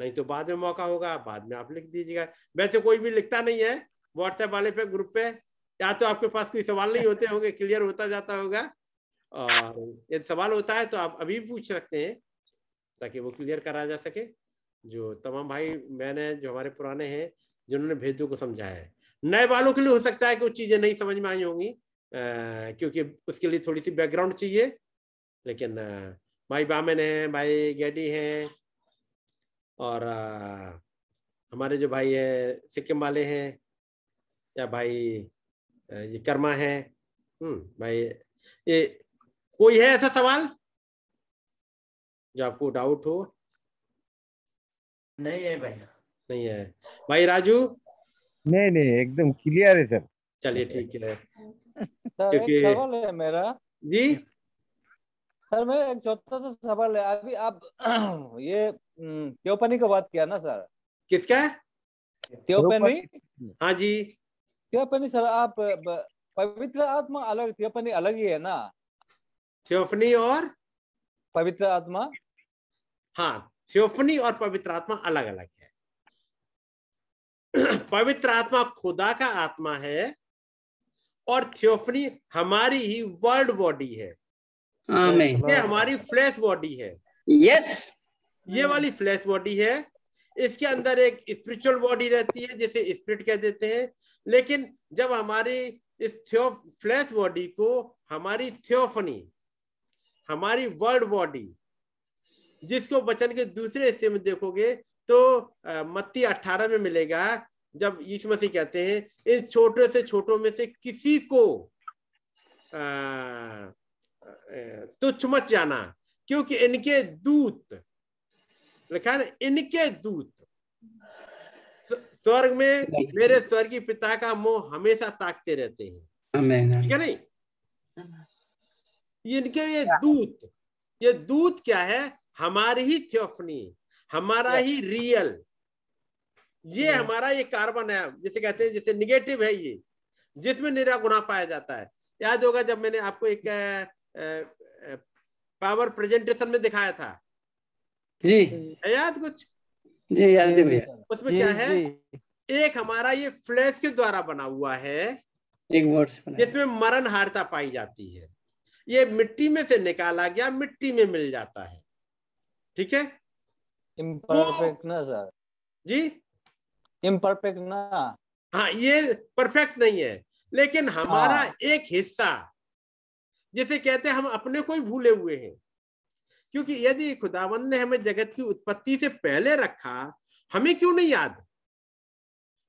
नहीं तो बाद में मौका होगा बाद में आप लिख दीजिएगा। वैसे कोई भी लिखता नहीं है व्हाट्सएप वाले पे ग्रुप पे, या तो आपके पास कोई सवाल नहीं होते होंगे, क्लियर होता जाता होगा। और यदि सवाल होता है तो आप अभी पूछ सकते हैं ताकि वो क्लियर करा जा सके। जो तमाम भाई मैंने जो हमारे पुराने हैं जिन्होंने भेदों को समझाया है, नए वालों के लिए हो सकता है कि वो चीज़ें नहीं समझ में आई होंगी क्योंकि उसके लिए थोड़ी सी बैकग्राउंड चाहिए। लेकिन भाई बामन हैं, भाई गैडी हैं, और आ, हमारे जो भाई है सिक्किम वाले हैं, या भाई ये कर्मा है, भाई ये कोई है ऐसा सवाल जो आपको डाउट हो? नहीं है भाई, नहीं है भाई राजू? नहीं नहीं एकदम क्लियर है सर। चलिए ठीक है। सर एक सवाल है मेरा जी। सर मेरा एक छोटा सा सवाल है। अभी आप ये त्योपनी का बात किया ना सर, किसका त्योपनी? हाँ जी त्योपनी सर। आप पवित्र आत्मा अलग, त्योपनी अलग ही है ना? थियोफनी और पवित्र आत्मा। हाँ, थियोफनी और पवित्र आत्मा अलग अलग है। पवित्र आत्मा खुदा का आत्मा है और थियोफनी हमारी ही वर्ल्ड बॉडी है। आमीन। ये हमारी फ्लैश बॉडी है। यस, ये वाली फ्लैश बॉडी है, इसके अंदर एक स्पिरिचुअल बॉडी रहती है जिसे स्पिरिट कह देते हैं। लेकिन जब हमारी इस थियो फ्लैश बॉडी को हमारी थियोफनी, हमारी वर्ल्ड बॉडी, जिसको वचन के दूसरे हिस्से में देखोगे तो मत्ती अठारह में मिलेगा, जब यीशु मसीह कहते हैं इन छोटे से छोटों में से किसी को तुच्छ मत जाना क्योंकि इनके दूत, लिखा है ना, इनके दूत स्वर्ग में मेरे स्वर्गीय पिता का मोह हमेशा ताकते रहते हैं। ठीक है नहीं, इनके ये दूत, ये दूत क्या है? हमारी ही थियोफनी, हमारा ही रियल, ये हमारा ये कार्बन है जिसे कहते हैं, जिसे निगेटिव है ये, जिसमें निरा गुना पाया जाता है। याद होगा जब मैंने आपको एक पावर प्रेजेंटेशन में दिखाया था जी, याद कुछ जी, याद भैया। उसमें जी, क्या है जी। एक हमारा ये फ्लैश के द्वारा बना हुआ है एक वर्ड, जिसमें मरण हारता पाई जाती है। ये मिट्टी में से निकाला गया, मिट्टी में मिल जाता है। ठीक है, इम्परफेक्ट ना सर जी, इम्परफेक्ट ना। हाँ, ये परफेक्ट नहीं है, लेकिन हमारा हाँ। एक हिस्सा जिसे कहते हैं हम अपने को ही भूले हुए हैं, क्योंकि यदि खुदावन ने हमें जगत की उत्पत्ति से पहले रखा, हमें क्यों नहीं याद?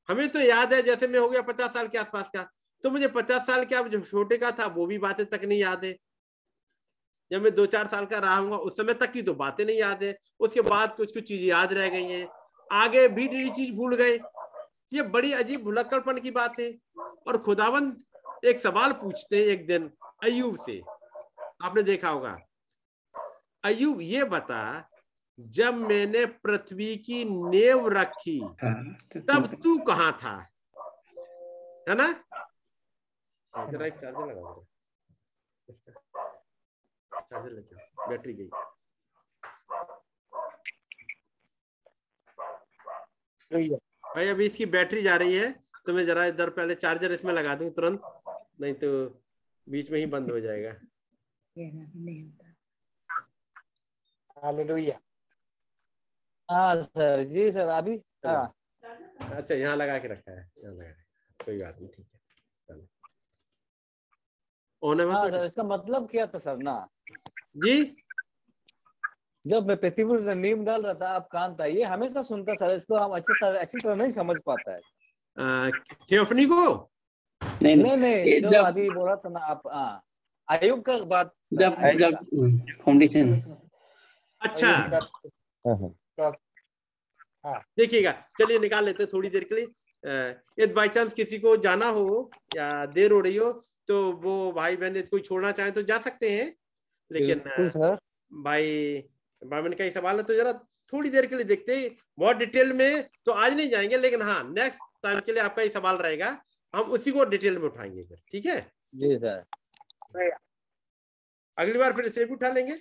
हमें तो याद है, जैसे मैं हो गया पचास साल के आसपास का, तो मुझे पचास साल के अब जो छोटे का था वो भी बातें तक नहीं याद है। जब मैं दो चार साल का रहा हूँ उस समय तक की तो बातें नहीं याद है, उसके बाद कुछ कुछ चीजें याद रह गई हैं, आगे भी ढेरी चीज भूल गए। ये बड़ी अजीब भुलक्कड़पन की बात है। और खुदावन एक सवाल पूछते हैं एक दिन अय्यूब से, आपने देखा होगा, अय्यूब ये बता, जब मैंने पृथ्वी की नेव रखी तब तू कहाँ था? है ना, चार्जर लगा। चार्जर लेके बैटरी गई। भाई अभी इसकी बैटरी जा रही है तो मैं जरा इधर पहले चार्जर इसमें लगा दूं तुरंत, नहीं तो बीच में ही बंद हो जाएगा। हालेलुया। हाँ सर जी सर अभी हाँ। अच्छा यहाँ लगा के रखा है, यहाँ लगा है, कोई बात नहीं, ठीक है। ओने हाँ सर, इसका मतलब क्या था सर ना जी? जब मैं प्रतिवर्ष नीम डाल रहा था आप कान था, ये हमेशा सुनता सर, इसको हम अच्छी तरह अच्छी तरह नहीं समझ पाता है। आ, थियोफनी को नहीं नहीं, नहीं जो जब, अभी बोला था ना आप आयुब का बात, जब जब फाउंडेशन। अच्छा देखिएगा, चलिए निकाल लेते थोड़ी देर के लिए। यदि बाई चांस किसी को जाना हो या देर हो रही हो तो वो भाई बहन कोई छोड़ना चाहे तो जा सकते हैं, लेकिन भाई मैंने कई सवाल है तो जरा थोड़ी देर के लिए देखते हैं। बहुत डिटेल में तो आज नहीं जाएंगे, लेकिन हाँ नेक्स्ट टाइम के लिए आपका ये सवाल रहेगा, हम उसी को डिटेल में उठाएंगे फिर, ठीक है जी सर। अगली बार फिर इसे भी उठा लेंगे।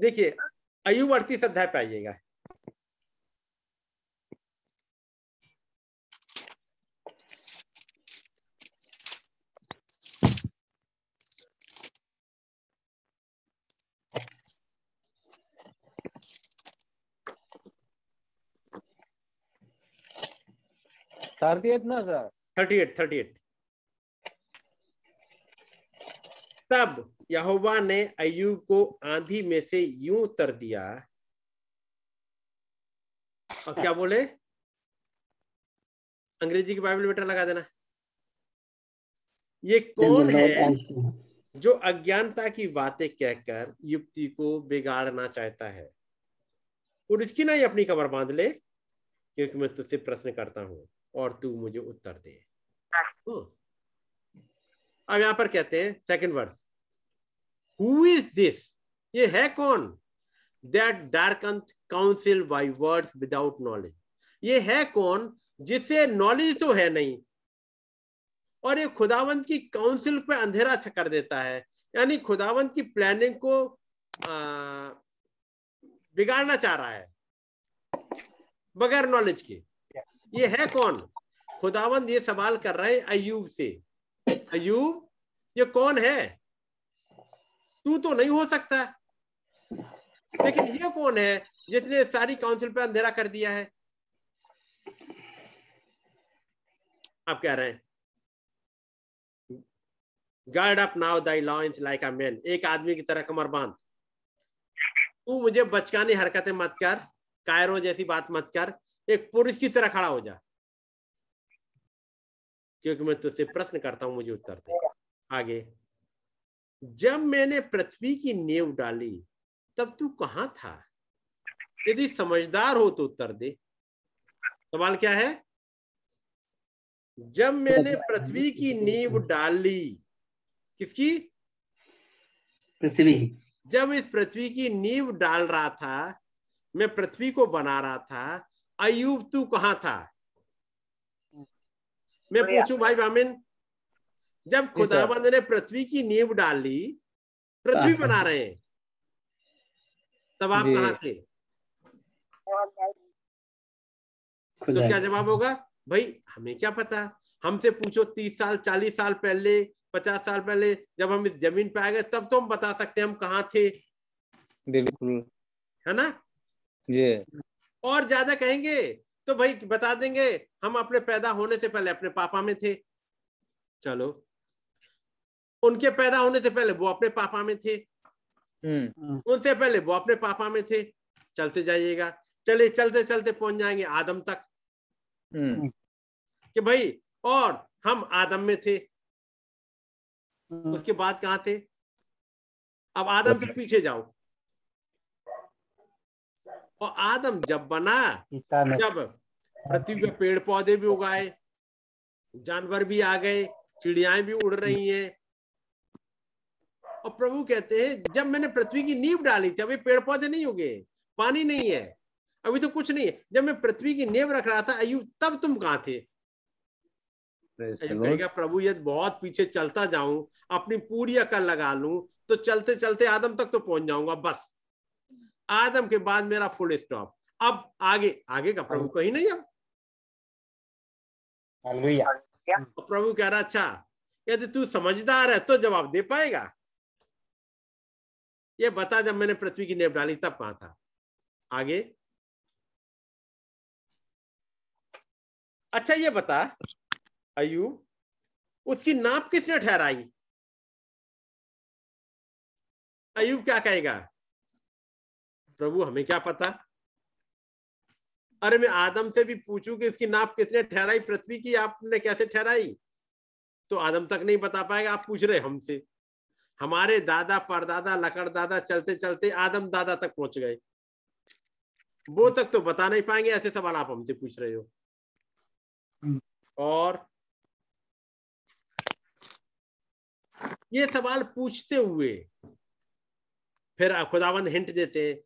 देखिए अय्यूब अड़तीस अध्याय पे आइएगा। थर्टी एट ना sir, thirty eight thirty eight. तब यहोवा ने अय्यूब को आंधी में से यूं तर दिया, और क्या बोले? अंग्रेजी की बाइबल बेटा लगा देना। ये कौन है जो अज्ञानता की बातें कहकर युक्ति को बिगाड़ना चाहता है, और इसकी ना ही अपनी कमर बांध ले, क्योंकि मैं तुझसे प्रश्न करता हूं और तू मुझे उत्तर दे। अब यहाँ पर कहते हैं second verse, who is this, ये है कौन? That darkeneth counsel by words without knowledge, ये है कौन जिसे नॉलेज तो है नहीं और ये खुदावंत की काउंसिल पे अंधेरा कर देता है, यानी खुदावंत की प्लानिंग को आ, बिगाड़ना चाह रहा है बगैर नॉलेज के। ये है कौन? खुदावंद ये सवाल कर रहे हैं अय्यूब से, अय्यूब ये कौन है? तू तो नहीं हो सकता, लेकिन ये कौन है जिसने सारी काउंसिल पर अंधेरा कर दिया है? आप कह रहे हैं gird up now thy loins like a man, एक आदमी की तरह कमर बांध, तू मुझे बचकानी हरकतें मत कर, कायरों जैसी बात मत कर, एक पुरुष की तरह खड़ा हो जा, क्योंकि मैं तुझसे प्रश्न करता हूं मुझे उत्तर दे। आगे, जब मैंने पृथ्वी की नींव डाली तब तू कहां था? यदि समझदार हो तो उत्तर दे। सवाल क्या है? जब मैंने पृथ्वी की नींव डाली, किसकी? पृथ्वी। जब इस पृथ्वी की नींव डाल रहा था, मैं पृथ्वी को बना रहा था, अय्यूब तू कहां था? मैं पूछूं भाई बामिन, जब खुदावंद ने पृथ्वी की नींव डाली, पृथ्वी बना रहे हैं, तब आप कहां थे? तो क्या जवाब होगा? भाई हमें क्या पता, हमसे पूछो तीस साल चालीस साल पहले पचास साल पहले जब हम इस जमीन पे आ गए तब तो हम बता सकते हैं हम कहां थे, बिल्कुल है ना जी। और ज्यादा कहेंगे तो भाई बता देंगे हम अपने पैदा होने से पहले अपने पापा में थे। चलो, उनके पैदा होने से पहले वो अपने पापा में थे, उनसे पहले वो अपने पापा में थे, चलते जाइएगा, चले चलते चलते पहुंच जाएंगे आदम तक कि भाई और हम आदम में थे, उसके बाद कहां थे? अब आदम से पीछे जाओ, और आदम जब बना जब पृथ्वी पे पेड़ पौधे भी उगाए, जानवर भी आ गए, चिड़ियाएं भी उड़ रही हैं, और प्रभु कहते हैं जब मैंने पृथ्वी की नींव डाली थी, अभी पेड़ पौधे नहीं उगे, पानी नहीं है, अभी तो कुछ नहीं है, जब मैं पृथ्वी की नींव रख रहा था अय्यूब तब तुम कहां थे? कहेगा प्रभु यदि बहुत पीछे चलता जाऊं, अपनी पूरी अकल लगा लूं तो चलते चलते आदम तक तो पहुंच जाऊंगा, बस आदम के बाद मेरा फुल स्टॉप, अब आगे आगे का प्रभु कहीं नहीं। अब प्रभु कह रहा अच्छा यदि तू समझदार है तो जवाब दे पाएगा, ये बता जब मैंने पृथ्वी की नेब डाली तब कहां था। आगे अच्छा ये बता अय्यूब उसकी नाप किसने ठहराई। अय्यूब क्या कहेगा, प्रभु हमें क्या पता, अरे मैं आदम से भी पूछूं कि इसकी नाप किसने ठहराई, पृथ्वी की आपने कैसे ठहराई, तो आदम तक नहीं बता पाएगा। आप पूछ रहे हमसे, हमारे दादा परदादा लकड़ दादा चलते चलते आदम दादा तक पहुंच गए, वो तक तो बता नहीं पाएंगे, ऐसे सवाल आप हमसे पूछ रहे हो। और ये सवाल पूछते हुए फिर खुदावंद हिंट देते हैं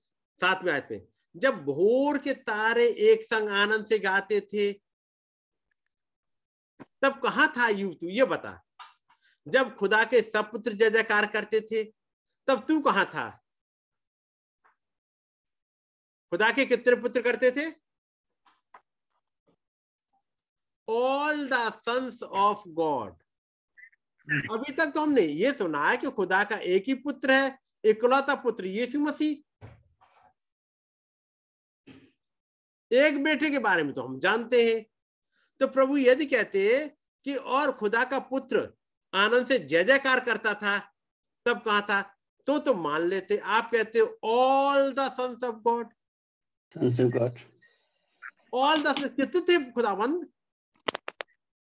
साथ में आयत में, जब भोर के तारे एक संग आनंद से गाते थे तब कहां था अय्यूब तू, ये बता। जब खुदा के सब पुत्र जय जयकार करते थे तब तू कहां था। खुदा के कितने पुत्र करते थे, all the sons of God. अभी तक तो हमने ये सुना है कि खुदा का एक ही पुत्र है, इकलौता पुत्र यीशु मसीह। एक बेटे के बारे में तो हम जानते हैं, तो प्रभु यदि कहते कि और खुदा का पुत्र आनंद से जय जयकार करता था तब कहां था, तो तो मान लेते। आप कहते हो all the sons of God, sons of God, all the sons कितने थे खुदावंद,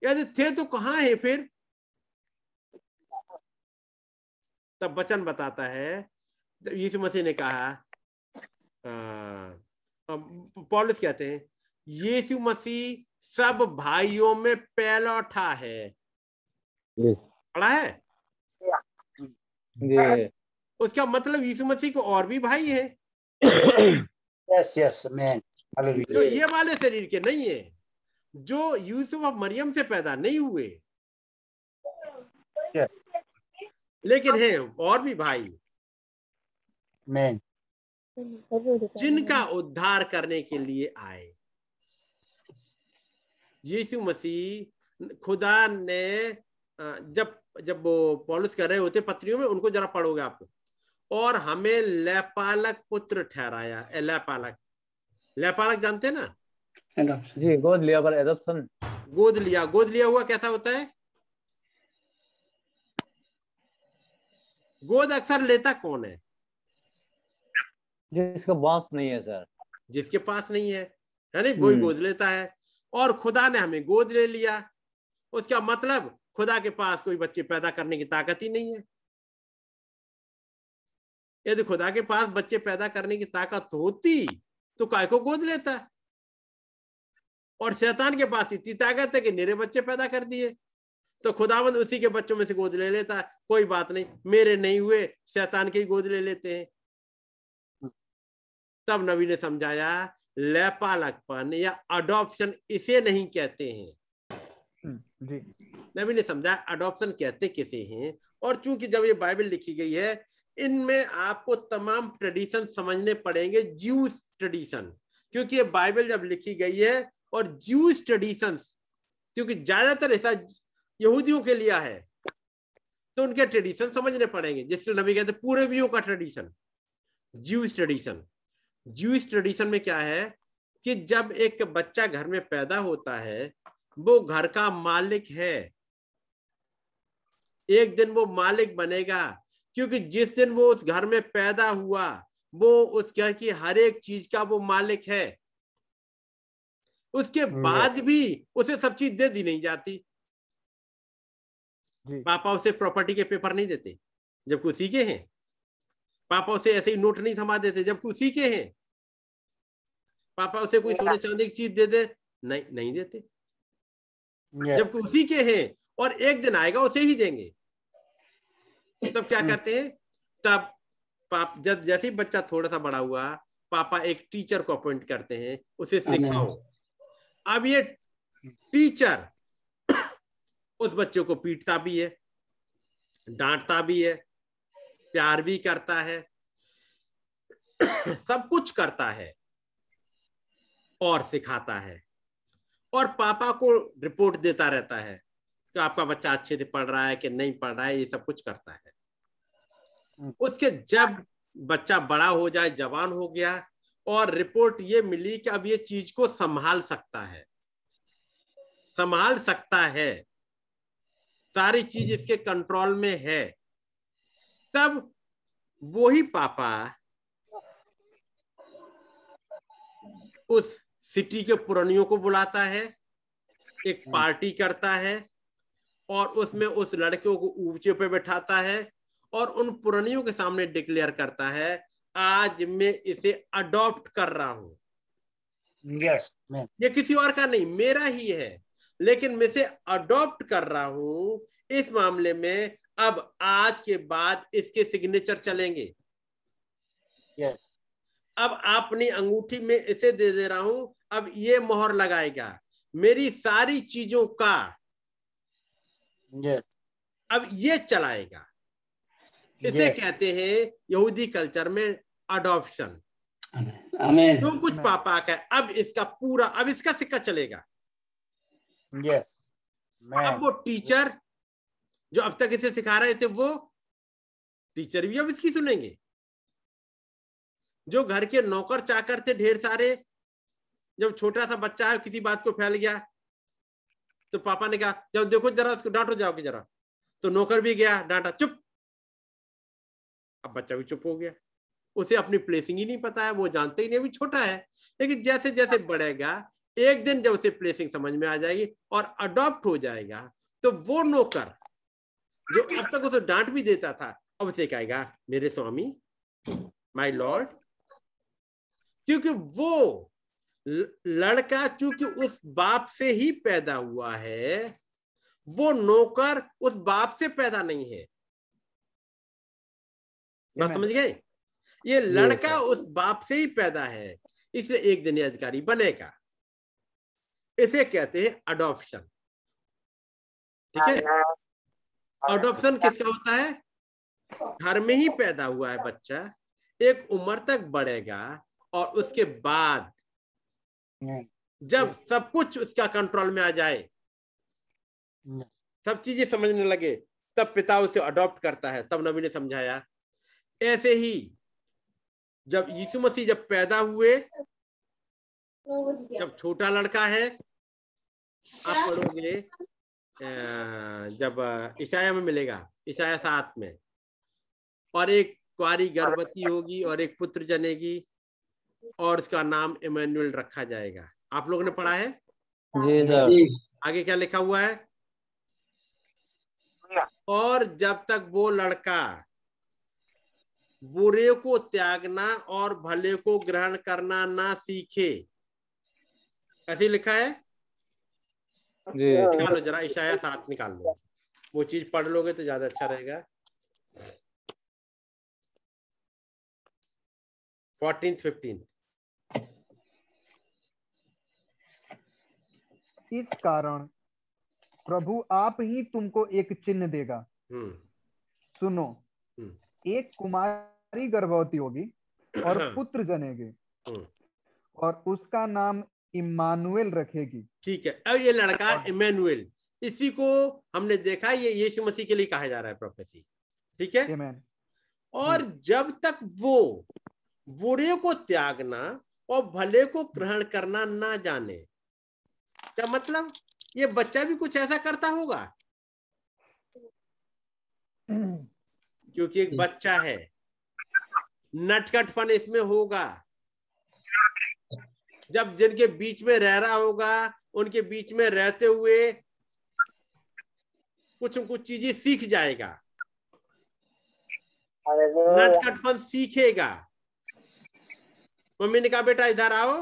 यदि थे तो कहां है फिर। तब वचन बताता है, यीशु मसीह ने कहा, पौलुस कहते हैं यीशु मसीह सब भाइयों में पहलौठा है, पढ़ा है जी। उसका मतलब यीशु मसीह को और भी भाई है, यस यस मैन, जो ये वाले शरीर के नहीं है, जो यूसुफ और मरियम से पैदा नहीं हुए, yes. लेकिन है और भी भाई मैन जिनका उद्धार करने के लिए आए। यीशु मसीह खुदा ने जब जब वो पॉलुस कर रहे होते पत्रियों में, उनको जरा पढ़ोगे आप, और हमें लेपालक पुत्र ठहराया। लेपालक लेपालक जानते हैं ना जी, गोद लिया पर एडॉप्शन, गोद लिया। गोद लिया हुआ कैसा होता है, गोद अक्सर लेता कौन है, जिसका पास नहीं है सर, जिसके पास नहीं है, है नहीं, वही गोद लेता है। और खुदा ने हमें गोद ले लिया, उसका मतलब खुदा के पास कोई बच्चे पैदा करने की ताकत ही नहीं है। यदि खुदा के पास बच्चे पैदा करने की ताकत होती तो काय को गोद लेता, और शैतान के पास इतनी ताकत है कि मेरे बच्चे पैदा कर दिए, तो खुदावंद उसी के बच्चों में से गोद ले लेता, कोई बात नहीं मेरे नहीं हुए शैतान के ही गोद ले लेते हैं। तब नबी ने समझाया लेपालकपन या अडॉप्शन इसे नहीं कहते हैं, नबी ने समझाया अडॉप्शन कहते किसे हैं। और चूंकि जब ये बाइबल लिखी गई है, इनमें आपको तमाम ट्रेडिशन समझने पड़ेंगे, ज्यूस ट्रेडिशन, क्योंकि ये बाइबल जब लिखी गई है और ज्यूस ट्रेडिशन, क्योंकि ज्यादातर ऐसा यहूदियों के लिए है, तो उनके ट्रेडिशन समझने पड़ेंगे, जिससे नबी कहते पूर्वजों का tradition, Jews tradition. Jews tradition में क्या है कि जब एक बच्चा घर में पैदा होता है वो घर का मालिक है, एक दिन वो मालिक बनेगा, क्योंकि जिस दिन वो उस घर में पैदा हुआ वो उस घर की हर एक चीज का वो मालिक है। उसके बाद भी उसे सब चीज दे दी नहीं जाती, पापा उसे प्रॉपर्टी के पेपर नहीं देते जबकि उसी के हैं, पापा उसे ऐसे ही नोट नहीं थमा देते जबकि उसी के हैं, पापा उसे कोई सोने चांदी की चीज दे दे नहीं नहीं देते जबकि उसी के हैं, और एक दिन आएगा उसे ही देंगे। तब क्या करते हैं, तब पाप जब जैसे ही बच्चा थोड़ा सा बड़ा हुआ, पापा एक टीचर को अपॉइंट करते हैं, उसे सिखाओ। अब ये टीचर उस बच्चों को पीटता भी है, डांटता भी है, प्यार भी करता है, सब कुछ करता है और सिखाता है, और पापा को रिपोर्ट देता रहता है कि आपका बच्चा अच्छे से पढ़ रहा है कि नहीं पढ़ रहा है, ये सब कुछ करता है। उसके जब बच्चा बड़ा हो जाए, जवान हो गया और रिपोर्ट ये मिली कि अब ये चीज को संभाल सकता है, संभाल सकता है, सारी चीज इसके कंट्रोल में है, तब वो ही पापा उस सिटी के पुरानियों को बुलाता है, एक पार्टी करता है और उसमें उस लड़कियों को ऊंचे पे बैठाता है और उन पुरानियों के सामने डिक्लेयर करता है, आज मैं इसे अडॉप्ट कर रहा हूं। यस, ये किसी और का नहीं, मेरा ही है, लेकिन मैं इसे अडॉप्ट कर रहा हूं। इस मामले में अब आज के बाद इसके सिग्नेचर चलेंगे। यस, अब अपनी अंगूठी में इसे दे दे रहा हूं, अब ये मोहर लगाएगा मेरी सारी चीजों का, yes. अब ये चलाएगा। इसे yes. कहते हैं यहूदी कल्चर में अडॉप्शन। आमीन। जो कुछ पापा का अब इसका पूरा, अब इसका सिक्का चलेगा। yes. अब वो टीचर जो अब तक इसे सिखा रहे थे, वो टीचर भी अब इसकी सुनेंगे। जो घर के नौकर चाकर थे ढेर सारे, जब छोटा सा बच्चा है किसी बात को फैल गया तो पापा ने कहा जब देखो जरा उसको डांटो, जाओगे जरा, तो नौकर भी गया, डांटा, चुप। अब बच्चा भी चुप हो गया, उसे अपनी प्लेसिंग ही नहीं पता है, वो जानते ही नहीं, अभी छोटा है। लेकिन जैसे जैसे बढ़ेगा, एक दिन जब उसे प्लेसिंग समझ में आ जाएगी और अडॉप्ट हो जाएगा, तो वो नौकर जो अब तक उसे डांट भी देता था, अब उसे कहेगा मेरे स्वामी, माई लॉर्ड, क्योंकि वो लड़का चूंकि उस बाप से ही पैदा हुआ है, वो नौकर उस बाप से पैदा नहीं है। बात समझ गए? ये लड़का उस बाप से ही पैदा है, इसलिए एक दिन अधिकारी बनेगा। इसे कहते हैं अडॉप्शन। ठीक है? अडॉप्शन किसका होता है? घर में ही पैदा हुआ है बच्चा, एक उम्र तक बढ़ेगा और उसके बाद जब सब कुछ उसका कंट्रोल में आ जाए, सब चीजें समझने लगे, तब पिता उसे अडॉप्ट करता है। तब नबी ने समझाया, ऐसे ही जब यीशु मसीह जब पैदा हुए, जब छोटा लड़का है, आप पढ़ोगे जब ईसाया में मिलेगा, ईसाया सात में, और एक कुआरी गर्भवती होगी और एक पुत्र जनेगी और उसका नाम इमैनुअल रखा जाएगा। आप लोगों ने पढ़ा है? जी साहब। आगे क्या लिखा हुआ है? और जब तक वो लड़का बुरे को त्यागना और भले को ग्रहण करना ना सीखे, ऐसे लिखा है। जी, निकालो जरा ईशाया साथ, निकाल लो, वो चीज पढ़ लोगे तो ज्यादा अच्छा रहेगा। Fourteen, fifteen. इस कारण प्रभु आप ही तुमको एक चिन्ह देगा। हम्म। सुनो, हम्म। एक कुमारी गर्भवती होगी और पुत्र जनेगी और उसका नाम इम्मानुएल रखेगी। ठीक है, अब ये लड़का इम्मानुएल, इसी को हमने देखा, ये यीशु मसीह के लिए कहा जा रहा है प्रोफेसी। ठीक है? आमीन। और जब तक वो बुरे को त्यागना और भले को ग्रहण करना ना जाने, क्या मतलब? ये बच्चा भी कुछ ऐसा करता होगा, क्योंकि एक बच्चा है, नटखटपन इसमें होगा। जब जिनके बीच में रह रहा होगा, उनके बीच में रहते हुए कुछ कुछ चीजें सीख जाएगा, नटखटपन सीखेगा। मम्मी ने कहा बेटा इधर आओ,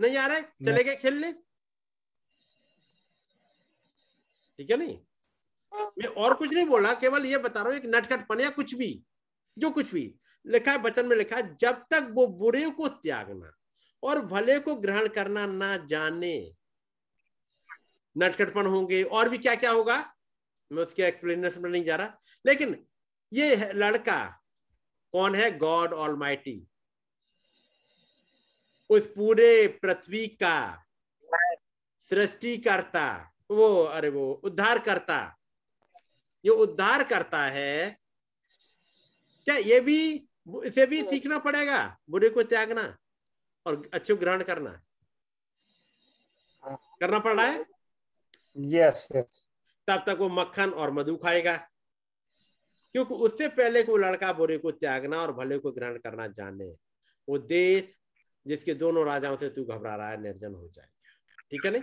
नहीं आ रहे, चले गए खेलने। ठीक है? नहीं, मैं और कुछ नहीं बोला, केवल ये बता रहा हूं, एक नटखटपन या कुछ भी, जो कुछ भी लिखा है वचन में लिखा है, जब तक वो बुरे को त्यागना और भले को ग्रहण करना ना जाने, नटखटपन होंगे और भी क्या क्या होगा, मैं उसके एक्सप्लेनेशन में नहीं जा रहा। लेकिन ये है, लड़का कौन है? गॉड ऑलमाइटी, उस पूरे पृथ्वी का सृष्टि करता, वो अरे वो उद्धार करता, ये उद्धार करता है। क्या ये भी, इसे भी सीखना पड़ेगा, बुरे को त्यागना और अच्छे को ग्रहण करना, करना पड़ रहा है। Yes yes. तब तक वो मक्खन और मधु खाएगा, क्योंकि उससे पहले को लड़का बुरे को त्यागना और भले को ग्रहण करना जाने, वो देश जिसके दोनों राजाओं से तू घबरा रहा है निर्जन हो जाएगा। ठीक है नहीं?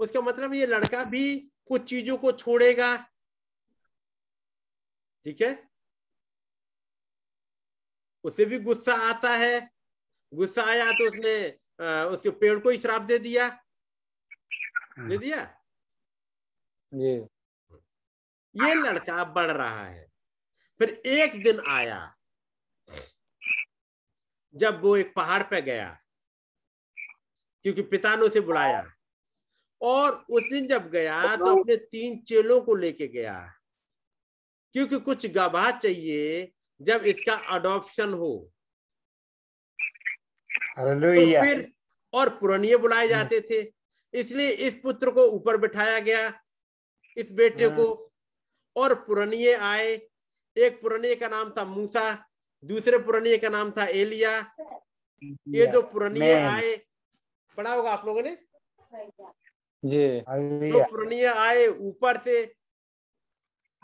उसका मतलब ये लड़का भी कुछ चीजों को छोड़ेगा। ठीक है, उसे भी गुस्सा आता है, गुस्सा आया तो उसने आ, उसके पेड़ को ही श्राप दे दिया दे दिया ये। ये लड़का बढ़ रहा है। फिर एक दिन आया जब वो एक पहाड़ पे गया, क्योंकि पिता ने उसे बुलाया, और उस दिन जब गया तो अपने तीन चेलों को लेके गया, क्योंकि कुछ गवाह चाहिए जब इसका अडॉप्शन हो। हालेलुया। तो फिर और पुरनिये बुलाए जाते थे, इसलिए इस पुत्र को ऊपर बिठाया गया, इस बेटे को, और पुरनिये आए। एक पुरनिये का नाम था मूसा, दूसरे पुरनिये का नाम था एलिया। ये दो पुरनिये आए, पढ़ा होगा आप लोगों ने जी। तो पुरनिये आए ऊपर से,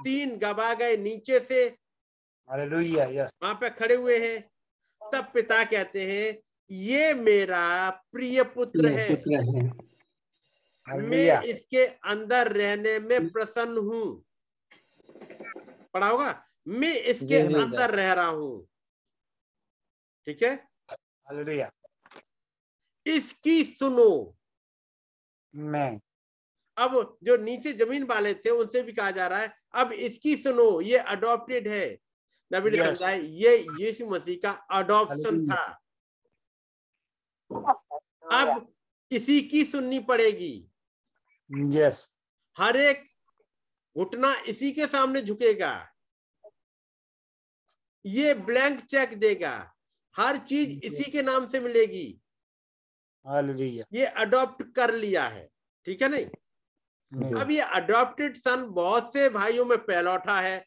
तीन गवाह गए नीचे से, वहां पे खड़े हुए हैं। तब पिता कहते हैं, ये मेरा प्रिय पुत्र है, मैं इसके अंदर रहने में प्रसन्न हूँ। पढ़ा होगा, मैं इसके अंदर रह रहा हूँ। ठीक है, इसकी सुनो। मैं अब जो नीचे जमीन वाले थे उनसे भी कहा जा रहा है, अब इसकी सुनो, ये अडॉप्टेड है। Yes. ये यीशु मसीह का अडॉप्शन था। अब इसी की सुननी पड़ेगी। yes. हर एक घुटना इसी के सामने झुकेगा, ये ब्लैंक चेक देगा, हर चीज इसी के नाम से मिलेगी। Hallelujah. ये अडॉप्ट कर लिया है। ठीक है नहीं? yes. अब ये अडॉप्टेड सन बहुत से भाइयों में फैलौटा है।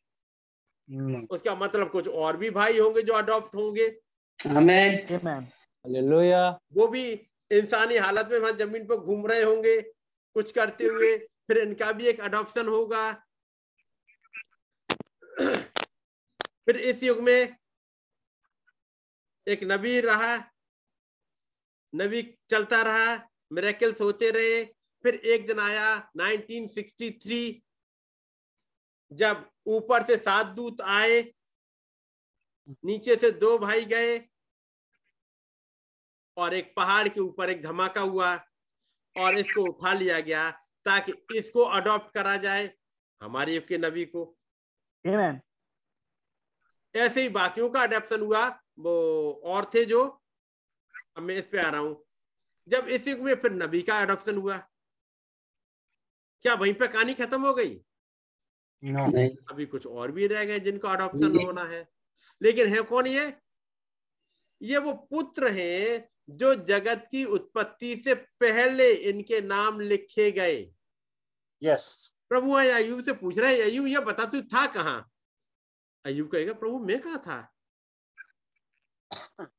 उसका मतलब कुछ और भी भाई होंगे जो अडॉप्ट होंगे। Amen, hallelujah. वो भी इंसानी हालत में वहां जमीन पर घूम रहे होंगे कुछ करते हुए, फिर इनका भी एक अडॉप्शन होगा। फिर इस युग में एक नबी रहा, नबी चलता रहा, मिरेकल्स होते रहे। फिर एक दिन आया नाइनटीन सिक्सटी थ्री, जब ऊपर से सात दूत आए, नीचे से दो भाई गए, और एक पहाड़ के ऊपर एक धमाका हुआ और इसको उठा लिया गया ताकि इसको अडॉप्ट करा जाए हमारे युग के नबी को। Amen. ऐसे ही बाकियों का अडॉप्शन हुआ, वो और थे जो, अब मैं इस पे आ रहा हूं। जब इस युग में फिर नबी का अडॉप्शन हुआ, क्या वहीं पे कहानी खत्म हो गई? No. नहीं, अभी कुछ और भी रह गए जिनको अडॉप्शन होना है। लेकिन है कौन ये? ये वो पुत्र हैं जो जगत की उत्पत्ति से पहले इनके नाम लिखे गए। यस। प्रभु अय्यूब से पूछ रहे हैं, अय्यूब ये बता तू था कहाँ? अय्यूब कहेगा, प्रभु मैं कहाँ था?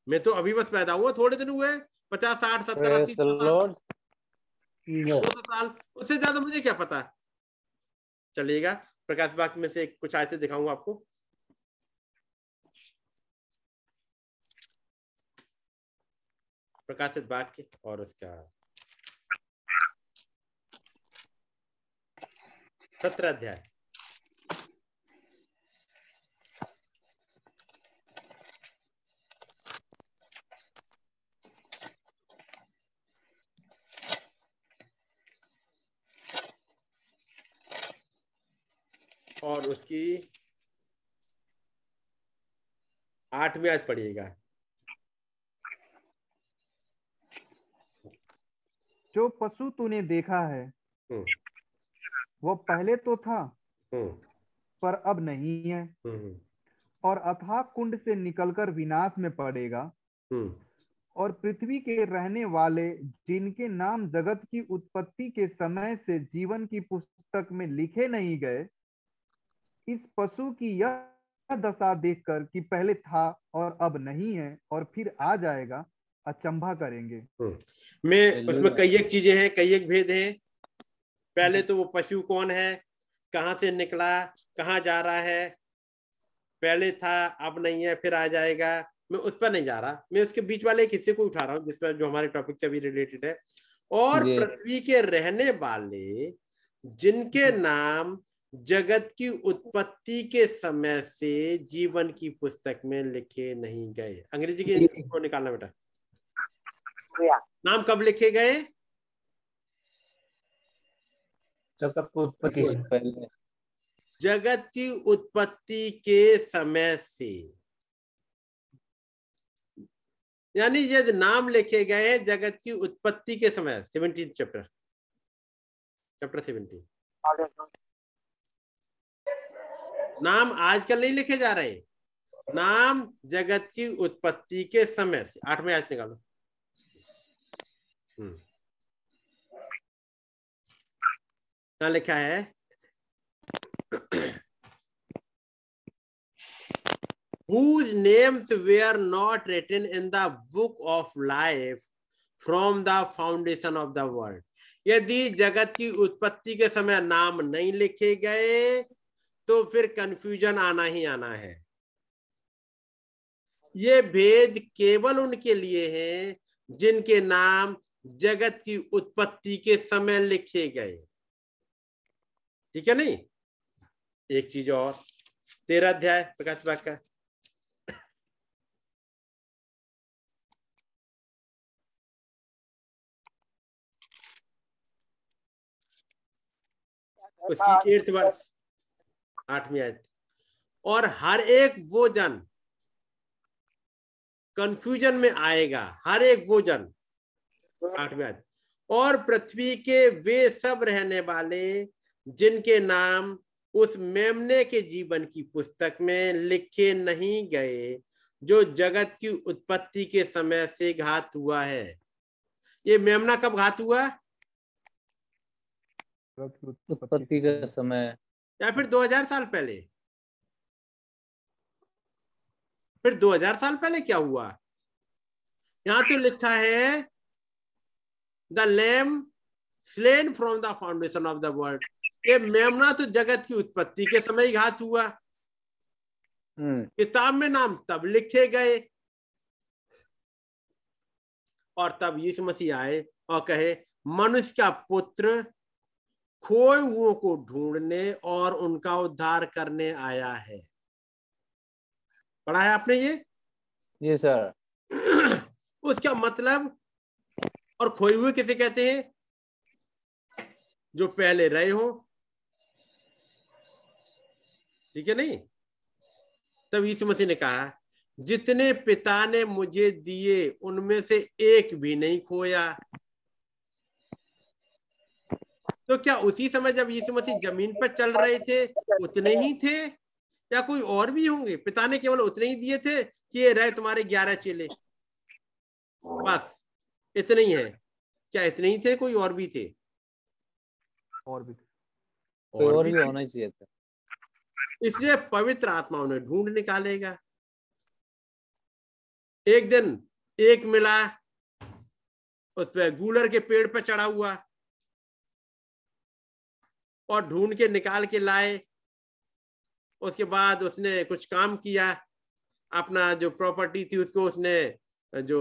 मैं तो अभी बस पैदा हुआ, थोड़े दिन हुए, पचास साठ सत्तर अस्सी साल, उससे ज्यादा मुझे क्या पता चलेगा। प्रकाश बाग में से कुछ आयतें दिखाऊंगा आपको। प्रकाशित बाग के और उसका सत्रह अध्याय, और उसकी आठवीं आयत पढ़िएगा। जो जो पशु तूने देखा है वो पहले तो था पर अब नहीं है, और अथाह कुंड से निकलकर विनाश में पड़ेगा, और पृथ्वी के रहने वाले जिनके नाम जगत की उत्पत्ति के समय से जीवन की पुस्तक में लिखे नहीं गए, इस पशु की यह दशा देखकर कि पहले था और अब नहीं है और फिर आ जाएगा, अचंभा करेंगे। में उसमें कई एक चीजें हैं, कई एक भेद हैं। पहले तो वो पशु कौन है, कहाँ से निकला, कहाँ जा रहा है, पहले था अब नहीं है फिर आ जाएगा, मैं उस पर नहीं जा रहा, मैं उसके बीच वाले एक हिस्से को उठा रहा हूँ जिस पर जो हमारे टॉपिक से भी रिलेटेड है। और पृथ्वी के रहने वाले जिनके नाम जगत की उत्पत्ति के समय से जीवन की पुस्तक में लिखे नहीं गए, अंग्रेजी के इसको निकालना बेटा, नाम कब लिखे गए, जगत की उत्पत्ति से पहले, जगत की उत्पत्ति के समय से, यानी ये नाम लिखे गए हैं जगत की उत्पत्ति के समय, सेवेंटीन चैप्टर, चैप्टर सेवेंटीन। नाम आजकल नहीं लिखे जा रहे, नाम जगत की उत्पत्ति के समय से। आठवें आयत निकालो। हम्म, क्या लिखा है? Whose names were not written in the book of life from the foundation of the world. यदि जगत की उत्पत्ति के समय नाम नहीं लिखे गए तो फिर कंफ्यूजन आना ही आना है। ये भेद केवल उनके लिए है जिनके नाम जगत की उत्पत्ति के समय लिखे गए। ठीक है, नहीं? एक चीज और, तेरा अध्याय प्रकाश बाग का, उसकी एट्थ वर्ष, आठवीं आयत। और हर एक वो जन कंफ्यूजन में आएगा, हर एक वो जन, आठवीं आयत। और पृथ्वी के वे सब रहने वाले जिनके नाम उस मेमने के जीवन की पुस्तक में लिखे नहीं गए जो जगत की उत्पत्ति के समय से घात हुआ है। ये मेमना कब घात हुआ? उत्पत्ति का समय, या फिर दो हज़ार साल पहले। फिर दो हज़ार साल पहले क्या हुआ? यहां तो लिखा है the lamb slain from the foundation of the world. ये मेमना तो जगत की उत्पत्ति के समय ही घात हुआ। किताब में नाम तब लिखे गए और तब यीशु मसीह आए और कहे, मनुष्य का पुत्र खोए हुओं को ढूंढने और उनका उद्धार करने आया है। पढ़ा है आपने ये? ये सर। उसका मतलब, और खोए हुए किसे कहते हैं? जो पहले रहे हो। ठीक है, नहीं? तब यीशु मसीह ने कहा, जितने पिता ने मुझे दिए उनमें से एक भी नहीं खोया। तो क्या उसी समय जब यीशु मसीह जमीन पर चल रहे थे उतने ही थे या कोई और भी होंगे? पिता ने केवल उतने ही दिए थे कि ये रहे तुम्हारे ग्यारह चेले, बस इतने ही है। क्या इतने ही थे, कोई और भी थे? और भी, और, और भी, भी होना चाहिए था। इसलिए पवित्र आत्मा उन्हें ढूंढ निकालेगा। एक दिन एक मिला, उस पर गूलर के पेड़ पर चढ़ा हुआ, और ढूंढ के निकाल के लाए। उसके बाद उसने कुछ काम किया, अपना जो प्रॉपर्टी थी उसको उसने जो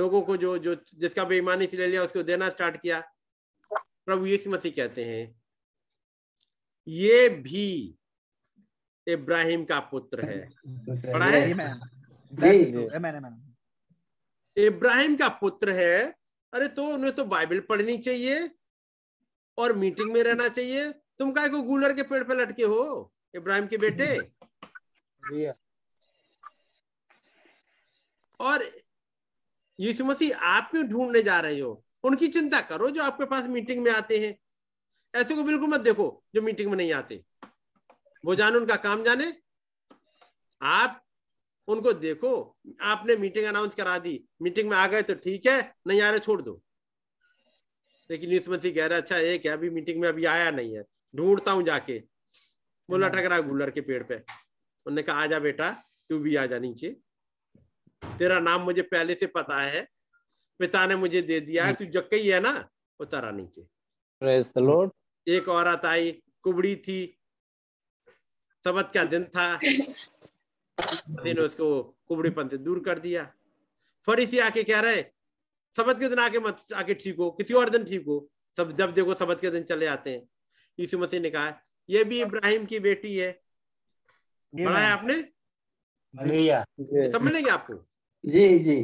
लोगों को जो जो जिसका बेईमानी से ले लिया उसको देना स्टार्ट किया। प्रभु यीशु मसीह कहते हैं, ये भी इब्राहिम का पुत्र है। पढ़ा है? इब्राहिम का पुत्र है। अरे तो उन्हें तो बाइबल पढ़नी चाहिए और मीटिंग में रहना चाहिए। तुम काहे को गूलर के पेड़ पे लटके हो इब्राहिम के बेटे? और यीशु मसीह आप क्यों ढूंढने जा रहे हो? उनकी चिंता करो जो आपके पास मीटिंग में आते हैं, ऐसे को बिल्कुल मत देखो जो मीटिंग में नहीं आते। वो जाने उनका काम जाने, आप उनको देखो। आपने मीटिंग अनाउंस करा दी, मीटिंग में आ गए तो ठीक है, नहीं आ रहे छोड़ दो। लेकिन इसमें से कह रहा अच्छा एक है अभी मीटिंग में अभी आया नहीं है, ढूंढता हूँ जाके, वो लटक रहा गुलर के पेड़ पे। उन्होंने कहा आजा बेटा तू भी आजा नीचे, तेरा नाम मुझे पहले से पता है, पिता ने मुझे दे दिया है, तू जक्का ही है ना, उतारा नीचे। Praise the Lord. एक औरत आई, कुबड़ी थी, सबत का दिन था, उसको कुबड़ीपन से दूर कर दिया। फरीसी आके कह रहे सबत के दिन आके मत आके ठीक हो, किसी और दिन ठीक हो, सब जब देखो सबत के दिन चले आते हैं। यीशु मसीह ने कहा ये भी इब्राहिम की बेटी है, पढ़ा है आपने, समझ लेंगे आपको जी जी।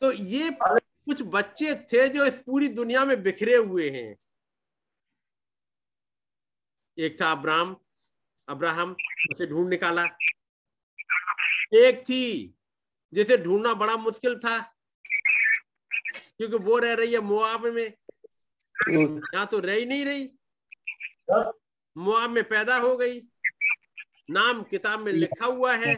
तो ये कुछ बच्चे थे जो इस पूरी दुनिया में बिखरे हुए हैं। एक था अब्राहम, अब्राहम उसे ढूंढ निकाला। एक थी जिसे ढूंढना बड़ा मुश्किल था क्योंकि वो रह रही है मोआब में, यहाँ तो रह ही नहीं रही, मोआब में पैदा हो गई, नाम किताब में लिखा हुआ है,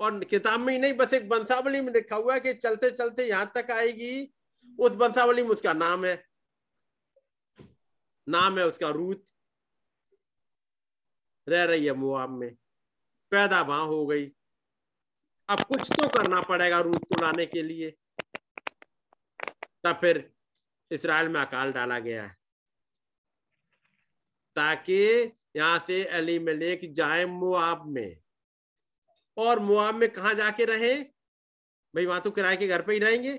और किताब में ही नहीं बस एक वंशावली में लिखा हुआ है कि चलते चलते यहां तक आएगी। उस वंशावली में उसका नाम है, नाम है उसका रूत, रह रही है मोआब में, पैदा वहां हो गई। अब कुछ तो करना पड़ेगा रूत को लाने के लिए, तब फिर इसराइल में अकाल डाला गया है ताकि यहाँ से एलीमेलेक जाए मोआब में, और मोआब में कहाँ जाके रहे भाई, वहां तो किराए के घर पे ही रहेंगे।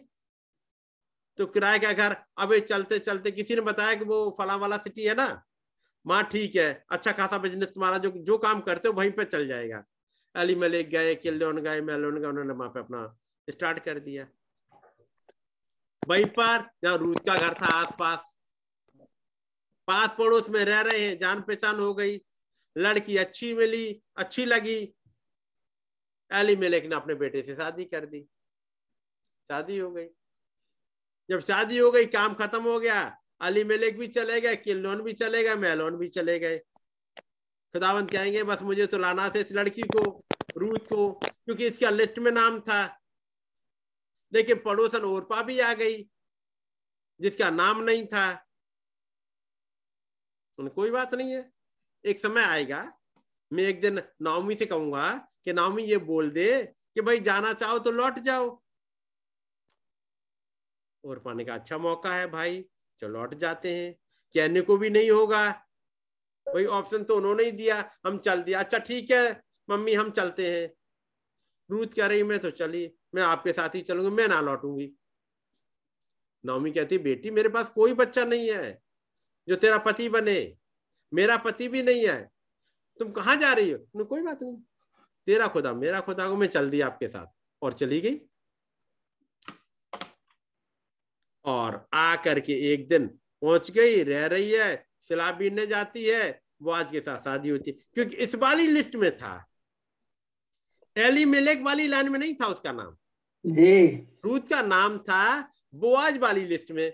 तो किराए का घर, अबे चलते चलते किसी ने बताया कि वो फलां वाला सिटी है ना माँ, ठीक है अच्छा खासा बिजनेस तुम्हारा, जो जो काम करते हो वहीं पे चल जाएगा। एलीमेलेक गए, किल्लोन गए, मेलोन गए, उन्होंने वहां पे अपना स्टार्ट कर दिया। वहीं पर जहाँ रूत का घर था, आस पास पास पड़ोस में रह रहे हैं, जान पहचान हो गई, लड़की अच्छी मिली, अच्छी लगी, एलीमेलेक ने अपने बेटे से शादी कर दी, शादी हो गई। जब शादी हो गई काम खत्म हो गया, एलीमेलेक भी चले गए, किल्लोन भी चले गए, मेलोन भी चले गए। खुदावंद कहेंगे बस मुझे तो लाना था इस लड़की को, रूत को, क्योंकि इसका लिस्ट में नाम था। लेकिन पड़ोसन ओरपा भी आ गई जिसका नाम नहीं था। कोई बात नहीं है, एक समय आएगा, मैं एक दिन नाओमी से कहूंगा कि नाओमी ये बोल दे कि भाई जाना चाहो तो लौट जाओ। और पाने का अच्छा मौका है भाई, चलो लौट जाते हैं। कहने को भी नहीं होगा, भाई ऑप्शन तो उन्होंने ही दिया, हम चल दिया। अच्छा ठीक है मम्मी हम चलते हैं। रूथ कह रही मैं तो चली, मैं आपके साथ ही चलूंगी, मैं ना लौटूंगी। नाओमी कहती बेटी मेरे पास कोई बच्चा नहीं है जो तेरा पति बने, मेरा पति भी नहीं है, तुम कहाँ जा रही हो? कोई बात नहीं, तेरा खुदा मेरा खुदा को मैं चल दी आपके साथ। और चली गई, और आ करके एक दिन पहुंच गई, रह रही है, शराब पीने जाती है, वो आज के साथ शादी होती है, क्योंकि इस वाली लिस्ट में था, एलीमेलेक वाली लाइन में नहीं था उसका नाम जी। रूथ का नाम था बोआज वाली लिस्ट में,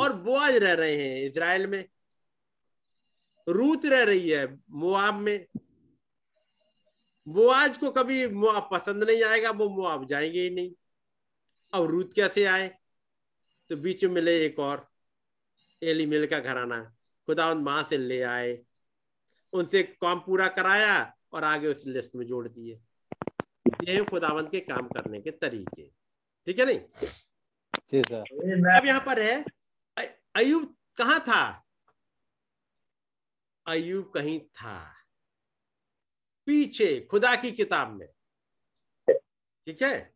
और बोआज रह रहे हैं इजराइल में, रूत रह रही है मोआब में। बोआज को कभी मोआब पसंद नहीं आएगा, वो मोआब जाएंगे ही नहीं। अब रूत कैसे आए? तो बीच में मिले एक और एलीमेल का घराना, खुदावंद वहां से ले आए, उनसे काम पूरा कराया और आगे उस लिस्ट में जोड़ दिए। ये खुदावंद के काम करने के तरीके, ठीक है नहीं जी सर। अब यहाँ पर है अय्यूब कहाँ था? अय्यूब कहीं था पीछे खुदा की किताब में, ठीक है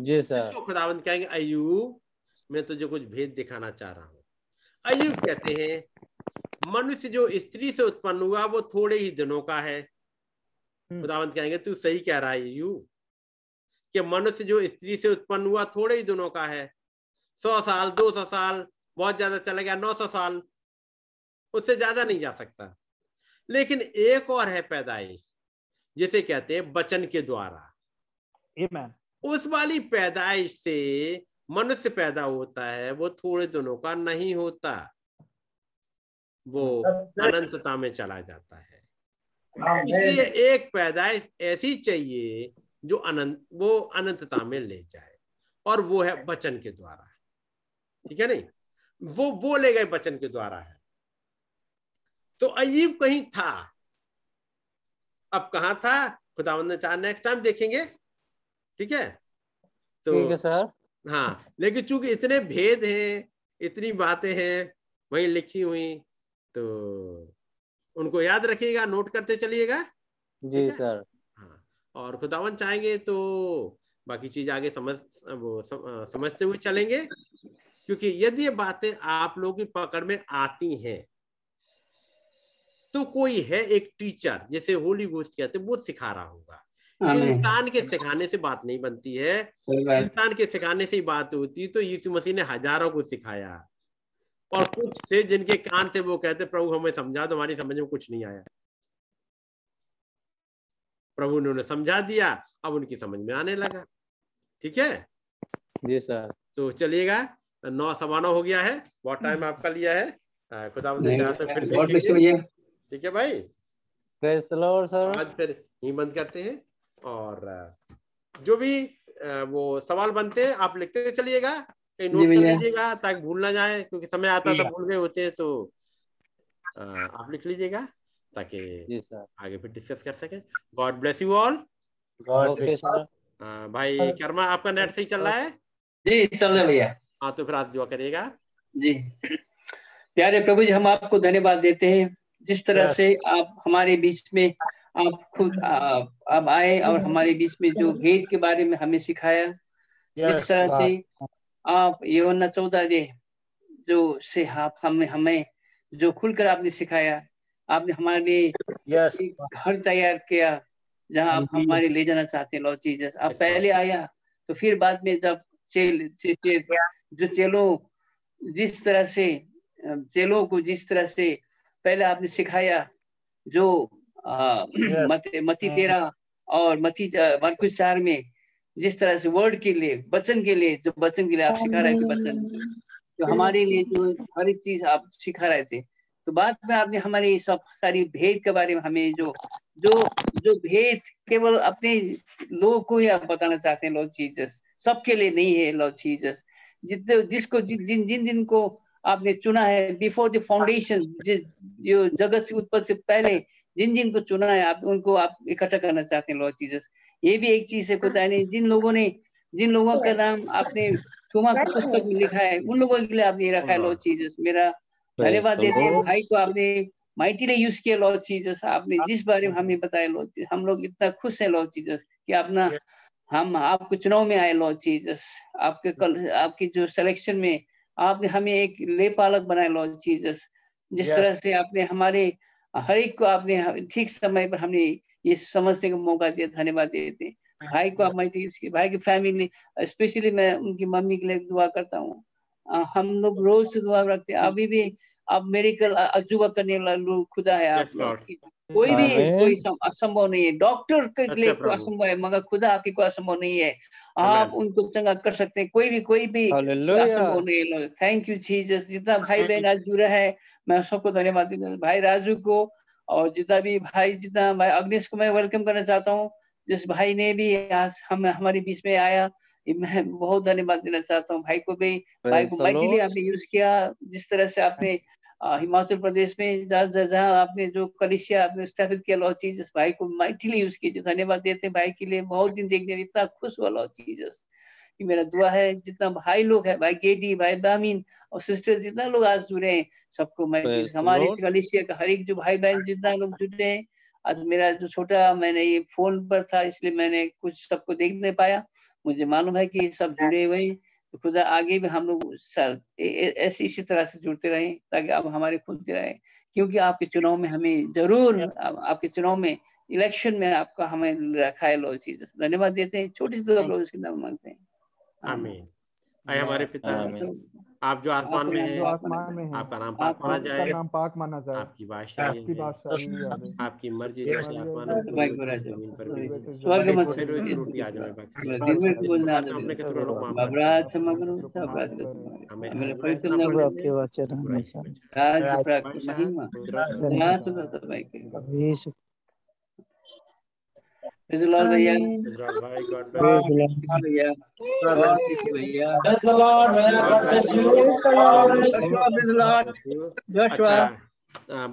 जी सर। तो खुदावंद कहेंगे अय्यूब मैं तुझे कुछ भेद दिखाना चाह रहा हूँ। अय्यूब कहते हैं मनुष्य जो स्त्री से उत्पन्न हुआ वो थोड़े ही दिनों का है। खुदावंद कहेंगे तू सही कह रहा है अय्यूब, कि मनुष्य जो स्त्री से उत्पन्न हुआ थोड़े ही दिनों का है। सौ साल, दो सौ साल बहुत ज्यादा चला गया, नौ सौ साल, उससे ज्यादा नहीं जा सकता। लेकिन एक और है पैदाइश जिसे कहते हैं वचन के द्वारा। आमीन। उस वाली पैदाइश से मनुष्य पैदा होता है वो थोड़े दिनों का नहीं होता, वो अनंतता में चला जाता है। इसलिए एक पैदाइश ऐसी चाहिए जो अनंत वो अनंतता में ले जाए, और वो है वचन के द्वारा। ठीक है नहीं, वो वो ले गए वचन के द्वारा है। तो अय्यूब कहीं था, अब कहाँ था खुदावंद ने चाहा, नेक्स्ट टाइम देखेंगे। ठीक है, तो ठीक है सर। हाँ, लेकिन चूंकि इतने भेद हैं, इतनी बातें हैं वहीं लिखी हुई, तो उनको याद रखिएगा, नोट करते चलिएगा। जी सर। हाँ, और खुदावन चाहेंगे तो बाकी चीज आगे समझ वो सम, समझते हुए चलेंगे, क्योंकि यदि ये बातें आप लोगों की पकड़ में आती हैं तो कोई है एक टीचर, जैसे होली घोस्ट कहते हैं, वो सिखा रहा होगा। इंसान के सिखाने से बात नहीं बनती है, इंसान के सिखाने से ही बात होती है। तो यीशु मसीह ने हजारों को सिखाया, और कुछ थे जिनके कान थे वो कहते प्रभु हमें समझा दो, हमारी समझ में कुछ नहीं आया। प्रभु ने उन्हें समझा दिया, अब उनकी समझ में आने लगा। ठीक है जी सर। तो चलिएगा, नौ सवा नौ हो गया है, बहुत टाइम आपका लिया है, खुदा ने चाहा तो फिर देखेंगे। ठीक है भाई, प्रेज़ द लॉर्ड सर। आज फिर ही बंद करते हैं, और जो भी वो सवाल बनते हैं आप लिखते चलिएगा, कहीं नोट कर लीजिएगा ताकि भूल ना जाए, क्योंकि समय आता है भूल गए होते हैं। तो आप लिख लीजिएगा ताकि आगे फिर डिस्कस कर सके। God bless you all. God bless sir. भाई कर्मा, आपका नेट सही चल रहा है? जी चल रहा है भैया। हाँ, तो फिर आप दुआ करिएगा। जी प्यारे प्रभु जी, हम आपको धन्यवाद देते हैं जिस तरह से आप हमारे बीच में आप खुद अब आए और हमारे बीच में जो भेद के बारे में हमें सिखाया, जिस तरह से आप यूहन्ना चौदह दे जो से आप हमने हमें जो खुलकर आपने सिखाया, आपने हमारे लिए yes. घर तैयार किया जहां आप हमारे ले जाना चाहते हैं। लॉर्ड जीसस, आप पहले आया तो फिर बाद में जब चेल, चेल, चेल जो चेलों जिस तरह से चेलों को जिस तरह से पहले आपने सिखाया जो आ, yes. मत, मती तेरह और मती मरकुस चार में जिस तरह से वर्ड के लिए वचन के लिए जो वचन के लिए आप सिखा रहे थे, वचन जो हमारे लिए जो हर एक चीज आप सिखा रहे थे, तो बाद में आपने हमारे सब सारी भेद के बारे में हमें जो जो जो भेद केवल अपने लोगों को ही आप बताना चाहते हैं लॉर्ड जीसस, सबके लिए नहीं है लॉर्ड जीसस। जितने जिसको जिन जिन जिन को आपने चुना है बिफोर द फाउंडेशन, जो जगत से उत्पत्ति से पहले जिन जिन को चुना है आप उनको आप इकट्ठा करना चाहते हैं लॉर्ड जीसस। ये भी एक चीज है खुदा ने, जिन लोगों ने जिन लोगों का नाम आपने थूमा की पुस्तक में लिखा है उन लोगों के लिए आपने रखा है लॉर्ड जीसस। मेरा धन्यवाद देते हैं भाई को, आपने माइटीली यूज किया लॉर्ड जीसस, आपने जिस बारे में हमें बताया लॉर्ड जीसस। हम लोग इतना खुश है लॉर्ड जीसस कि अपना हम आपको चुनाव में आए लॉर्ड जीसस, आपके कल आपकी जो सिलेक्शन में आपने हमें एक ले पालक बनाया लॉर्ड जीसस। जिस तरह से आपने हमारे हर एक को आपने ठीक समय पर हमने ये समझने का मौका दिया, धन्यवाद देते हैं भाई को। आप मैं भाई की फैमिली स्पेशली मैं उनकी मम्मी के लिए दुआ करता हूँ, हम लोग रोज से दुआ रखते हैं। अभी भी आप मेरे कल अजूबा करने वाला लोग खुदा है, आप yes, कोई भी कोई असंभव नहीं है। डॉक्टर के लिए असंभव है मगर खुदा आपके को असंभव नहीं है, आप उनको चंगा कर सकते हैं। कोई भी कोई भी असंभव नहीं है। Thank you Jesus. जितना भाई बहन आज जुड़ा है मैं सबको धन्यवाद देता हूँ, भाई राजू को और जितना भी भाई जितना भाई अग्निश को मैं वेलकम करना चाहता हूँ। जिस भाई ने भी आज हम हमारे बीच में आया मैं बहुत धन्यवाद देना चाहता हूँ भाई को भी। भाई को भाई के लिए आपने यूज किया, जिस तरह से आपने हिमाचल प्रदेश में जहाँ जहाँ आपने जो कलिसिया आपने स्थापित किया लॉर्ड जीसस, भाई को माइटीली यूज कीजिए, धन्यवाद देते हैं भाई के लिए। बहुत दिन देखने में इतना खुश हुआ लॉर्ड जीसस। मेरा दुआ है जितना भाई लोग है, भाई गेडी, भाई दामिन और सिस्टर जितना लोग आज जुड़े हैं सबको मैं हमारे कलिसिया का हर एक जो भाई बहन जितना लोग जुड़े हैं। आज मेरा जो छोटा मैंने ये फोन पर था इसलिए मैंने कुछ सबको देख नहीं पाया, मुझे मालूम है कि सब जुड़े हुए हैं। तो खुदा आगे भी हम लोग ऐसे इसी तरह से जुड़ते रहे ताकि आप हमारे खुलते रहे, क्योंकि आपके चुनाव में हमें जरूर आप, आपके चुनाव में इलेक्शन में आपका हमें रखा है लॉर्ड जीसस। धन्यवाद देते हैं, छोटी सी दुआ के नाम मांगते हैं। आमीन। आए हमारे पिता, आप जो आसमान में है, आपका नाम पाक माना जाए, आपकी बादशाही, आपकी मर्जी जैसे आसमान में जमीन पर भी रोटी आज हमें बख्श। भैया भैया